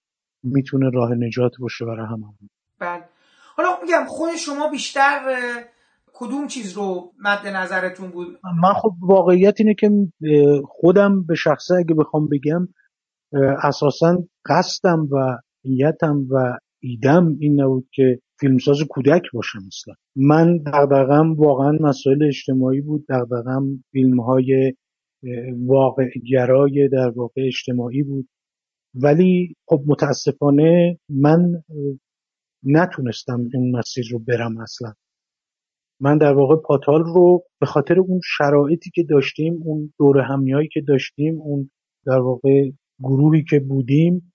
میتونه راه نجات باشه برای هممون. بله. حالا میگم خود شما بیشتر کدوم چیز رو مد نظرتون بود؟ من خب واقعیت اینه که خودم به شخصه اگه بخوام بگم اساساً قصدم و نیتم و ایدم این نبود که فیلمساز کودک باشم. مثلا من دغدغه‌ام واقعاً مسائل اجتماعی بود، دغدغه‌ام فیلم‌های واقع گرای در واقع اجتماعی بود، ولی خب متاسفانه من نتونستم این مسیر رو برم. اصلا من در واقع پاتال رو به خاطر اون شرایطی که داشتیم، اون دوره همیایی که داشتیم، اون در واقع گروهی که بودیم،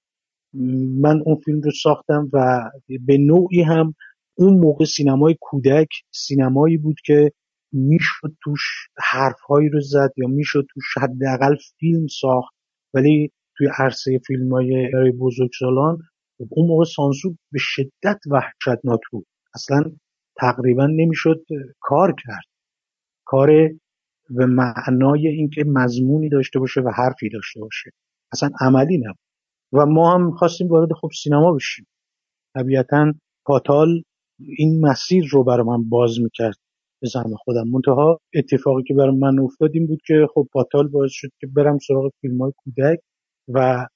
من اون فیلم رو ساختم و به نوعی هم اون موقع سینمای کودک سینمایی بود که میشد توش حرفهایی رو زد یا میشد توش حداقل فیلم ساخت، ولی توی عرصه فیلم‌های بزرگسالان اون موقع سانسور به شدت وحشتناک بود، اصلا تقریبا نمیشد کار کرد، کار به معنای اینکه مضمونی داشته باشه و حرفی داشته باشه، اصلا عملی نبود و ما هم خواستیم وارد خب سینما بشیم. طبیعتاً پاتال این مسیر رو برای من باز میکرد به زعم خودم. منتها اتفاقی که برای من افتاد این بود که خب پاتال باعث شد که برم سراغ فیلم‌های کودک و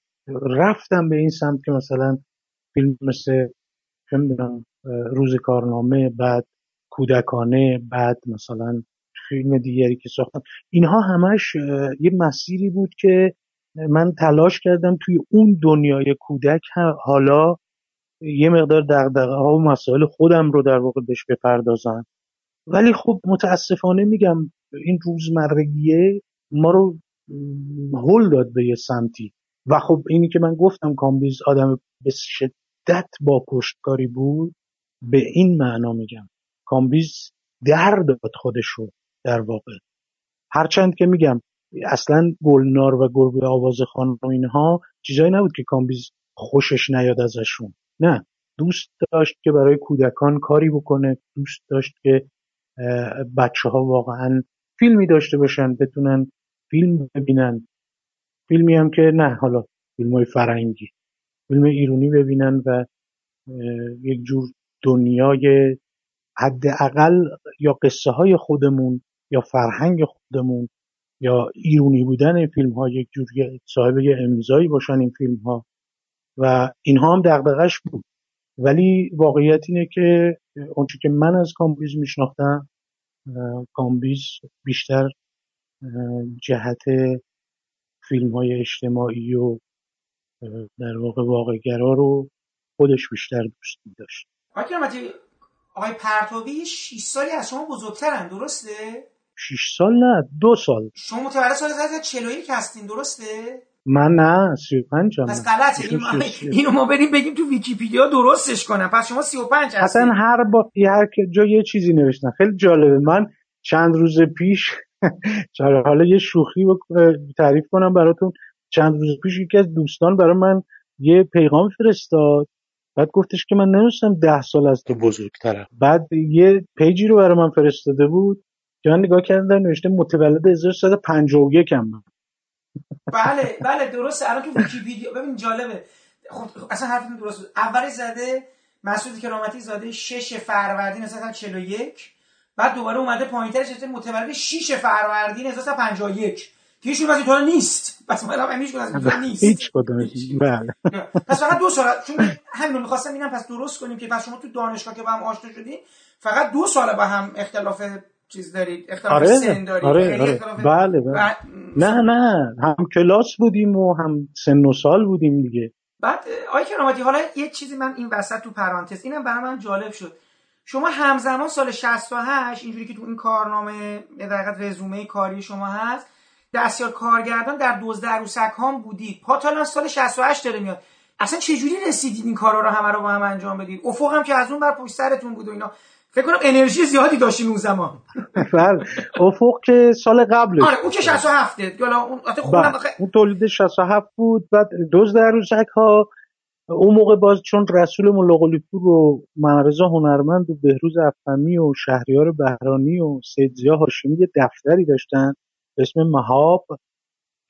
رفتم به این سمت که مثلا فیلم مثل روز کارنامه، بعد کودکانه، بعد مثلا فیلم دیگری که ساختم، اینها همش یه مسیری بود که من تلاش کردم توی اون دنیای کودک حالا یه مقدار دغدغه‌ها و مسائل خودم رو در واقع بهش بپردازم. ولی خب متاسفانه میگم این روزمرگیه ما رو هل داد به یه سمتی و خب اینی که من گفتم کامبیز آدم به شدت با پشتکاری بود، به این معنا میگم کامبیز در داد خودشو در واقع. هرچند که میگم اصلا گلنار و گربه آوازخوان و اینها چیزایی نبود که کامبیز خوشش نیاد ازشون، نه، دوست داشت که برای کودکان کاری بکنه، دوست داشت که بچه ها واقعا فیلمی داشته باشن، بتونن فیلم ببینن، فیلمی هم که نه حالا فیلم‌های فرنگی، فیلم ایرانی ببینن و یک جور دنیای حداقل یا قصه های خودمون یا فرهنگ خودمون یا ایرانی بودن فیلم ها یک جور صاحب یه امضایی باشن این فیلم ها و اینها هم دغدغش بود. ولی واقعیت اینه که اونچه که من از کامبیز میشناختم، کامبیز بیشتر جهت فیلم‌های اجتماعی و در واقع واقع‌گرا رو خودش بیشتر دوست می‌داشت. آقای کرامتی، آقای پرتوی شش سالی از شما بزرگترن، درسته؟ شش سال نه، دو سال. شما متولد سال چهل و یک هستین، درسته؟ من نه، سی و پنج هم. پس غلطه این ما... اینو ما بریم بگیم تو ویکی‌پدیا درستش کنن. پس شما سی و پنج هستین. اصلا هر با هر جا یه چیزی نوشتن. خیلی جالبه. من چند روز پیش چرا حالا یه شوخی رو تعریف کنم براتون. چند روز پیش یکی از دوستان برای من یه پیغام فرستاد، بعد گفتش که من نمی‌دونستم ده سال از تو بزرگترم. بعد یه پیجی رو برای من فرستاده بود که من نگاه کردم نوشته متولد هزار و سیصد و پنجاه و یک ام. بله بله درسته. الان تو ویکی‌پدیا ببین جالبه. خب اصلا حرفتون درست بود. اول زده مسعود کرامتی زاده شش فروردین هزار و سیصد و چهل و یک، بعد دوباره اومده پایین‌ترش هست متولد شش فروردین هزار و سیصد و پنجاه و یک که هیچ کدوم از اینا نیست. پس ما الان هیچ کدوم از اینا نیست. هیچ کدوم. بله. پس فقط دو سال چون همین رو می‌خواستم ببینم پس درست کنیم که پس شما تو دانشگاه که با هم آشنا شدین فقط دو سال با هم اختلاف چیز دارید، اختلاف آره، سن دارید. آره، آره. اختلاف... بله بله. و... نه نه، هم کلاس بودیم و هم سن و سال بودیم دیگه. بعد آقای کرامتی حالا یه چیزی من این وسط تو پرانتز اینم برای من جالب شد. شما همزمان سال شصت و هشت اینجوری که تو این کارنامه دقیقاً رزومه کاری شما هست دستیار کارگردان در دزد عروسک‌هام بودید، پاتال سال شصت و هشت داره میاد. اصلا چجوری رسیدید این کارا رو همه رو با هم انجام بدید؟ افقم که از اون بر پشت سرتون بود و اینا، فکر کنم انرژی زیادی داشتین اون زمان. بله افق که سال قبله، آره اون که شصت و هفت حالا اون خودم بخ... اون تولید شصت و هفت بود. بعد دزد عروسک‌ها اون موقع باز چون رسول ملاقلیپور و محمدرضا هنرمند و بهروز افهمی و شهریار بهرانی و سید ضیا هاشمی یه دفتری داشتن به اسم مهاب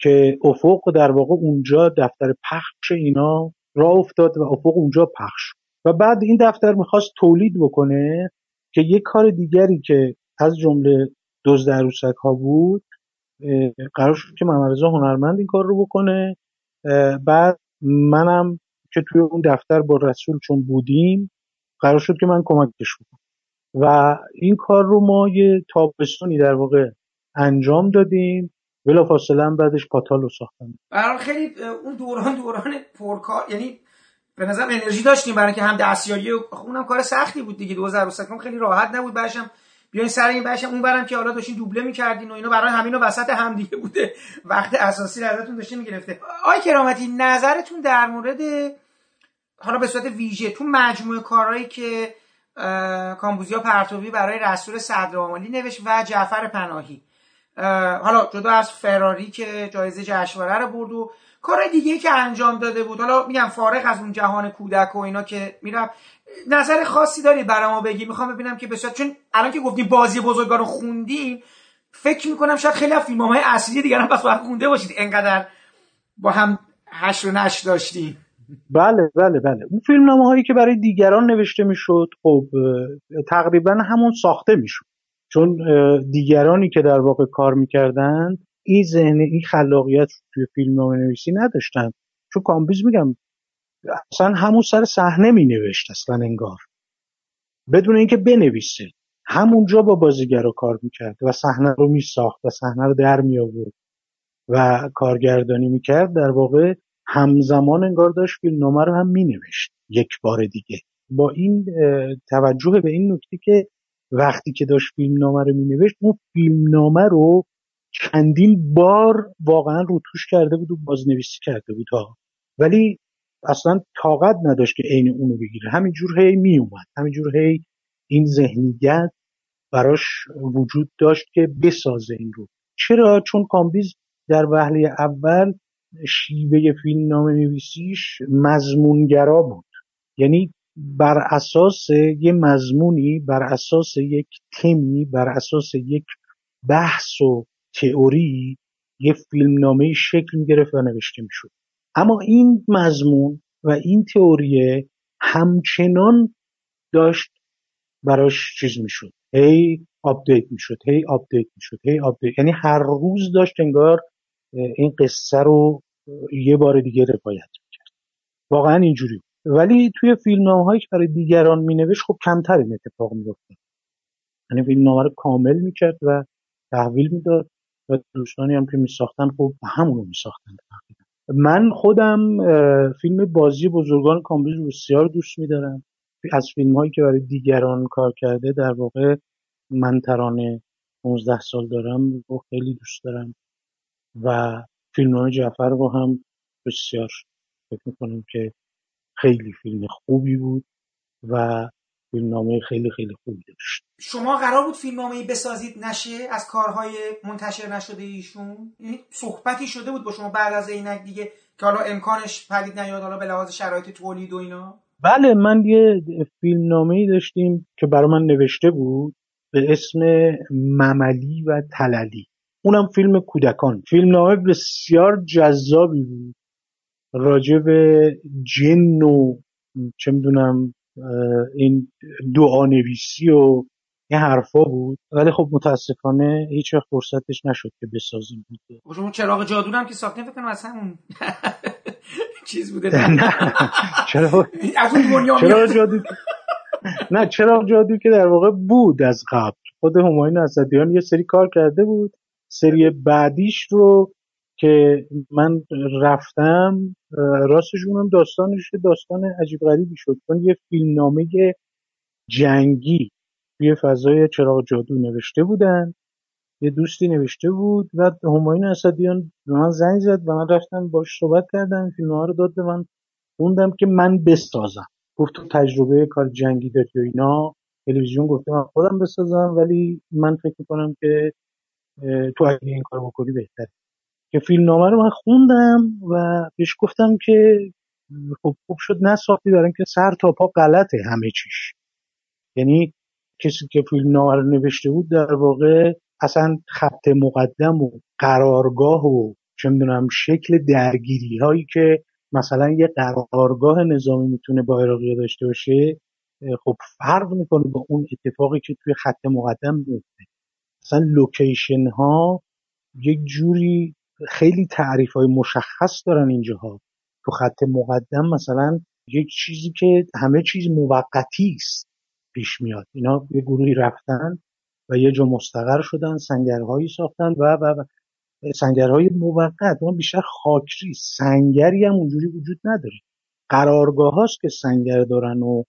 که افق در واقع اونجا دفتر پخش اینا را افتاد و افق اونجا پخش و بعد این دفتر میخواست تولید بکنه که یه کار دیگری که از جمله دزد عروسک ها بود قرار شد که محمدرضا هنرمند این کار رو بکنه. بعد منم که توی اون دفتر با رسول چون بودیم قرار شد که من کمکش کنم و این کار رو ما یه تابستانی در واقع انجام دادیم. بلافاصله بعدش پاتال رو ساختم. برای خیلی اون دوران دوران پرکار، یعنی به نظر انرژی داشتیم برای که هم دستیاری و اونم کار سختی بود دیگه. دو هزار و سه خیلی راحت نبود برشم بیاین سر این برشم اون برم که حالا داشتین دوبله می‌کردین و اینا، برای همین وسط هم دیگه بوده، وقت اساسی رو ازتون داشتین می‌گرفته. آقای کرامتی نظرتون در مورد حالا به صورت ویژه تو مجموعه کارهایی که کامبوزیا پرتوی برای رسول صدرعاملی نوشت و جعفر پناهی، حالا جدا از فراری که جایزه جشنواره رو برد و کارهای دیگه‌ای که انجام داده بود، حالا میگم فارغ از اون جهان کودک و اینا که میرم، نظر خاصی داری برای ما بگی؟ میخوام ببینم که بسیار چون الان که گفتیم بازی بزرگان رو خوندی، فکر میکنم شاید خیلی فیلم‌های اصلی دیگه هم بس وقت خونده باشید، انقدر با هم هش و نش داشتی. بله بله بله اون فیلمنامه‌هایی که برای دیگران نوشته میشد خب تقریبا همون ساخته میشد چون دیگرانی که در واقع کار میکردن این ذهن، این خلاقیت توی فیلمنامه‌نویسی نداشتن. چون کامبیز میگم اصلا همون سر صحنه مینوشت، اصلا انگار بدون اینکه بنویسه همونجا با بازیگرا کار میکرد و صحنه رو میساخت و صحنه رو در میآورد و کارگردانی میکرد. در واقع همزمان انگار داشت فیلمنامه رو هم مینوشت یک بار دیگه، با این توجه به این نکته که وقتی که داشت فیلمنامه رو مینوشت اون فیلمنامه رو چندین بار واقعا روتوش کرده بود و بازنویسی کرده بود ها، ولی اصلا طاقت نداشت که عین اونو بگیره. همینجور هی می اومد، همینجور هی این ذهنیت براش وجود داشت که بسازه این رو. چرا؟ چون کامبیز در وهله اول شیوه فیلمنامه نویسیش مضمونگرا بود، یعنی بر اساس یه مضمونی، بر اساس یک تمی، بر اساس یک بحث و تئوری یه فیلمنامه شکل می‌گرفت و نوشته می‌شد. اما این مضمون و این تئوری همچنان داشت براش چیز می‌شد، هی آپدیت می‌شد، هی آپدیت می‌شد، هی آپدیت، یعنی هر روز داشت انگار این قصه رو یه بار دیگه روایت می‌کرد. واقعا اینجوری. ولی توی فیلمنامه‌هایی که برای دیگران می‌نوشت خب کمتر این اتفاق می‌افتاد، یعنی فیلمنامه رو کامل می‌کرد و تحویل می‌داد و دوستانی هم که می‌ساختن خب همون رو می‌ساختن. من خودم فیلم بازی بزرگان کامبیز رو بسیار دوست می‌دارم. از فیلم‌هایی که برای دیگران کار کرده در واقع من ترانه پانزده سال دارم رو خیلی دوست دارم و فیلم‌های جعفر رو هم بسیار فکر می‌کنم که خیلی فیلم خوبی بود و فیلمنامه خیلی خیلی خوبی داشت. شما قرار بود فیلمنامه‌ای بسازید نشه از کارهای منتشر نشده ایشون؟ یعنی صحبتی شده بود با شما بعد از عینک دیگه که حالا امکانش پدید نیاد حالا به لحاظ شرایط تولید و اینا؟ بله، من یه فیلمنامه‌ای داشتیم که برای من نوشته بود به اسم مملی و تللی، اونم فیلم کودکان. فیلمنامه بسیار جذابی بود راجع به جن و چه میدونم این دعانویسی و این حرفا بود، ولی خب متاسفانه هیچ وقت فرصتش نشد که بسازیم. شما چراغ جادون هم که ساختین فکر کنم اصلا اون چیز بوده. چرا از اون دنیا چرا جادو نه چرا جادو که در واقع بود از قبل، خود همایون اسدیان یه سری کار کرده بود. سری بعدیش رو که من رفتم راستشونم داستانش داستان عجیب غریبی شد، چون یه فیلمنامه جنگی توی فضای چراغ جادو نوشته بودن، یه دوستی نوشته بود و همایون اسدیان به من زنگ زد و من رفتم باش صحبت کردم، فیلمنامه رو داد به من، خوندم که من بسازم. گفت تو تجربه کار جنگی داری و اینا، تلویزیون گفته من خودم بسازم، ولی من فکر می‌کنم که تو اگه این کارو بکنی بهتره. که فیلمنامه رو من خوندم و پیش گفتم که خب خوب شد نساختی، برای اینکه سر تا پا غلطه همه چیش. یعنی کسی که فیلمنامه رو نوشته بود در واقع اصلا خط مقدم و قرارگاه و چه میدونم شکل درگیری هایی که مثلا یه قرارگاه نظامی میتونه با عراقی داشته باشه خب فرق میکنه با اون اتفاقی که توی خط مقدم میفته. مثلا لوکیشن ها یک جوری خیلی تعریف های مشخص دارن، اینجاها تو خط مقدم مثلا یک چیزی که همه چیز موقتی است پیش میاد. اینا یه گروهی رفتن و یه جا مستقر شدن، سنگرهایی ساختن و و و سنگرهای موقت، اون بیشتر خاکری، سنگری هم اونجوری وجود نداره. قرارگاه هاست که سنگر دارن و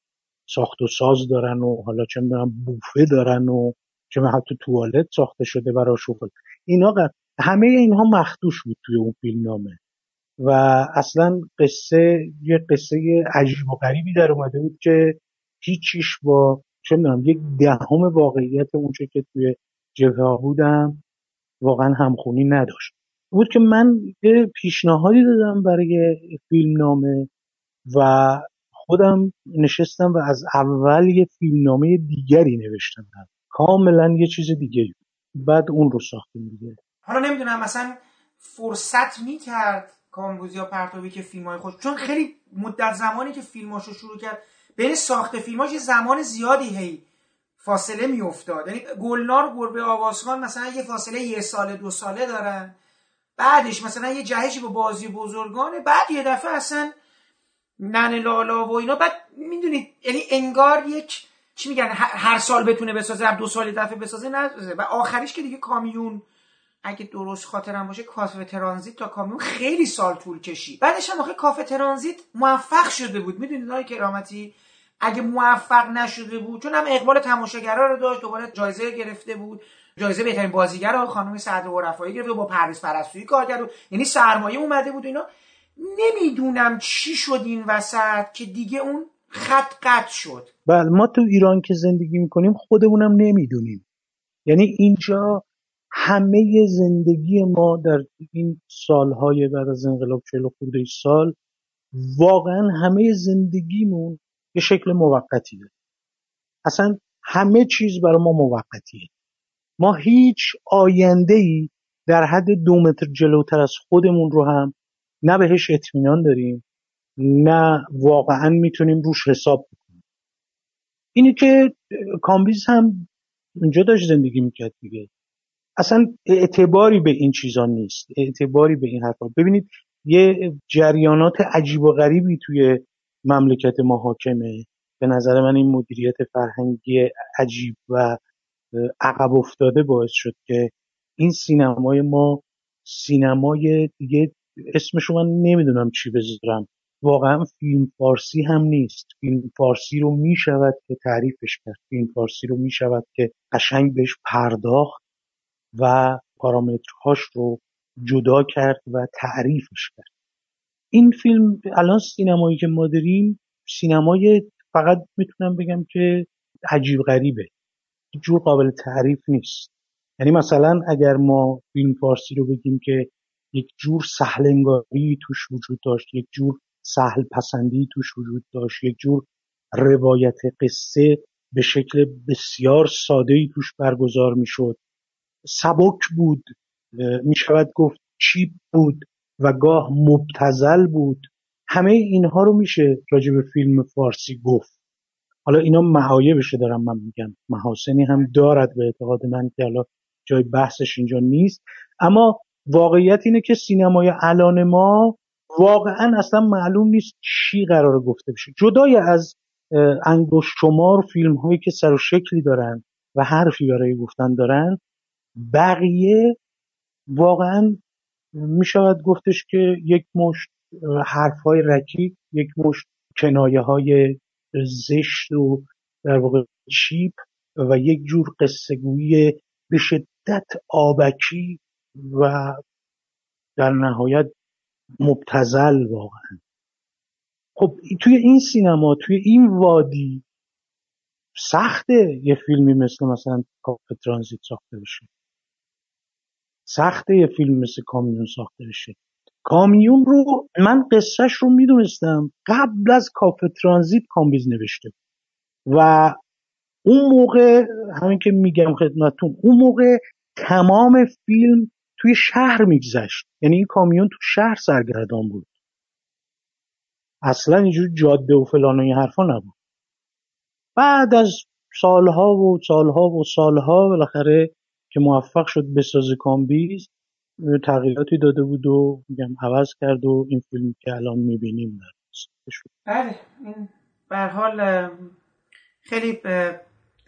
ساخت و ساز دارن و حالا چه میدونم بوفه دارن و چه میدونم حتی توالت ساخته شده برای شغل اینا. همه اینها مخدوش بود توی اون فیلمنامه و اصلا قصه یه قصه عجیب و غریبی در اومده بود که هیچیش با چه میدونم یک دهم واقعیت اونچه که توی جبهه بودم واقعا همخونی نداشت. بود که من یه پیشنهادی دادم برای فیلمنامه و خودم نشستم و از اول یه فیلمنامه دیگری نوشتم، کاملا یه چیز دیگری، بعد اون رو ساختیم دیگه. حالا نمیدونم مثلا فرصت میکرد کامبوزیا پرتوی که فیلمای خودش، چون خیلی مدت زمانی که فیلماشو شروع کرد بین ساخت فیلماش یه زمان زیادی هی فاصله میافتاد. یعنی گلنار گربه آوازخوان مثلا یه فاصله یه ساله دو ساله دارن، بعدش مثلا یه جهشی با بازی بزرگانه، بعد یه دفعه اصلا ننه لالا و اینا. بعد میدونید یعنی انگار یک چی میگن هر سال بتونه بسازه، هر دو سال دفعه بسازه نسازه. و آخرش که دیگه کامیون، اگه درست خاطرم باشه کافه ترانزیت تا کامیون خیلی سال طول کشید. بعدش هم آخه کافه ترانزیت موفق شده بود. میدونید آقای کرامتی اگه موفق نشده بود، چون هم اقبال تماشاگرها رو داشت، دوباره جایزه گرفته بود، جایزه بهترین بازیگر رو خانم صدر و رفایی گرفت و با پرویز پرستویی کار کرد، یعنی سرمایه اومده بود اینا. نمیدونم چی شد این وسط که دیگه اون خط قطع شد. بله ما تو ایران که زندگی میکنیم خودمونم نمیدونیم، یعنی اینجا همه زندگی ما در این سالهای بعد از انقلاب چهل و خورده سال واقعا همه زندگیمون یه شکل موقتیه. اصلا همه چیز برای ما موقتیه. ما هیچ آینده‌ای در حد دو متر جلوتر از خودمون رو هم نه بهش اطمینان داریم، نه واقعا میتونیم روش حساب بکنیم. اینی که کامبیز هم اونجا داشت زندگی میکرد دیگه، اصلا اعتباری به این چیزا نیست، اعتباری به این حرفا. ببینید یه جریانات عجیب و غریبی توی مملکت ما حاکمه. به نظر من این مدیریت فرهنگی عجیب و عقب افتاده باعث شد که این سینمای ما، سینمای دیگه اسمشو من نمیدونم چی بذارم، واقعا فیلم فارسی هم نیست. فیلم فارسی رو میشود که تعریفش کرد، فیلم فارسی رو میشود که قشنگ بهش پرداخت و پارامترهاش رو جدا کرد و تعریفش کرد. این فیلم الان سینمایی که ما داریم سینمای فقط میتونم بگم که عجیب غریبه، جور قابل تعریف نیست. یعنی مثلا اگر ما فیلم فارسی رو بگیم که یک جور سهل انگاری توش وجود داشت، یک جور سهل پسندی توش وجود داشت، یک جور روایت قصه به شکل بسیار ساده‌ای توش برگزار میشد، سبک بود، میشود گفت چیپ بود و گاه مبتذل بود. همه اینها رو میشه راجع به فیلم فارسی گفت. حالا اینا معایبشه دارم من میگم، محاسنی هم دارد به اعتقاد من که حالا جای بحثش اینجا نیست. اما واقعیت اینه که سینمای الان ما واقعا اصلا معلوم نیست چی قراره گفته بشه، جدای از انگشت شمار فیلم هایی که سر و شکلی دارن و حرفی برای گفتن دارن. بقیه واقعا میشود گفتش که یک مشت حرفهای رکیک، یک مشت کنایه های زشت و در واقع چیپ و یک جور قصه‌گویی به شدت آبکی و در نهایت مبتذل. واقعا خب توی این سینما، توی این وادی سخته یه فیلمی مثل مثلا کافه ترانزیت ساخته بشه، سخته یه فیلم مثل کامیون ساخته بشه. کامیون رو من قصهش رو میدونستم قبل از کافه ترانزیت کامبیز نوشته و اون موقع، همین که میگم خدمتون، اون موقع تمام فیلم توی شهر میگذشت، یعنی این کامیون تو شهر سرگردان بود، اصلا اینجور جاده و فلان و این حرفا نبود. بعد از سالها و سالها و سالها بالاخره که موفق شد بسازه کامبیز، تغییراتی داده بود و میگم عوض کرد و این فیلمی که الان میبینیم در ساخته شد. بله این به هر حال خیلی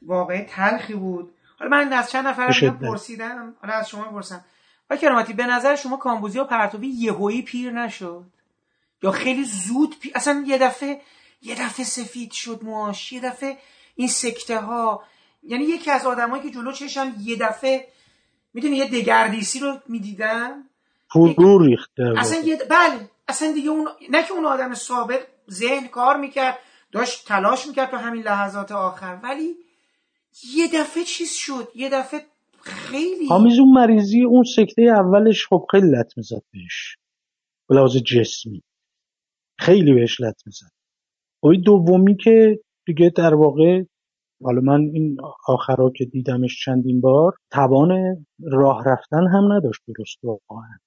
واقعی تلخی بود. حالا من از چند نفر پرسیدم، حالا از شما پرسم آقای کرامتی، به نظر شما کامبوزیا پرتوی یهویی پیر نشد یا خیلی زود پیر؟ اصلا یه دفعه یه دفعه سفید شد موهاش، یه دفعه این سکته ها، یعنی یکی از آدمایی که جلو چشم یه دفعه میدونی یه دگردیسی رو میدیدن پرو ریخته اصلا یه د... بله اصلا دیگه اون، نه که اون آدم سابق ذهن کار میکرد داشت تلاش میکرد تو همین لحظات آخر، ولی یه دفعه چیز شد، یه دفعه خیلی حامیز اون مریضی. اون سکته اولش خب خیلی لط میزد بهش، بلاوز جسمی خیلی بهش لط میزد. اوی دومی که دیگه در واقع، حالا من این آخرها که دیدمش چندین بار، توان راه رفتن هم نداشت درست واقعا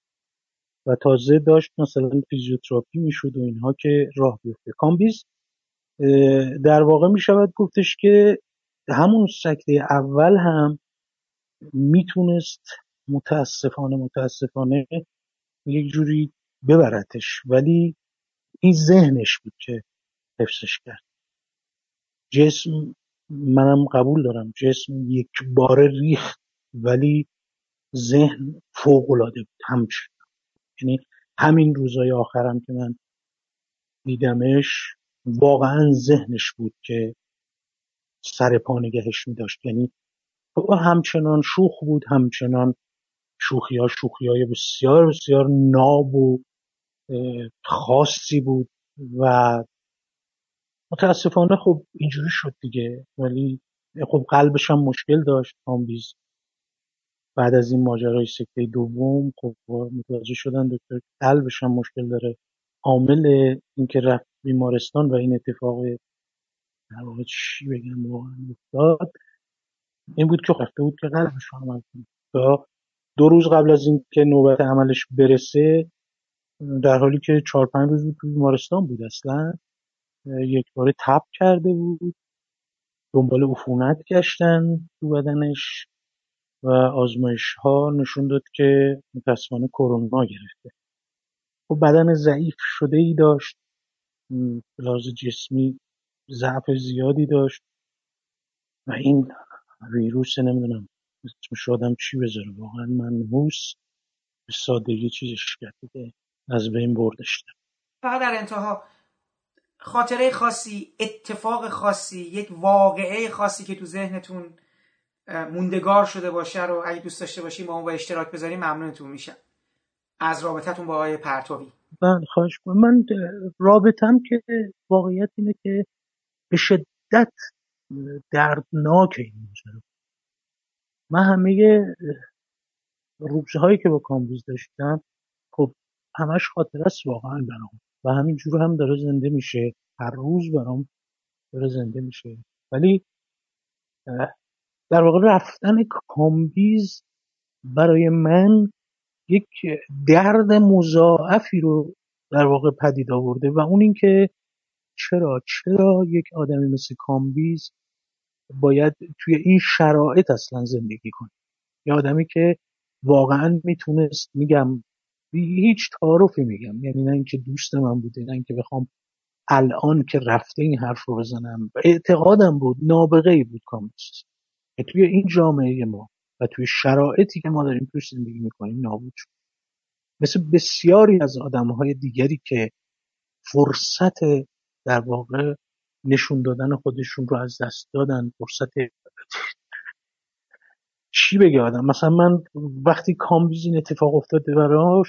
و تازه داشت مثلا فیزیوتراپی میشد و اینها که راه بیفته. کامبیز در واقع میشود گفتش که همون سکته اول هم میتونست متاسفانه متاسفانه یک جوری ببرتش، ولی این ذهنش بود که حفظش کرد. جسم، منم قبول دارم جسم یک باره ریخت، ولی ذهن فوق‌العاده بود همچنان. یعنی همین روزای آخرم که من دیدمش واقعا ذهنش بود که سر پا نگهش می‌داشت، یعنی همچنان شوخ بود، همچنان شوخی‌ها شوخی‌های بسیار بسیار ناب و خاصی بود و متاسفانه خب اینجوری شد دیگه. ولی خب قلبش هم مشکل داشت کامبیز. بعد از این ماجرای سکته دوم خب متوجه شدن دکتر قلبش هم مشکل داره. عامل اینکه رفت بیمارستان و این اتفاق در واقع چی بگم واقعا افتاد این بود که رفته بود که قلبش هم تا دو روز قبل از اینکه نوبت عملش برسه، در حالی که چهار پنج روز بود تو بیمارستان بود، اصلا یک باره تب کرده بود، دنبال عفونت گشتن تو بدنش و آزمایش ها نشون داد که متاسفانه کرونا گرفته. خب بدن ضعیف شده ای داشت، لحاظ جسمی ضعف زیادی داشت و این ویروس نمیدونم اسمش آدم چی بذاره، واقعا منحوس به سادگی چیزش کرده، از بین بردش. فقط در انتها خاطره خاصی، اتفاق خاصی، یک واقعه خاصی که تو ذهنتون موندگار شده باشه رو اگه دوست داشته باشیم با اون به اشتراک بذاریم ممنونتون میشم. از رابطتون با آقای پرتوی. من خواهش می‌کنم. من رابطم که واقعیت اینه که به شدت دردناک این ماجرا. من همه روزهایی که با کامبوز داشتم خب همش خاطره است واقعا برام و همینجور هم داره زنده میشه، هر روز برام داره زنده میشه. ولی در واقع رفتن کامبیز برای من یک درد مضاعفی رو در واقع پدید آورده و اون این که چرا چرا یک آدمی مثل کامبیز باید توی این شرایط اصلا زندگی کنه. یه آدمی که واقعا میتونست، میگم هیچ تعارفی میگم، یعنی نه اینکه دوست من بوده، نه اینکه بخوام الان که رفته این حرف رو بزنم، اعتقادم بود، نابغه‌ای بود کامبیز که توی این جامعه ما و توی شرایطی که ما داریم توش زندگی میکنیم نابود شد. مثل بسیاری از آدمهای دیگری که فرصت در واقع نشون دادن خودشون رو از دست دادن، فرصت چی بگه آدم. مثلا من وقتی کامبیز این اتفاق افتاده براش،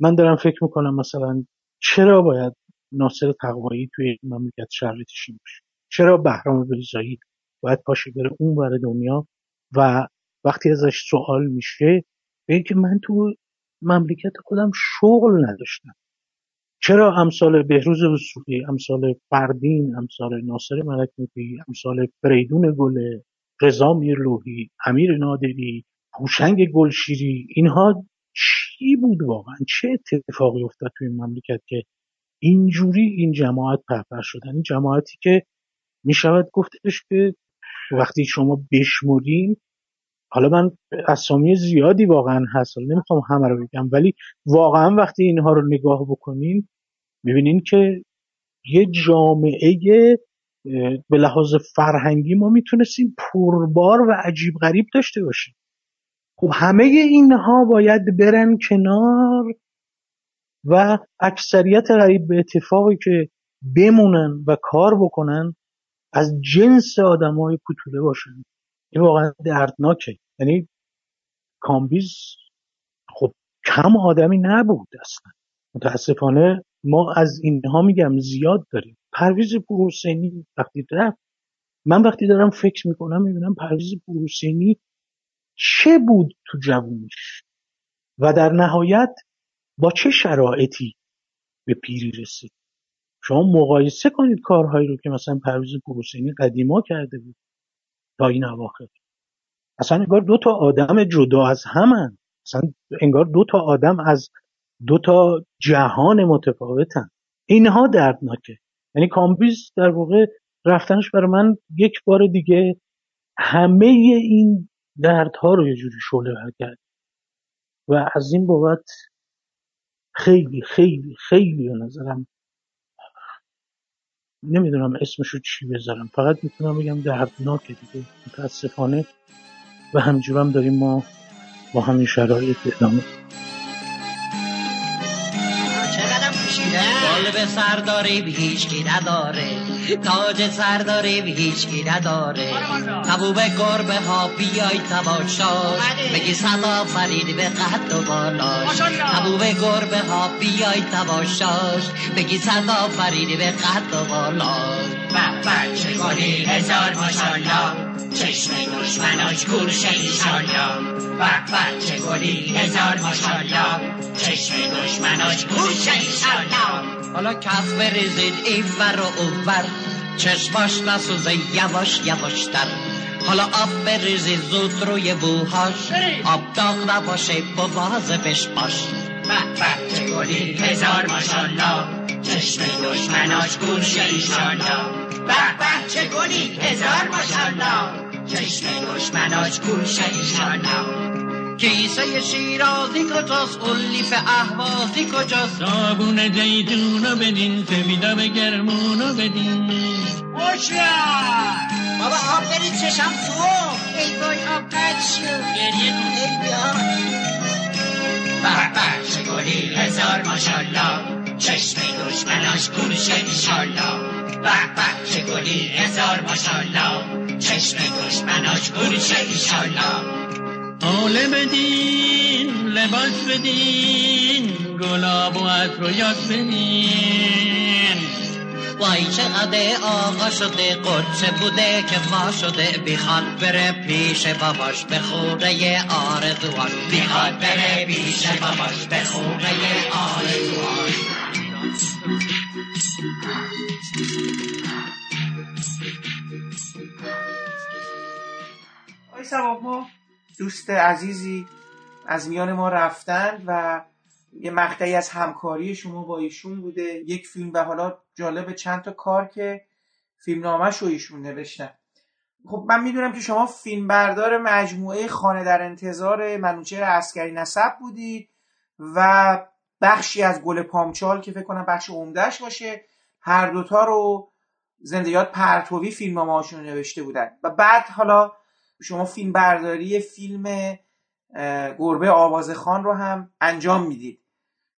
من دارم فکر میکنم مثلا چرا باید ناصر تقوایی توی مملکت شرایطش این باشه، چرا بهرام بریزایی باید پاشه بره اون ور دنیا و وقتی ازش سوال میشه به اینکه من تو مملکت خودم شغل نداشتم، چرا امثال بهروز وثوقی، امثال فردین، امثال ناصر ملک‌مطیعی، امثال فریدون گله، رضا میرلوحی، امیر نادری، هوشنگ گلشیری، اینها چی بود واقعا؟ چه اتفاقی افتاد توی این مملکت که اینجوری این جماعت پهپر شدن؟ این جماعتی که میشود گفتش که وقتی شما بشمرین، حالا من اسامی زیادی واقعا هست، نمیخوام همه رو بگم، ولی واقعا وقتی اینها رو نگاه بکنین میبینین که یه جامعه به لحاظ فرهنگی ما میتونستیم پربار و عجیب غریب داشته باشیم. خب همه اینها باید برن کنار و اکثریت غریب به اتفاقی که بمونن و کار بکنن از جنس آدم های پوتوله باشن. این واقعا دردناکه. یعنی کامبیز خب کم آدمی نبود اصلا، متاسفانه ما از اینها میگم زیاد داریم. پرویز پورحسینی وقتی رفت، من وقتی دارم فکر میکنم میبینم پرویز پورحسینی چه بود تو جوونیش و در نهایت با چه شرایطی به پیری رسید. شما مقایسه کنید کارهایی رو که مثلا پرویز پورحسینی قدیما کرده بود تا این اواخر. اصلا انگار دو تا آدم جدا از همن، اصلا انگار دو تا آدم از دو تا جهان متفاوتن. اینها دردناکه. یعنی کامبیز در واقع رفتنش برای من یک بار دیگه همه این دردها رو یه جوری شعله کرد و از این بابت خیلی خیلی خیلی به نظرم نمیدونم اسمشو چی بذارم، فقط میتونم بگم دردناک دیگه متاسفانه، و همینجور هم داریم ما با همین شرایط ادامه. قلب سرداری به هیچ کی نداره، تاج سرداری به هیچ کی نداره، تبوب گربه ها بیای تماشاش، بگی سلام فرید به قد و بالاش، تبوب گربه ها بیای تماشاش، بگی سلام فرید به قد و بالاش، بابا چه گلی هزار ماشالله، چشم دشمناش کور شه انشالله، بابا چه گلی هزار ماشالله، چشم دشمناش کور شه انشالله. حالا کف بریزید این ور و اون ور، چشماش نسوزه یواش یواشتر، حالا آب بریزید زود روی بوهاش، آب داغ نباشه بوازبش باش، بابا چه گلی هزار ماشالله، چشم دشمناش کور شه انشالله، بابا چه گلی هزار ماشالله، چشم دشمناش کور شه انشالله. کیسه شیرازی کجاست؟ قلیف اهوازی کجاست؟ صابون زیتونو بدین، سمیدم گرمونو بدین. خوشیار بابا آب برید چشم سوخت، ای بای آب قد شد گریه کنید بیان. بابا چه گلی هزار ماشالله، چشم دشمناش کور شه انشالله، بابا چه گلی هزار ماشالله، چشم دشمناش کور شه انشالله. حاله بدین، لباس بدین، گلاب و عطر و یاد بدین. وای چقدر آقا شده، قدچه بوده که وا شده، بیخواد بره پیش باباش به خوره آرزوان، بیخواد بره پیش باباش به خوره آرزوان. آی سباب ما دوست عزیزی از میان ما رفتند و یه مقطعی از همکاری شما با ایشون بوده، یک فیلم و حالا جالب چند تا کار که فیلمنامه‌اش رو ایشون نوشتن. خب من میدونم که شما فیلمبردار مجموعه خانه در انتظار منوچهر عسگرینسب بودید و بخشی از گل پامچال که فکر کنم بخش عمده‌اش باشه، هر دوتا رو زنده‌یاد پرتوی فیلمنامه‌اشون نوشته بودن و بعد حالا شما فیلم برداری فیلم گربه آوازخوان رو هم انجام میدید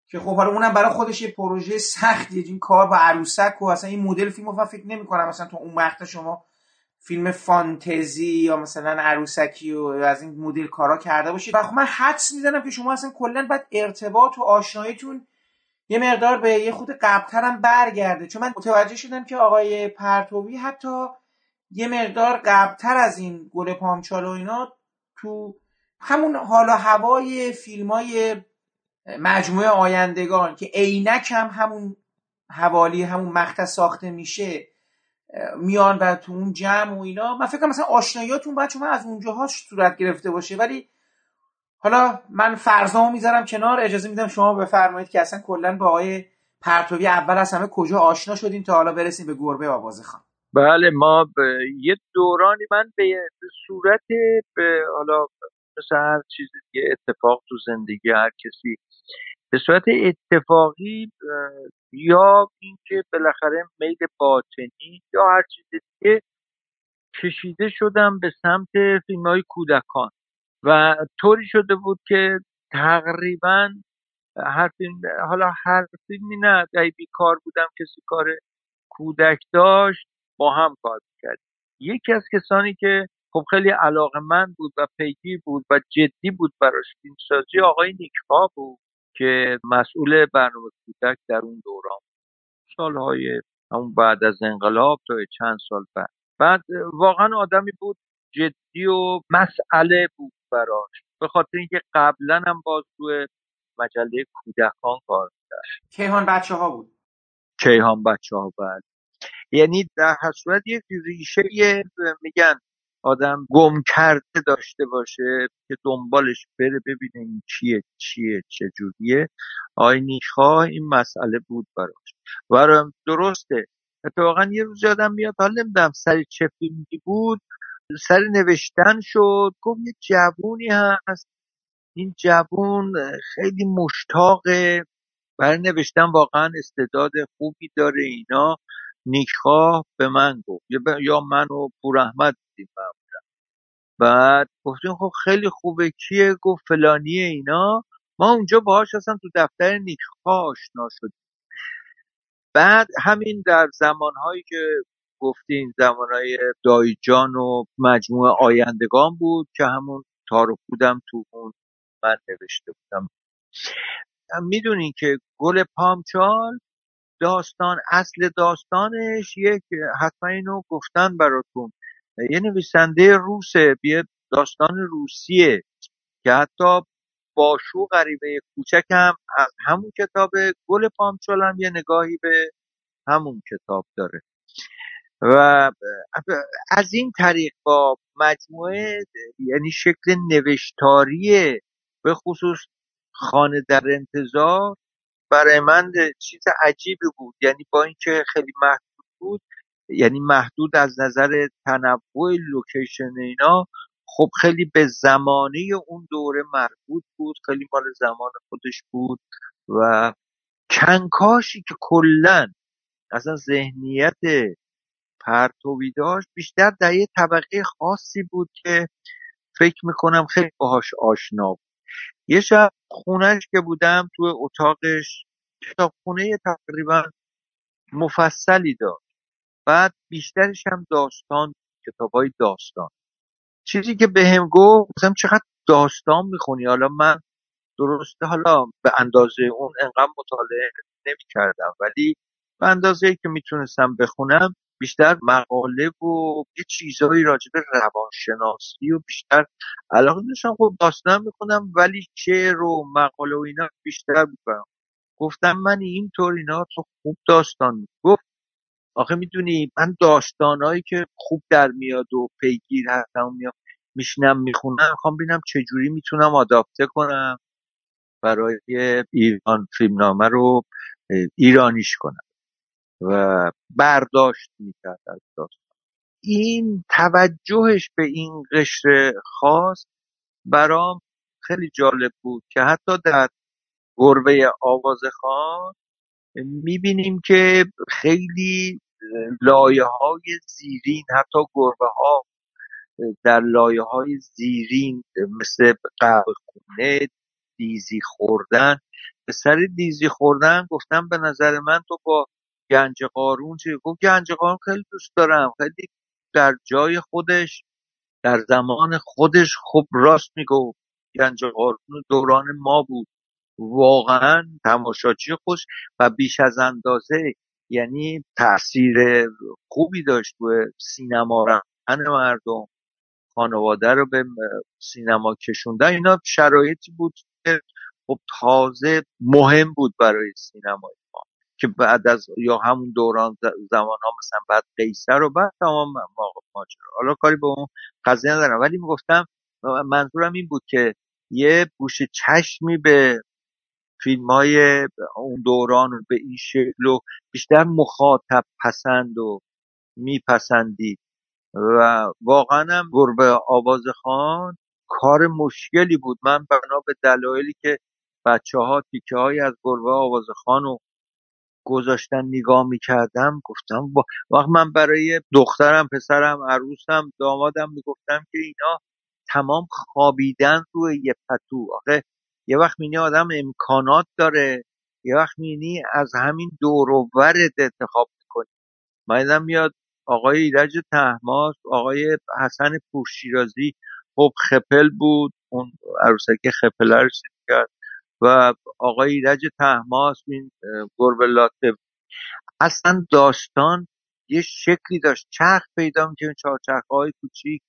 که خب حالا اونم برای خودش یه پروژه سختیه، این کار با عروسک و اصلا این مدل فیلم رو فکر نمی کنم مثلا تو اون وقت شما فیلم فانتزی یا مثلا عروسکی و از این مدل کارا کرده باشید و خب من حدس میزنم که شما اصلا کلن باید ارتباط و آشناییتون یه مقدار به یه خود قبلتر هم برگرده، چون من متوجه شدم که آقای پرتوی حتی یه مقدار قبلتر از این گل پامچال و اینا تو همون حالا هوای فیلمای مجموعه آیندگان که عینک هم همون حوالی همون مقطع ساخته میشه میان و تو اون جمع و اینا، من فکر کنم مثلا آشناییاتون باید شما از اونجاها صورت گرفته باشه، ولی حالا من فرضامو میذارم کنار، اجازه میدم شما بفرمایید که اصلا کلا با آقای پرتوی اول از همه کجا آشنا شدیم تا حالا برسیم به گربه آوازخوان. بله ما یه دورانی من به صورت به حالا مثل هر چیز دیگه اتفاق تو زندگی هر کسی به صورت اتفاقی یا اینکه بالاخره میل باطنی یا هر چیز دیگه کشیده شدم به سمت فیلم‌های کودکان و طوری شده بود که تقریبا هر فیلم، حالا هر فیلمی نه، اگه بیکار بودم کسی کار کودک داشت با هم کار میکرد. یکی از کسانی که خب خیلی علاقه‌مند بود و پیگیر بود و جدی بود براش فیلمسازی، آقای نیکآزاد بود که مسئول برنامه کودک در اون دوران سالهای همون بعد از انقلاب تا چند سال بعد. بعد واقعا آدمی بود جدی و مسئله بود براش، به خاطر اینکه قبلا هم باز توی مجله کودکان کار می‌کرد. کیهان بچه‌ها بود. کیهان بچه‌ها بود. یعنی در هر صورت یک ریشه میگن آدم گم کرده داشته باشه که دنبالش بره ببینه این چیه چیه چجوریه. آقای نیکآزاد این مسئله بود براش و درسته. اتفاقا یه روز یادم میاد، حالا نمیدونم سر چه فیلمی بود، سر نوشتن شد، گفت یه جوونی هست، این جوون خیلی مشتاقه برای نوشتن، واقعا استعداد خوبی داره، اینا نیکخواه به من گفت، یا من و پوراحمد دیدیم معمولا. بعد گفتیم خب خیلی خوبه، کیه؟ گفت فلانیه اینا. ما اونجا باهاش هستم تو دفتر نیکخواه آشنا شدیم. بعد همین در زمانهایی که گفتیم، زمانهای دایجان و مجموعه آیندگان بود که همون تارو بودم تو اون من نوشته بودم. میدونین که گل پامچال داستان، اصل داستانش یک، حتما اینو گفتن براتون، یه نویسنده روسه، یه داستان روسیه که حتی باشو غریبه کوچک هم از همون کتاب گل پامچال هم یه نگاهی به همون کتاب داره و از این طریق با مجموعه، یعنی شکل نوشتاری به خصوص خانه در انتظار، برای من چیز عجیبی بود. یعنی با اینکه خیلی محدود بود، یعنی محدود از نظر تنوع لوکیشن اینا، خب خیلی به زمانه اون دوره مربوط بود، خیلی مال زمان خودش بود و کنکاشی که کلن اصلا ذهنیت پرتوی داشت بیشتر در یه طبقه خاصی بود که فکر میکنم خیلی باهاش آشنا بود. یه شب خونهش که بودم، تو اتاقش کتابخونه تقریبا مفصلی داشت، بعد بیشترش هم داستان، کتابای داستان. چیزی که بهم گفت، گفتم چقدر داستان میخونی؟ حالا من درسته، حالا به اندازه اون انقدر مطالعه نمیکردم، ولی به اندازه که میتونستم بخونم بیشتر مقاله و یه چیزهایی راجع به روانشناسی و بیشتر علاقه داشتم. خب داستان میخونم ولی شعر و مقاله و اینا بیشتر میخونم. گفتم من اینطور اینا تو خوب داستان میگم. گفت آخه میدونی من داستانهایی که خوب در میاد و پیگیر هستم میشنم میخونم، میخوام ببینم چجوری میتونم آداپته کنم برای ایران، فیلمنامه رو ایرانیش کنم و برداشت میکرد از داستان. این توجهش به این قشر خاص برام خیلی جالب بود که حتی در گربه آوازخوان میبینیم که خیلی لایه های زیرین، حتی گربه ها در لایه های زیرین مثل قبرخونه، دیزی خوردن. به سر دیزی خوردن گفتم به نظر من تو با گنج قارون چی؟ گفت گنج قارون خیلی دوست دارم، خیلی در جای خودش، در زمان خودش. خب راست میگو، گنج قارون دوران ما بود، واقعا تماشاچی خوش و بیش از اندازه، یعنی تأثیر خوبی داشت به سینما رفتن مردم، خانواده رو به سینما کشوندن. اینا شرایطی بود که خب تازه مهم بود برای سینما که بعد از یا همون دوران زمان ها، مثلا بعد قیصر و بعد تمام ماجرا. حالا کاری به اون قضیه ندارم، ولی میگفتم منظورم این بود که یه گوشه چشمی به فیلم های اون دوران و به این شکل و بیشتر مخاطب پسند و میپسندید و واقعا هم گربه آوازخوان کار مشکلی بود. من بنا به دلایلی که بچه ها تیکه های از گربه آوازخوان و گذاشتن نگاه میکردم، گفتم با... وقت من برای دخترم، پسرم، عروسم، دامادم میگفتم که اینا تمام خوابیدن روی یه پتو. آخه یه وقت می‌بینی آدم امکانات داره، یه وقت می‌بینی از همین دور و برت انتخاب میکنی. من یادم میاد آقای ایرج طهماس، آقای حسن پورشیرازی، خب خپل بود، اون عروسک خپل رو کرد و آقای ایرج طهماس، این گربه لاته. اصلا داستان یه شکلی داشت، چرخ پیدا می‌کرد، چهارچرخ‌های کوچیک.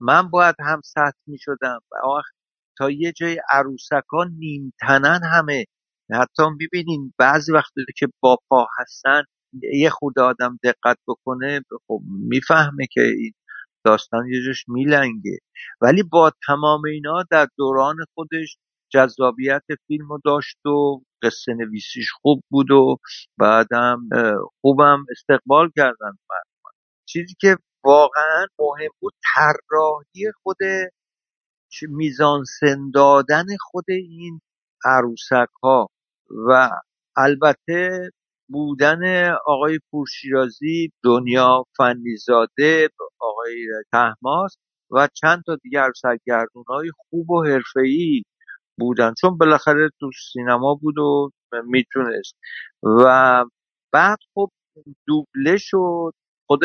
من باید هم سطح می‌شدم تا یه جای عروسکا نیم تنن همه، حتی می‌بینین بعضی وقتی که با پا هستن، یه خود آدم دقت بکنه خب میفهمه که این داستان یه جاش میلنگه. ولی با تمام اینا در دوران خودش جذابیت فیلمو داشت و قصه نویسیش خوب بود و بعدم خوبم استقبال کردن. چیزی که واقعا مهم بود طراحی خود میزانسن دادن خود این عروسک ها و البته بودن آقای پورشیرازی، دنیا فنیزاده، آقای تهماس و چند تا دیگه عروسکگردون های خوب و حرفه‌ای بودن، چون بالاخره تو سینما بود و میتونست. و بعد خب دوبله شد، خود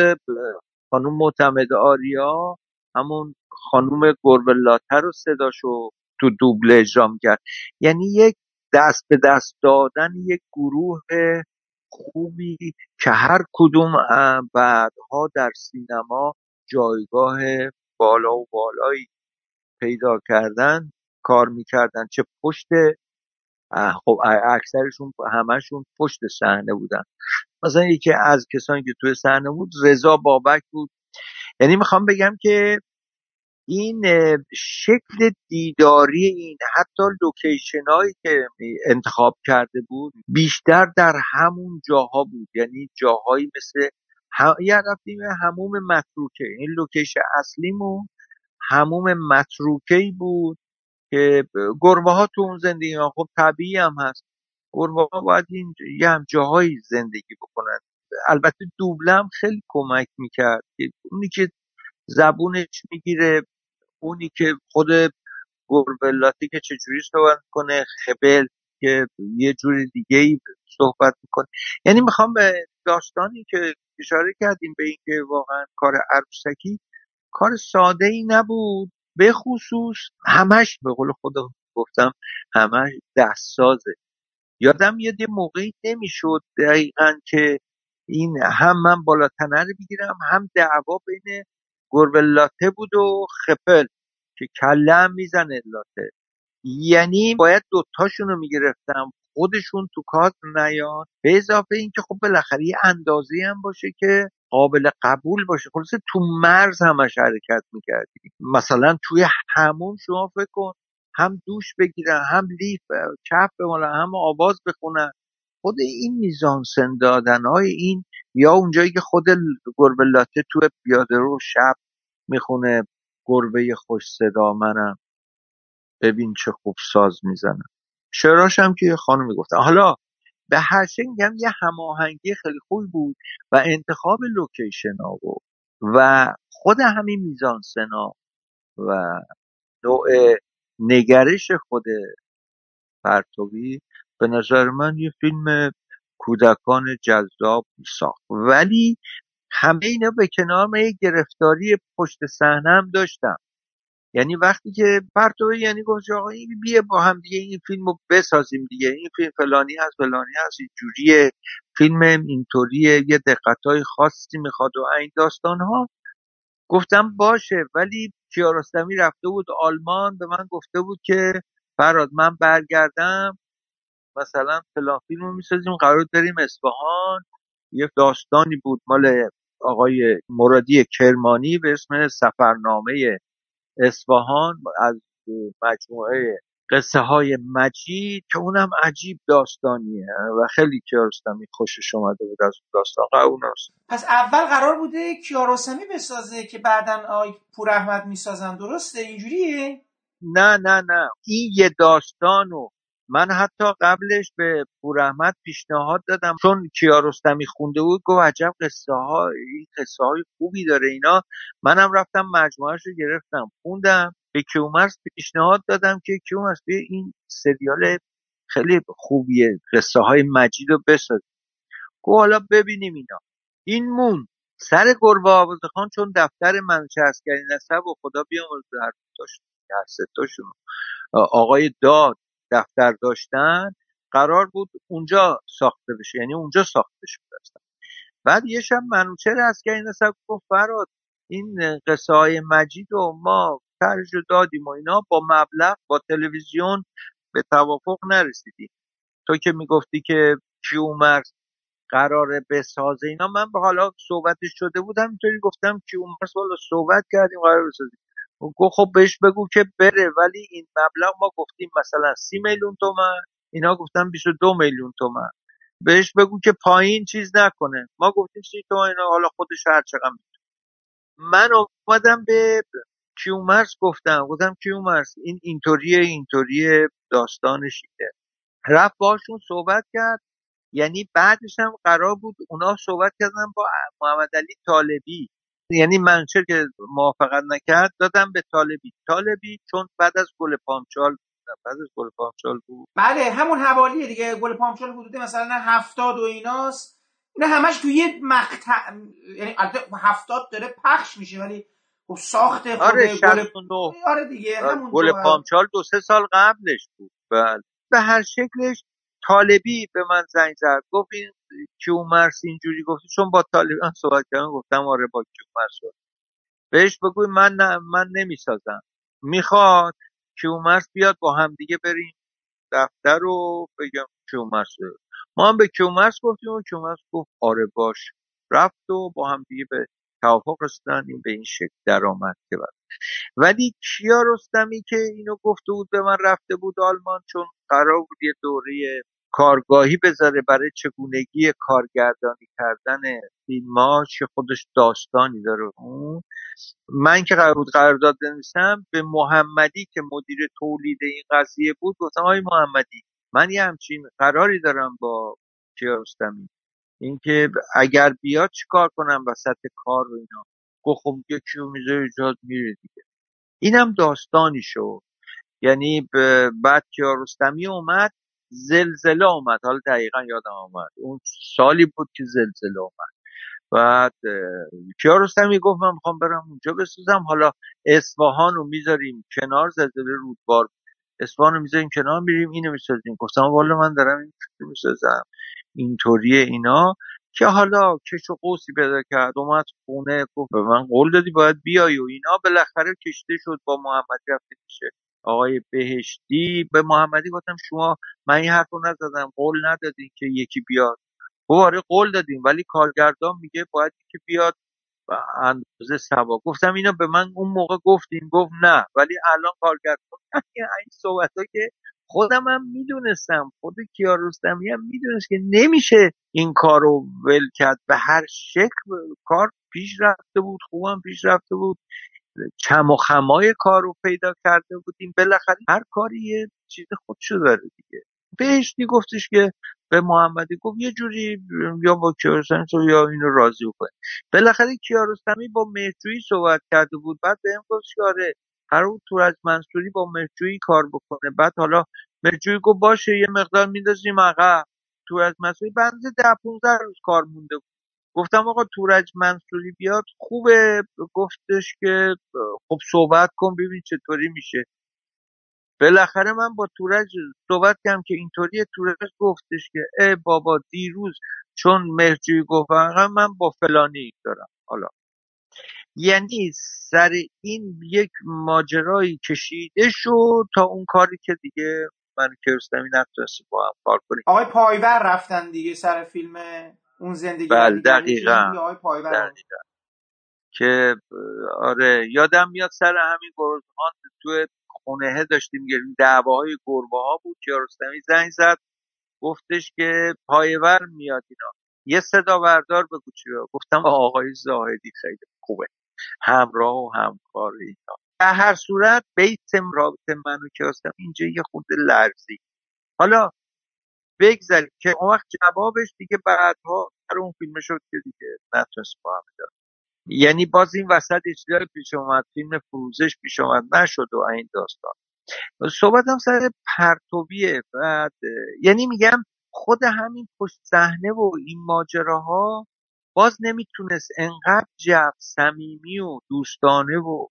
خانم معتمد آریا همون خانم گربه لاته رو صداشو تو دوبله اجرام کرد. یعنی یک دست به دست دادن یک گروه خوبی که هر کدوم بعدها در سینما جایگاه بالا و بالایی پیدا کردن، کار میکردن، چه پشت، خب اکثرشون همشون پشت صحنه بودن. مثلا یکی از کسانی که توی صحنه بود رضا بابک بود. یعنی میخوام بگم که این شکل دیداری، این حتی لوکیشن هایی که انتخاب کرده بود بیشتر در همون جاها بود، یعنی جاهایی مثل هم... یه رفتیم حموم متروکه، این لوکیشن اصلیمون حموم متروکه‌ای بود که گربه ها تو اون زندگی ها خب طبیعی هم هست، گربه ها باید این یه هم جاهایی زندگی بکنن. البته دوبله هم خیلی کمک میکرد، اونی که زبونش میگیره، اونی که خود گربلاتی که چجوری صحبت کنه، خبل که یه جوری دیگه ای صحبت میکنه. یعنی میخوام به داستانی که اشاره کردیم به این که واقعا کار عروسکی کار ساده ای نبود، به خصوص همش به قول خودم گفتم همش دست سازه. یادم یه یه موقعی نمیشد دقیقا که این هم من بالا تنه رو بگیرم، هم دعوا بین گربه لاته بود و خپل که کله هم میزنه لاته، یعنی باید دوتاشون رو میگرفتم خودشون تو کادر نیاد، به اضافه این که خب بالاخره یه اندازه هم باشه که قابل قبول باشه. خلاصه تو مرز همش حرکت میکردی، مثلا توی حموم شما فکر کن هم دوش بگیرن، هم لیف چپ بمالن، هم آواز بخونن. خود این میزانسن دادنهای این، یا اونجایی که خود گربه لاته تو پیاده رو شب میخونه گربه خوش صدا منم ببین چه خوب ساز میزنم، شعراش هم که خانم میگفتن. حالا به هر شکل هم یه هماهنگی خیلی خوبی بود و انتخاب لوکیشن ها بود و خود همین میزانسن ها و نوع نگرش خود پرتوی به نظر من یه فیلم کودکان جذاب ساخت. ولی همه اینا به کنار من یک گرفتاری پشت صحنه هم داشتم، یعنی وقتی که پرتوی یعنی گفت آقا این بیا با هم دیگه این فیلمو بسازیم دیگه، این فیلم فلانی هست فلانی هست اینجوریه، فیلم اینطوریه، یه دقتای خاصی میخواد و این داستان ها. گفتم باشه، ولی کیارستمی رفته بود آلمان، به من گفته بود که فراد من برگردم مثلا فلان فیلم رو میسازیم، قرار داریم اصفهان. یه داستانی بود مال آقای مرادی کرمانی به اسم سفرنامه اصفهان از مجموعه قصه های مجید که اونم عجیب داستانیه و خیلی کیارستمی خوشش اومده بود از داستان اوناست. پس اول قرار بوده کیارستمی بسازه که بعدن آقای پوراحمد میسازن، درسته اینجوریه؟ نه نه نه، این یه داستانو من حتی قبلش به پوراحمد پیشنهاد دادم، چون کیارستمی خونده بود گفت عجب قصه ها، این قصه های خوبی داره اینا. منم رفتم مجموعه‌اش رو گرفتم خوندم، به کیومرث پیشنهاد دادم که کیومرث بیا این سریال خیلی خوبیه قصه های مجید رو بسازیم. گفت حالا ببینیم اینا. این مون سر گربه آوازخوان، چون دفتر منوچهر عسگرینسب و خدا بیامرز هر دوتاشون هر ستاشون آقای داد دفتر داشتن، قرار بود اونجا ساخته بشه، یعنی اونجا ساخته شده است. بعد یه شب منوچهر عسگرینسب گفت فراد این قصه های مجید رو ما طرحش رو دادیم و اینا، با مبلغ با تلویزیون به توافق نرسیدیم، تو که میگفتی که کیومرث قراره بسازه اینا. من به حالا صحبتش شده بودم اینطوری گفتم کیومرث والا صحبت کردیم قرار بسازیم. گفت خب بهش بگو که بره، ولی این مبلغ ما گفتیم مثلا سی میلیون تومان، اینا گفتن بیست و دو میلیون تومان، بهش بگو که پایین چیز نکنه. ما گفتیم سی تومان، اینا حالا خودش هر چقدر میتونه. من اومدم به کیومرث گفتم گفتم کیومرث این اینطوریه اینطوریه داستانش اینه. رفت باشون صحبت کرد، یعنی بعدش هم قرار بود اونا صحبت کردن با محمد علی طالبی، یعنی منوچهر که موافقت نکرد دادم به طالبی. طالبی چون بعد از گل پامچال بعد از گل پامچال بود، بله همون حوالیه دیگه، گل پامچال حدود مثلا هفتاد و ایناست، اینا همش توی یه مقطع، یعنی هفتاد داره پخش میشه ولی خب ساخت خود آره گل آره دیگه همون گل پامچال دو سه سال قبلش بود. بله به هر شکلش طالبی به من زنگ زد گفت این کیومرث اینجوری گفت، چون با طالبان صحبت کردم گفتم آره با کیومرث بهش بگوی من نه من نمیسازم، میخواد کیومرث بیاد با هم دیگه بریم دفتر رو بگم کیومرث. ما هم به کیومرث گفتیم و کیومرث گفت آره باش، رفت و با هم دیگه به توافق رسیدن. این به این شکل درآمد که بعد ولی کیارستمی که اینو گفته بود به من رفته بود آلمان، چون قرار بود یه دوره کارگاهی بذاره برای چگونگی کارگردانی کردن فیلم‌هاش، خودش داستانی داره. اون من که قرار بود قرارداد بنویسم به محمدی که مدیر تولید این قضیه بود گفتم آقای محمدی من یه همچین قراری دارم با کیارستمی، اینکه اگر بیاد چیکار کنم وسط کار و اینا. گفت خب دیگه کیو میذاره اجازه میره دیگه. اینم داستانی شد. یعنی بعد کیارستمی اومد زلزله اومد، حالا دقیقا یادم اومد اون سالی بود که زلزله اومد. بعد کیارستمی گفت من میخوام برم اونجا بسازم، حالا اصفهان رو میذاریم کنار، زلزله رودبار اصفهان رو میذاریم کنار، میریم اینو میسازیم. گفتم والا من دارم این چیزو میسازم اینطوریه اینا، که حالا کش و قوسی پیدا کرد اومد خونه گفت به من قول دادی باید بیای و اینا. بالاخره کشته شد با محمدی رفته میشه آقای بهشتی. به محمدی گفتم شما من این حرفو نزدم، قول ندادین که یکی بیاد. بواره قول دادیم ولی کارگردان میگه باید که بیاد اندازه سوا. گفتم اینا به من اون موقع گفتین؟ گفت نه ولی الان کارگردان این صحبتا که خودم هم میدونستم، خود کیارستمی هم میدونست که نمیشه این کارو ول کرد. به هر شکل کار پیش رفته بود، خوبم پیش رفته بود، چم و خمای کارو پیدا کرده بودیم. بالاخره هر کاری یه چیز خودشو داره دیگه. بهش گفتش که به محمدی گفت یه جوری یا با کیارستمی یا اینو راضی کنه. بالاخره کیارستمی با مهرجویی صحبت کرده بود، بعد بهم گفت آره قرار تورج منصوری با مهرجویی کار بکنه. بعد حالا مهرجویی گفت باشه یه مقدار میندازیم عقب. تورج منصوری بعد از ده پانزده روز کار مونده بود. گفتم آقا تورج منصوری بیاد خوبه؟ گفتش که خب صحبت کن ببین چطوری میشه. بالاخره من با تورج صحبت کردم که اینطوریه. تورج گفتش که ای بابا دیروز چون مهرجویی گفت من با فلانی دارم. حالا یعنی سر این یک ماجرایی کشیده شد تا اون کاری که دیگه من کیارستمی نتونستیم با هم کار کنیم. آقای پایور رفتن دیگه سر فیلم اون زندگی. بله دقیقا آقای پایور دقیقا. که آره یادم میاد سر همین گرزمان تو خونهه داشتیم گریم دعواهای گربه ها بود. کیارستمی زنگ زد گفتش که پایور میاد اینا یه صدا بردار بگو چی. گفتم آقای زاهدی خیلی خوبه همراه و همکار اینا. در هر صورت بیتم رابطه منو که هستم اینجا یه خود لرزی. حالا بگذاری که اون وقت جوابش دیگه بعدها در اون فیلم شد که دیگه نتونست با هم دارم. یعنی باز این وسط اجلال پیش اومد، فیلم فروزش پیش اومد نشد و این داستان. صحبتم سر پرتویه. بعد یعنی میگم خود همین پشت صحنه و این ماجراها باز نمیتونست انقدر جو صمیمی و دوستانه و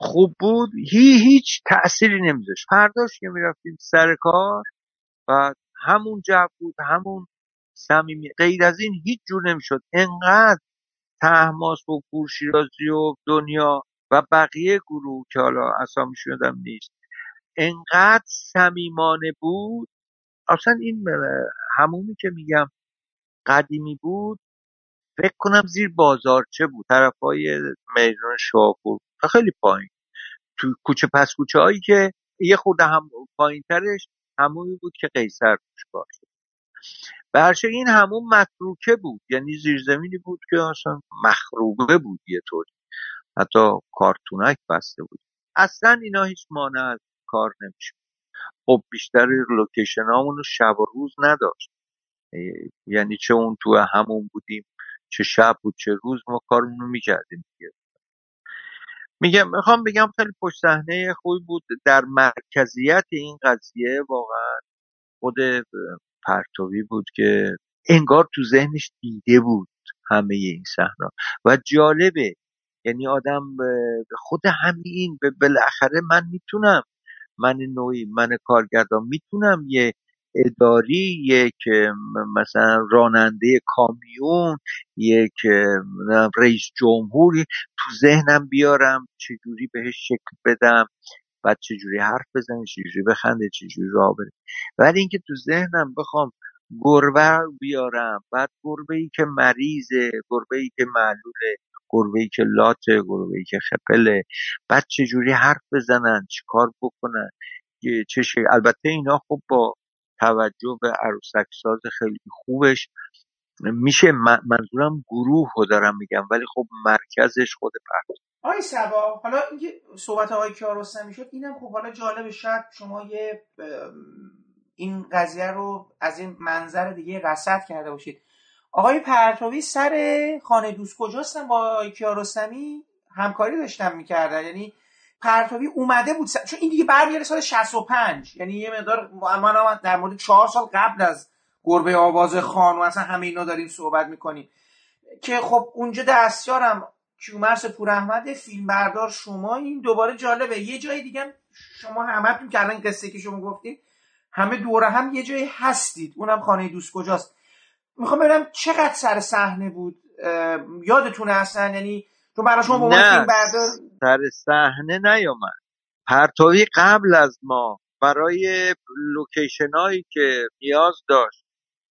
خوب بود، هی هیچ تأثیری نمیذاشت. فرداش که میرفتیم سر کار و همون جو بود همون صمیمی، غیر از این هیچ جور نمیشد. انقدر تحماس و پورشیرازی و دنیا و بقیه گروه که حالا اسامیشون یادم نیست انقدر صمیمانه بود. اصلا این همومی که میگم قدیمی بود فکر کنم زیر بازارچه بود، طرفای میدان شاپور خیلی پایین، تو کوچه پس کوچه هایی که یه خورده هم پایین ترش همومی بود که قیصر روش کار شد. به هر شکل این همون متروکه بود، یعنی زیرزمینی بود که اصلا مخروبه بود، یه طوری حتی کارتونک بسته بود، اصلا اینا هیچ مانع از کار نمیشه. خب بیشتر لوکیشن هامونو شب و روز نداشت، یعنی چه اون تو همون بودیم چه شب بود چه روز ما کارمونو میکردیم دیگه. میگم میخوام بگم خیلی پشت صحنه خوبی بود. در مرکزیت این قضیه واقعا خود پرتوی بود که انگار تو ذهنش دیده بود همه این صحنه و جالبه، یعنی آدم خود همین به بالاخره من میتونم، من نوعی، من کارگردان میتونم یک اداری، یک مثلا راننده کامیون، یک رئیس جمهوری تو ذهنم بیارم، چجوری بهش شکل بدم، بعد چجوری حرف بزنم، چجوری بخنده، چجوری راه بره. ولی اینکه تو ذهنم بخوام گربه بیارم، بعد گربه ای که مریضه، گربه ای که معلوله، گربه ای که لاته، گربه ای که خپله، بعد چجوری حرف بزنن، چی کار بکنن، چه شکل. البته اینا خب با توجه به عروسک ساز خیلی خوبش میشه، منظورم گروه رو دارم میگم، ولی خب مرکزش خود پرت. آی صبا، حالا اینکه صحبت آقای کیارستمی شد، اینم خب حالا جالب، شاید شما یه این قضیه رو از این منظر دیگه رصد کرده باشید. آقای پرتوی سر خانه دوست کجاستن با آقای کیارستمی همکاری داشتن میکردن، یعنی پرتوی اومده بود سر... چون این دیگه برمیگرده سال شصت و پنج، یعنی یه مقدار من در مورد چهار سال قبل از گربه آوازخوان و اصلا همه اینا داریم صحبت میکنیم که خب اونجا دستیارم کیومرث پوراحمد فیلمبردار شما. این دوباره جالبه، یه جای دیگه شما همتون که الان قصه که شما گفتید همه دوره هم یه جایی هستید، اونم خانه دوست کجاست. میخوام ببینم چقدر سر صحنه بود، یادتونه اصلا؟ یعنی تو برای شما بابا فیلمبردار سر صحنه نیومد، پرتوی قبل از ما برای لوکیشنایی که نیاز داشت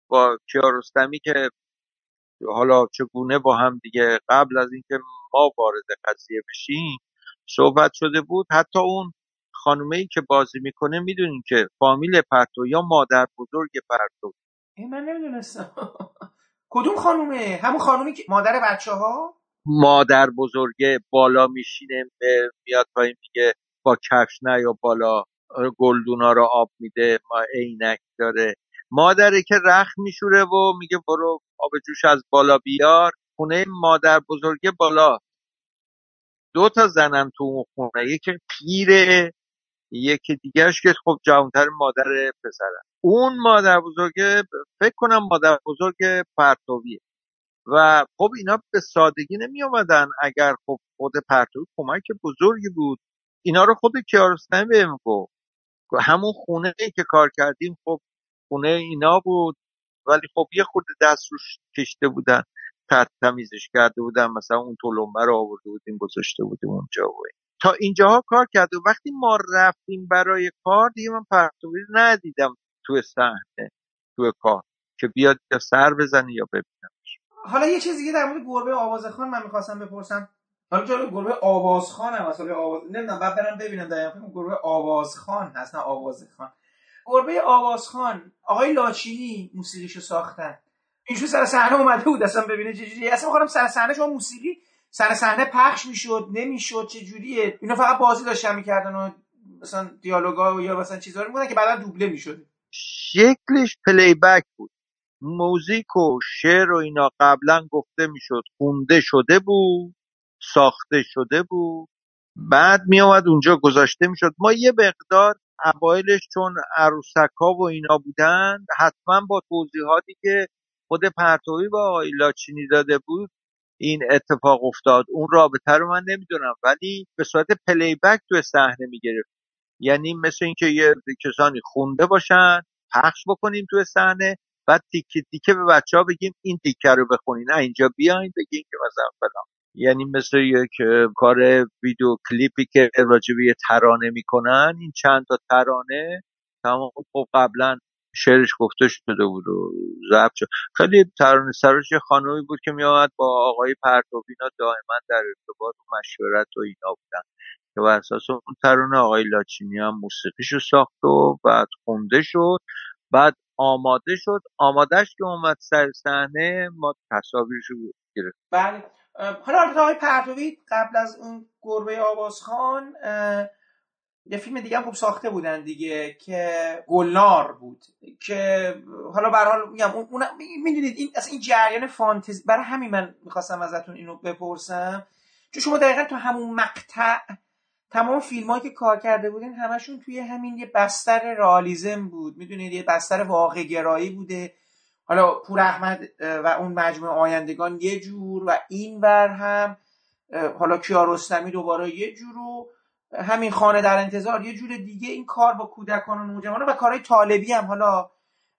با کیارستمی که حالا چگونه با هم دیگه قبل از اینکه ما وارد قضیه بشیم صحبت شده بود. حتی اون خانومه‌ای که بازی میکنه میدونین که فامیل پرتو یا مادر بزرگ پرتو. این من نمیدونستم. کدوم خانومه؟ همون خانومی که مادر بچه‌ها، مادر بزرگ بالا میشینه میاد پایین میگه با کفش نه یا بالا، گلدونا رو آب میده، ما عینک داره، مادره که رخت میشوره و میگه برو آب جوش از بالا بیار. خونه مادر بزرگه بالا دو تا زنن تو اون خونه، یکی پیره یکی دیگرش که خب جوانتر مادر پسره. اون مادر بزرگه فکر کنم مادر بزرگ پرتویه و خب اینا به سادگی نمی آمدن. اگر خب خود پرتوی کمک بزرگی بود، اینا رو خود کیارستمی بهم گفت، همون خونه ای که کار کردیم خب خونه اینا بود، ولی خب یه خود دست روش کشته بودن، تحت تمیزش کرده بودن، مثلا اون تلمبه رو آورده بودیم گذاشته بودیم اونجا و تا اینجاها کار کرده. وقتی ما رفتیم برای کار دیگه من پرتوی ندیدم تو صحنه تو کار که بیاد یا سر بزنه یا ببینمش. حالا یه چیز دیگه در مورد گربه آوازخوان من می‌خواستم بپرسم. حالا جلو گربه آوازخوان هم اصلا آواز نمیدونم، بعد برام ببینم دقیقاً گربه آوازخوان هست نه آوازخوان. گربه آوازخوان آقای لاچینی موسیقیشو ساختن. اینشو سر صحنه اومده بود اصلا ببینه چه جوریه. اصلا می‌خوام سر صحنه شما موسیقی سر صحنه پخش میشد نمیشد چه جوریه؟ اینا فقط بازی داشتن می‌کردن و مثلا دیالوگا یا مثلا چیزا رو می‌گفتن که بعدا دوبله میشد. شکلش پلی بک بود، موزیک و شعر و اینا قبلا گفته میشد، خونده شده بود، ساخته شده بود، بعد می اومد اونجا گذاشته میشد. ما یه مقدار اوایلش چون عروسک‌ها و اینا بودن حتما با توضیحاتی که خود پرتوی با آقای لاچینی داده بود این اتفاق افتاد. اون رابطه رو من نمیدونم، ولی به صورت پلی بک تو صحنه میگرفت، یعنی مثل اینکه یه کسانی خونده باشن پخش بکنیم تو صحنه، بعد تیکه تیکه به بچه‌ها بگیم این تیکه رو بخونین، نه اینجا بیاین بگین که مثلا فلان. یعنی مثل یک کار ویدیو کلیپی که راجع به ترانه میکنن، این چند تا ترانه تمام خب قبلا شعرش گفته شده بود و ضبط شد. خیلی ترانه سراش یه خانومی بود که می اومد با آقای پرتوینا دائما در ارتباط و مشورت و اینا بودن که بر اساس اون ترانه آقای لاچینی هم موسیقیشو ساخت و بعد خونده شد بعد آماده شد، آمادهش که اومد سر صحنه ما تصاویرش رو گرفت. بله حالا آقای پرتوی قبل از اون گربه آوازخوان یه فیلم دیگه هم خوب ساخته بودن دیگه که گلنار بود، که حالا به هر حال میگم اون میدونید این اصلا این جریان فانتزی، برای همین من میخواستم ازتون اینو بپرسم چون شما دقیقاً تو همون مقطع تمام فیلمایی که کار کرده بودین همشون توی همین یه بستر رئالیسم بود، میدونید یه بستر واقع گرایی بوده. حالا پور احمد و اون مجموعه آیندگان یه جور و این ور هم حالا کیارستمی دوباره یه جور و همین خانه در انتظار یه جور دیگه، این کار با کودکان و نوجوانان و کارهای طالبی هم حالا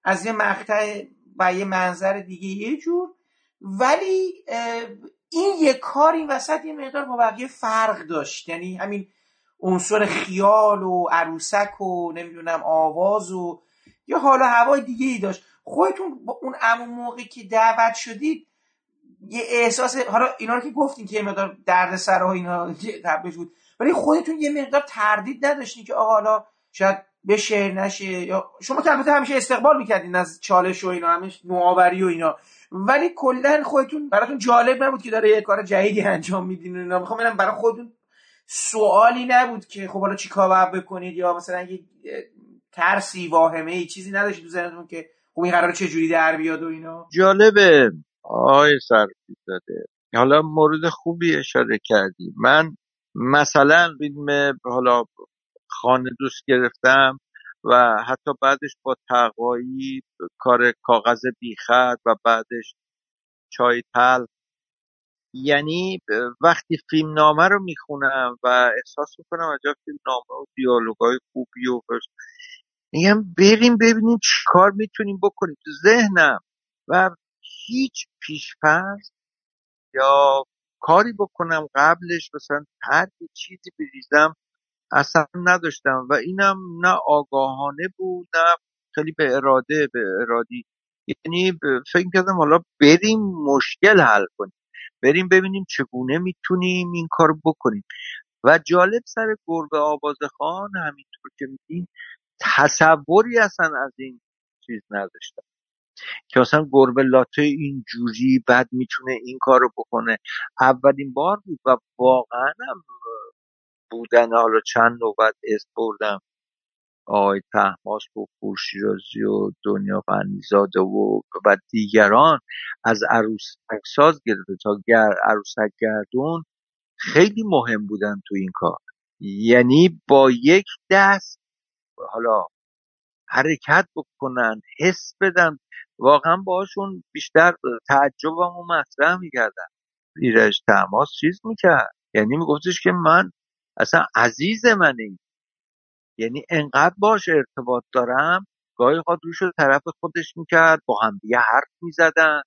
از یه مقطع و یه منظر دیگه یه جور، ولی این یه کار این وسط یه مقدار با بقیه فرق داشت، یعنی همین عنصر خیال و عروسک و نمیدونم آواز و یه حالا هوای دیگه ای داشت. خودتون با اون عمو موقعی که دعوت شدید یه احساس، حالا اینا رو که گفتین که یه مقدار درد سرها اینا تبش بود، ولی خودتون یه مقدار تردید نداشتین که آقا حالا شاید بشه نشه؟ یا شما که البته همیشه استقبال میکردین از چالش و اینا، همش نوآوری و اینا، ولی کلا خودتون براتون جالب نبود که داره یه کار جدیدی انجام میدین و اینا؟ میخوام ببینم برای خودتون سوالی نبود که خب حالا چیکار باید بکنید، یا مثلا یه ترسی واهمه‌ای چیزی نداشتید تو ذهنتون که خب این قراره چه جوری در بیاد و اینا؟ جالبه آقای سرفی داده حالا مورد خوبی اشاره کردی. من مثلا فیلم حالا خانه دوست گرفتم و حتی بعدش با تقوایی کار کاغذ بیخط و بعدش چای تلخ، یعنی وقتی فیلم نامه رو میخونم و احساس میکنم عجب فیلم نامه و دیالوگای خوبی و فرست میگم بریم ببینیم چی کار میتونیم بکنیم تو ذهنم و هیچ پیش‌فرض یا کاری بکنم قبلش مثلا هر چیزی بریزم اصلا نداشتم و اینم نه آگاهانه بود نه خیلی به اراده به ارادی، یعنی فکر کردم حالا بریم مشکل حل کنیم، بریم ببینیم چگونه میتونیم این کارو بکنیم. و جالب سر گربه آوازخوان همینطور که میدین تصوری اصلا از این چیز نداشتم که اصلا گربه لاته اینجوری بعد میتونه این کارو بکنه. اولین بار بود و واقعا هم بودن، حالا چند نوبت اسم بردم، آقای تحماس و خورشیرازی و دنیا غنی‌زاده و و دیگران، از عروسک ساز گرفته تا عروسک گردون خیلی مهم بودن تو این کار، یعنی با یک دست حالا حرکت بکنن، حس بدن. واقعا باشون بیشتر تعجبم و مطرح میکردن. ایرج تماس چیز میکرد، یعنی میگفتش که من اصلا عزیز منه، یعنی انقدر باش ارتباط دارم، گاهی خود روش رو طرف خودش میکرد، با هم دیگه حرف میزدن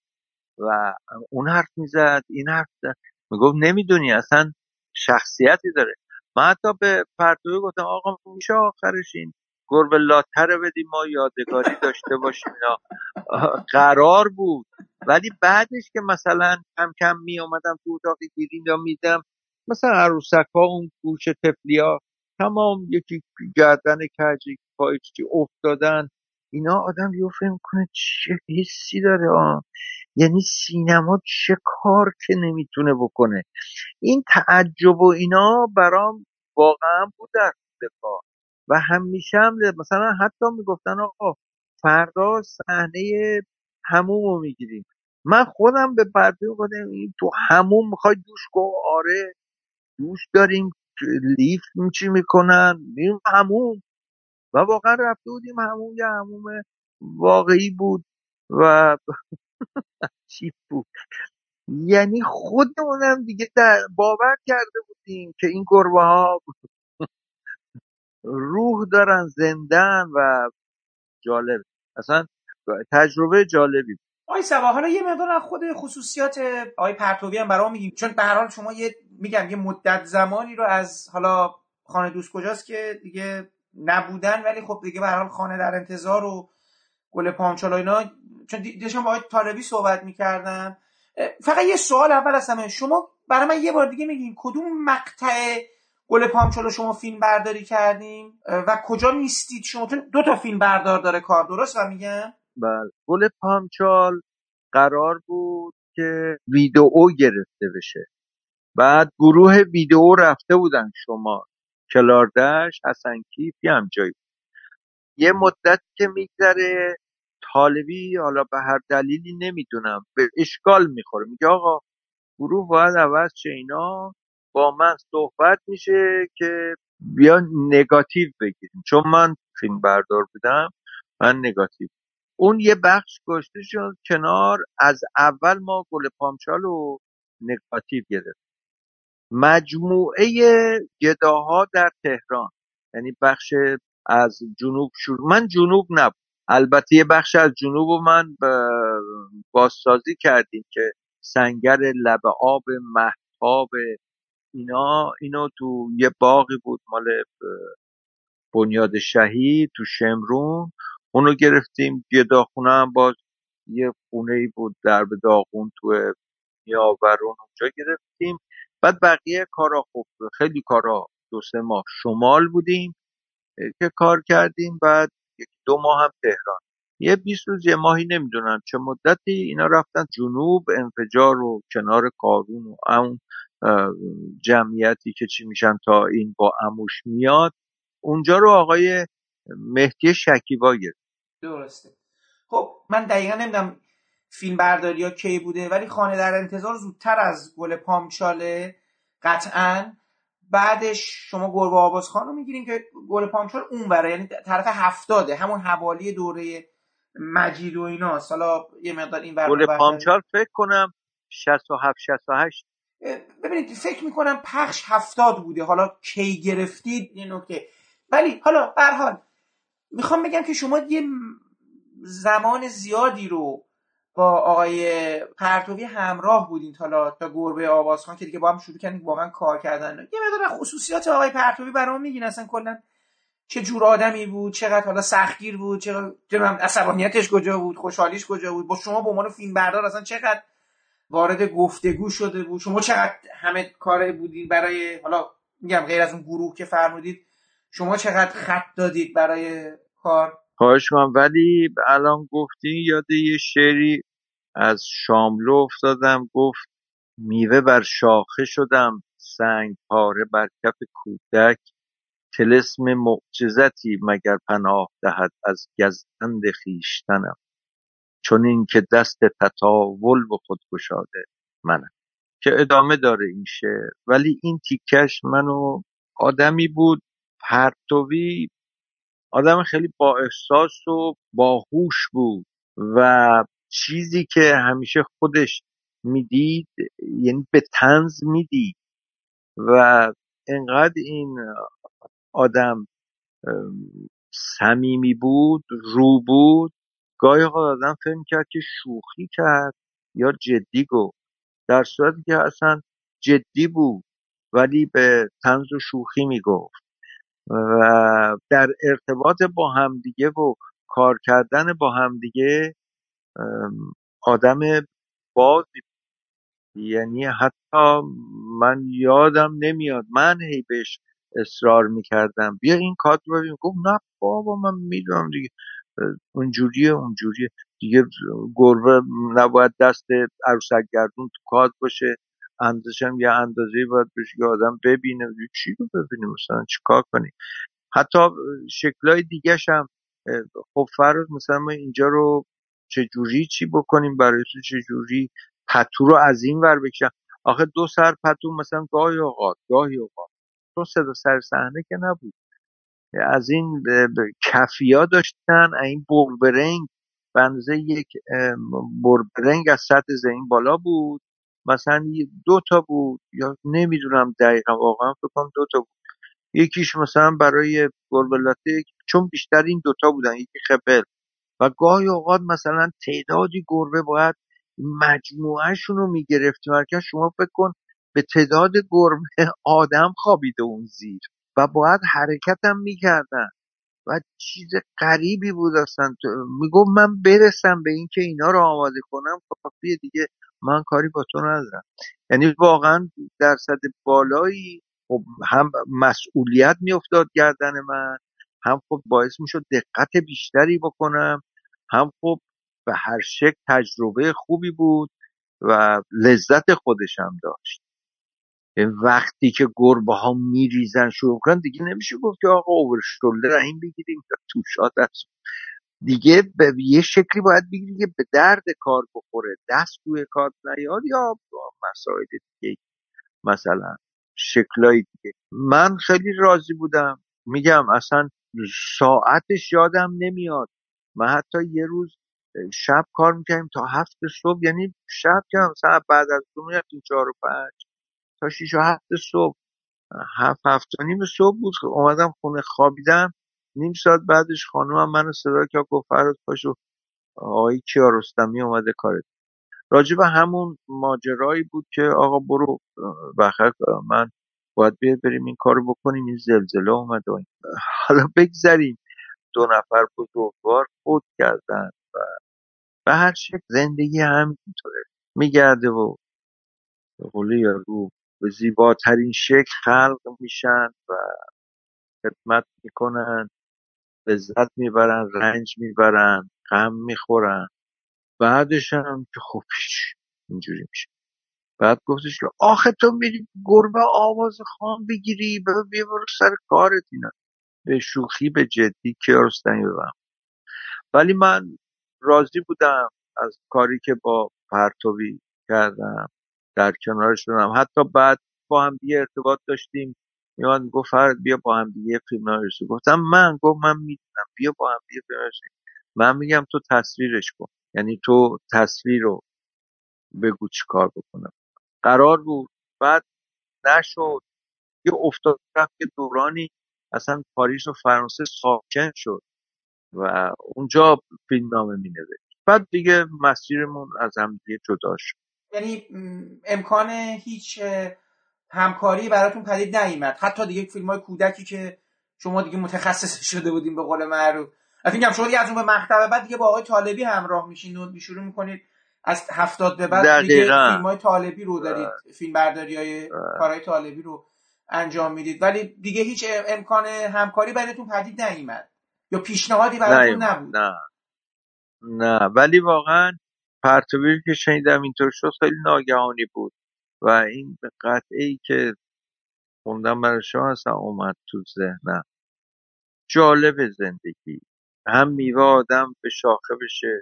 و اون حرف میزد این حرف میزد، میگفت نمیدونی اصلا شخصیتی داره. من حتی به پرتوی گفتم آقا میشه آخرش این گربه لاته رو بدیم ما یادگاری داشته باشیم، اینا قرار بود. ولی بعدش که مثلا کم کم می اومدم تو اتاقی دیرین یا میدم مثلا عروسک ها اون گوشه تفلی ها تمام یکی گردن کج یکی پای چی افتادن، اینا آدم یه فکر میکنه چه حسی داره آه. یعنی سینما چه کار که نمیتونه بکنه. این تعجب و اینا برام واقعا بود در دفاع و همیشه هم مثلا حتی میگفتن آقا فردا صحنه حموم رو میگیریم. من خودم به پرده گفتم این تو حموم میخوای دوش کن؟ آره دوش داریم، لیف چی میکنن میریم حموم. و واقعا رفته بودیم حموم، یه حموم واقعی بود و چی بود، یعنی خودمونم دیگه باور کرده بودیم که این گربه ها روح دارن، زندن و جالب، اصلا تجربه جالبی بود. آی صبا حالا یه مقدار خود خصوصیات آی پرتوی هم برام میگیم، چون به هر حال شما یه میگم یه مدت زمانی رو از حالا خانه دوست کجاست که دیگه نبودن، ولی خب دیگه به هر حال خانه در انتظار و گل پامچال و اینا، چون داشتم با آی طالبی صحبت میکردم. فقط یه سوال اول از همه، شما برای من یه بار دیگه میگین کدوم مقطع گل پامچال شما فیلم برداری کردیم و کجا نیستید شما؟ چون دو تا فیلم بردار داره کار، درست و میگم؟ بله. گل پامچال قرار بود که ویدئو گرفته بشه، بعد گروه ویدئو رفته بودن شما کلاردش حسن کیفی هم جایی. یه مدت که میگذره طالبی حالا به هر دلیلی نمیدونم به اشکال میخوره، میگه آقا گروه باید عوض چه، اینا با من صحبت میشه که بیا نگاتیو بگیریم، چون من فیلم بردار بودم من نگاتیو. اون یه بخش گشته شد کنار، از اول ما گل پامچال رو نگاتیو گرفت. مجموعه گداها در تهران، یعنی بخش از جنوب شروع، من جنوب نبود البته، یه بخش از جنوب رو من بازسازی کردیم که سنگر لب آب، مهتاب، اینا اینو تو یه باغی بود مال بنیاد شهید تو شمرون، اونو گرفتیم. گداخونه هم باز یه خونه‌ای بود در به داغون تو میاورون، اونجا گرفتیم. بعد بقیه کارا خوب خیلی کارا دو سه ماه شمال بودیم که کار کردیم، بعد یک دو ماه هم تهران، یه بیست روز یه ماهی نمیدونم چه مدتی اینا رفتن جنوب، انفجار و کنار کارون و اون جمعیتی که چی میشن تا این با عموش میاد اونجا رو آقای مهدی شکیبا گرفت. درسته. خب من دقیقا نمیدونم فیلم برداری ها کی بوده، ولی خانه در انتظار زودتر از گل پامچاله قطعاً. بعدش شما گربه آوازخوان رو میگیرین که گل پامچال اون برای، یعنی طرف هفتاده، همون حوالی دوره مجید و اینا، سالا یه مقدار این ور. گل پامچال فکر کنم شصت و هفت شصت و هشت، ببینید فکر میکنم پخش هفتاد بوده، حالا کی گرفتید این نکته. ولی حالا به هر حال میخوام بگم که شما یه زمان زیادی رو با آقای پرتوی همراه بودین تا تا گربه آوازخوان که دیگه با هم شروع کردن واقعا کار کردن. یه مقدار خصوصیات آقای پرتوی برام میگین، اصلا کلا چه جور آدمی بود، چقدر حالا سختگیر بود، چقدر عصبانیتش کجا بود، خوشحالیش کجا بود، با شما به عنوان فیلمبردار اصلا چقدر وارد گفتگو شده بود، شما چقدر همه کاره بودین برای، حالا میگم غیر از اون گروه که فرمودید شما چقدر خط دادید برای کار؟ خواهش من. ولی الان گفتین یاد یه شعری از شاملو افتادم، گفت میوه بر شاخه شدم، سنگ پاره بر کف کودک، طلسم معجزتی مگر پناه دهد از گزند خیشتنم، چون این که دست تطاول و خودگشاده منم. که ادامه داره این شعر، ولی این تیکش منو آدمی بود پرتوی، آدم خیلی با احساس و باهوش بود و چیزی که همیشه خودش میدید یعنی به طنز میدید و انقدر این آدم صمیمی بود، رو بود، گاهی اوقات آدم فهم کرد که شوخی کرد یا جدی گفت، در صورتی که اصلا جدی بود ولی به طنز و شوخی میگفت. و در ارتباط با همدیگه و کار کردن با همدیگه آدم باز، یعنی حتی من یادم نمیاد من هی بهش اصرار میکردم بیا این کادر رو ببین، گفت نه بابا من میدونم دیگه اونجوریه اونجوریه دیگه، گربه نباید دست عروسک‌گردون تو کادر باشه، اندازشم یه اندازه‌ای باید بشه که آدم ببینه، چی رو ببینیم مثلا چیکار کنیم. حتی شکلای دیگه‌ش هم، خب فرض مثلا ما اینجا رو چجوری چی بکنیم برای تو، چجوری پتو رو از این ور بکشم، آخه دو سر پتو مثلا گاهی اوقات گاهی اوقات تو صدا سر صحنه که نبود، از این کفیا داشتن، این بربرنگ به اندازه یک بربرنگ از سطح زمین بالا بود، مثلا دو تا بود یا نمیدونم دقیقا واقعا فکر کنم دو تا بود، یکیش مثلا برای گربلاته چون بیشتر این دو تا بودن، یکی خبل و گاهی اوقات مثلا تعدادی گربه باید مجموعه‌شون رو میگرفتیم، هرکس شما فکر کن به تعداد گربه آدم خوابیده اون زیر و باید حرکت هم میکردن و چیز غریبی بود. اصلا میگم من برسم به این که اینا رو آماده کنم کافیه دیگه، من کاری با تو ندارم. یعنی واقعا درصد بالایی خب هم مسئولیت میافتاد گردن من، هم خب باعث میشد دقت بیشتری بکنم، هم خب به هر شکل تجربه خوبی بود و لذت خودشم داشت. وقتی که گربه ها میریزن شروع کردن دیگه نمیشه گفت که آقا اوورشتولده رحیم بگیریم یا توشات هست، دیگه به یه شکلی باید بگیریم که به درد کار بخوره، دست توی کار نیاد یا مسائل دیگه، مثلا شکلای دیگه. من خیلی راضی بودم، میگم اصلا ساعتش یادم نمیاد، من حتی یه روز شب کار میکنیم تا هفت صبح، یعنی شب که مثلا بعد از دو میرفتیم چهار و پنج تا شیش و هفت صبح، هفت هفت و نیم صبح بود که اومدم خونه خوابیدم. نیم ساعت بعدش خانومم منو صدا کرد گفت فرهاد پاشو آقای کیارستمی اومده کارت. راجب همون ماجرایی بود که آقا برو بخیر من باید بیاد بریم این کارو بکنیم، این زلزله اومده. حالا بگذاریم دو نفر بزرگوار فوت کردن و به هر شکل زندگی همینطوره میگرده و قولی رو به زیباترین شکل خلق میشن و خدمت میکنن، لذت میبرن، رنج میبرن، غم میخورن، بعدش هم که خب اینجوری میشه. بعد گفتش که آخه تو میری گربه آوازخوان بگیری ببرو سر کارت، اینا به شوخی به جدی کیارستمی ببرم. ولی من راضی بودم از کاری که با پرتوی کردم، در کنارش بودم. حتی بعد با هم دیگه ارتباط داشتیم، میوان گفت فرد بیا با هم دیگه فیلم نرسیم، گفتم من گفت من میدونم بیا با هم دیگه فیلم نرسیم، من میگم تو تصویرش کن، یعنی تو تصویر رو بگو چی کار بکنم. قرار بود بعد نشد، یه افتاد رفت که دورانی اصلا پاریس و فرانسه ساکن شد و اونجا فیلم نامه می نوشت. بعد دیگه مسیرمون از هم دیگه جدا شد، یعنی امکان هیچ همکاری براتون پدید نیامد، حتی دیگه فیلم‌های کودکی که شما دیگه متخصص شده بودین به قول معروف. البته میگم شما دیگه از اون به مختبه بعد دیگه با آقای طالبی همراه میشین و شروع میکنید از هفتاد به بعد دیگه فیلم‌های طالبی رو دارید، فیلمبرداری‌های کارهای طالبی رو انجام میدید، ولی دیگه هیچ امکان همکاری براتون پدید نیامد یا پیشنهادی براتون نبود؟ نه نه، ولی واقعا پرتوی که شنیدم اینطور شد خیلی ناگهانی بود و این قطعه‌ای که خوندم برای شما اصلا اومد تو ذهنم. جالب زندگی، هم میوه آدم به شاخه بشه،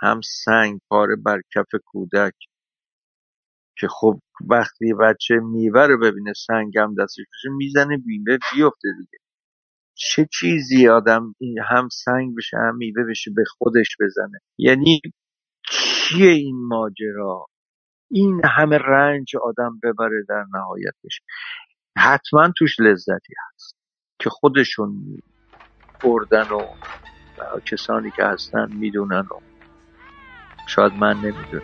هم سنگ پاره بر کف کودک، که خب وقتی بچه میوه رو ببینه سنگ هم دستش بشه میزنه بیمه بیفته دیگه. چه چیزی آدم هم سنگ بشه هم میوه بشه به خودش بزنه، یعنی چیه این ماجرا؟ این همه رنج آدم ببره در نهایتش حتما توش لذتی هست که خودشون بردن و کسانی که هستن میدونن و شاید من نمیدونم.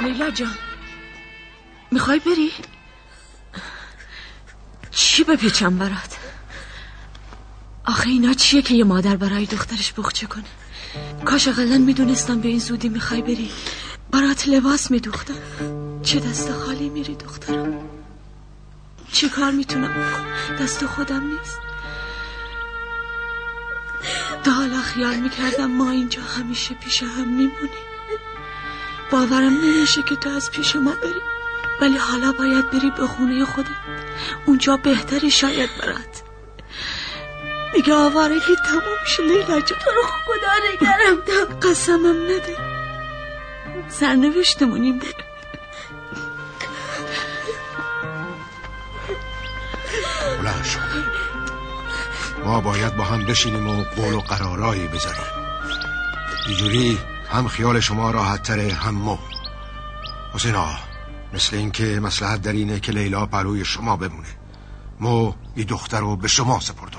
لیلا جان میخوای بری؟ چی بپیچم برات؟ آخه اینا چیه که یه مادر برای دخترش بخچه کنه؟ کاش اقلن میدونستم به این زودی میخوای بری، برات لباس میدوختم. چه دست خالی میری دخترم، چه کار میتونم، دست خودم نیست. تا حالا خیال میکردم ما اینجا همیشه پیش هم میمونیم، باورم نمیشه که تو از پیش ما بری، ولی حالا باید بری به خونه خودت، اونجا بهتری شاید برات. دیگه آوارگی تموم شد لیلا جان، تو رو خدا نگرم، قسمم نده، سرنوشتمون این بود. بلند شو، ما باید با هم بشینیم و قول و قرارایی بذاریم، اینجوری هم خیال شما راحت تره هم ما. حسین آقا مثل این که مصلحت در اینه که لیلا پروی شما بمونه، ما این دختر رو به شما سپردم.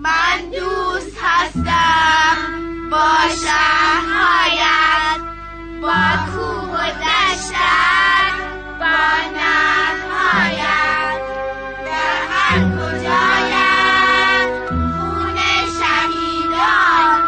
من دوست هستم با شهرهایت، با کوه و دشتت، با نهرهایت، در هر کجایت خون شهیدان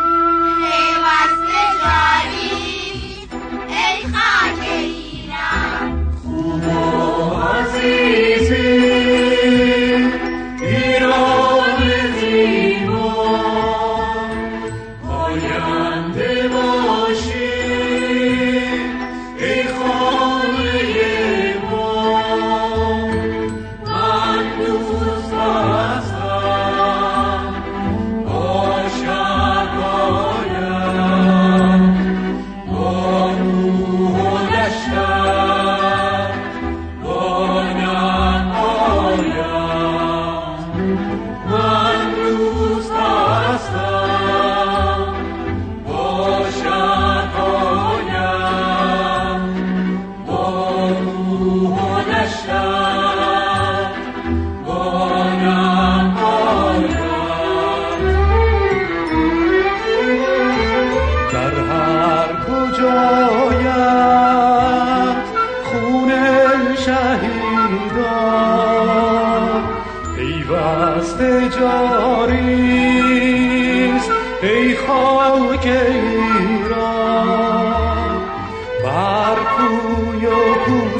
پیوسته جاری. ای خاک ایران خوب و عزیزی،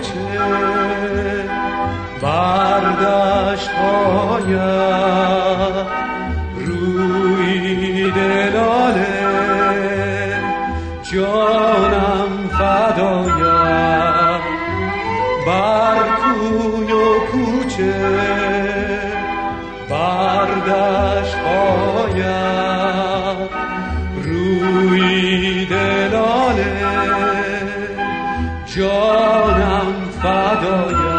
جانم فدای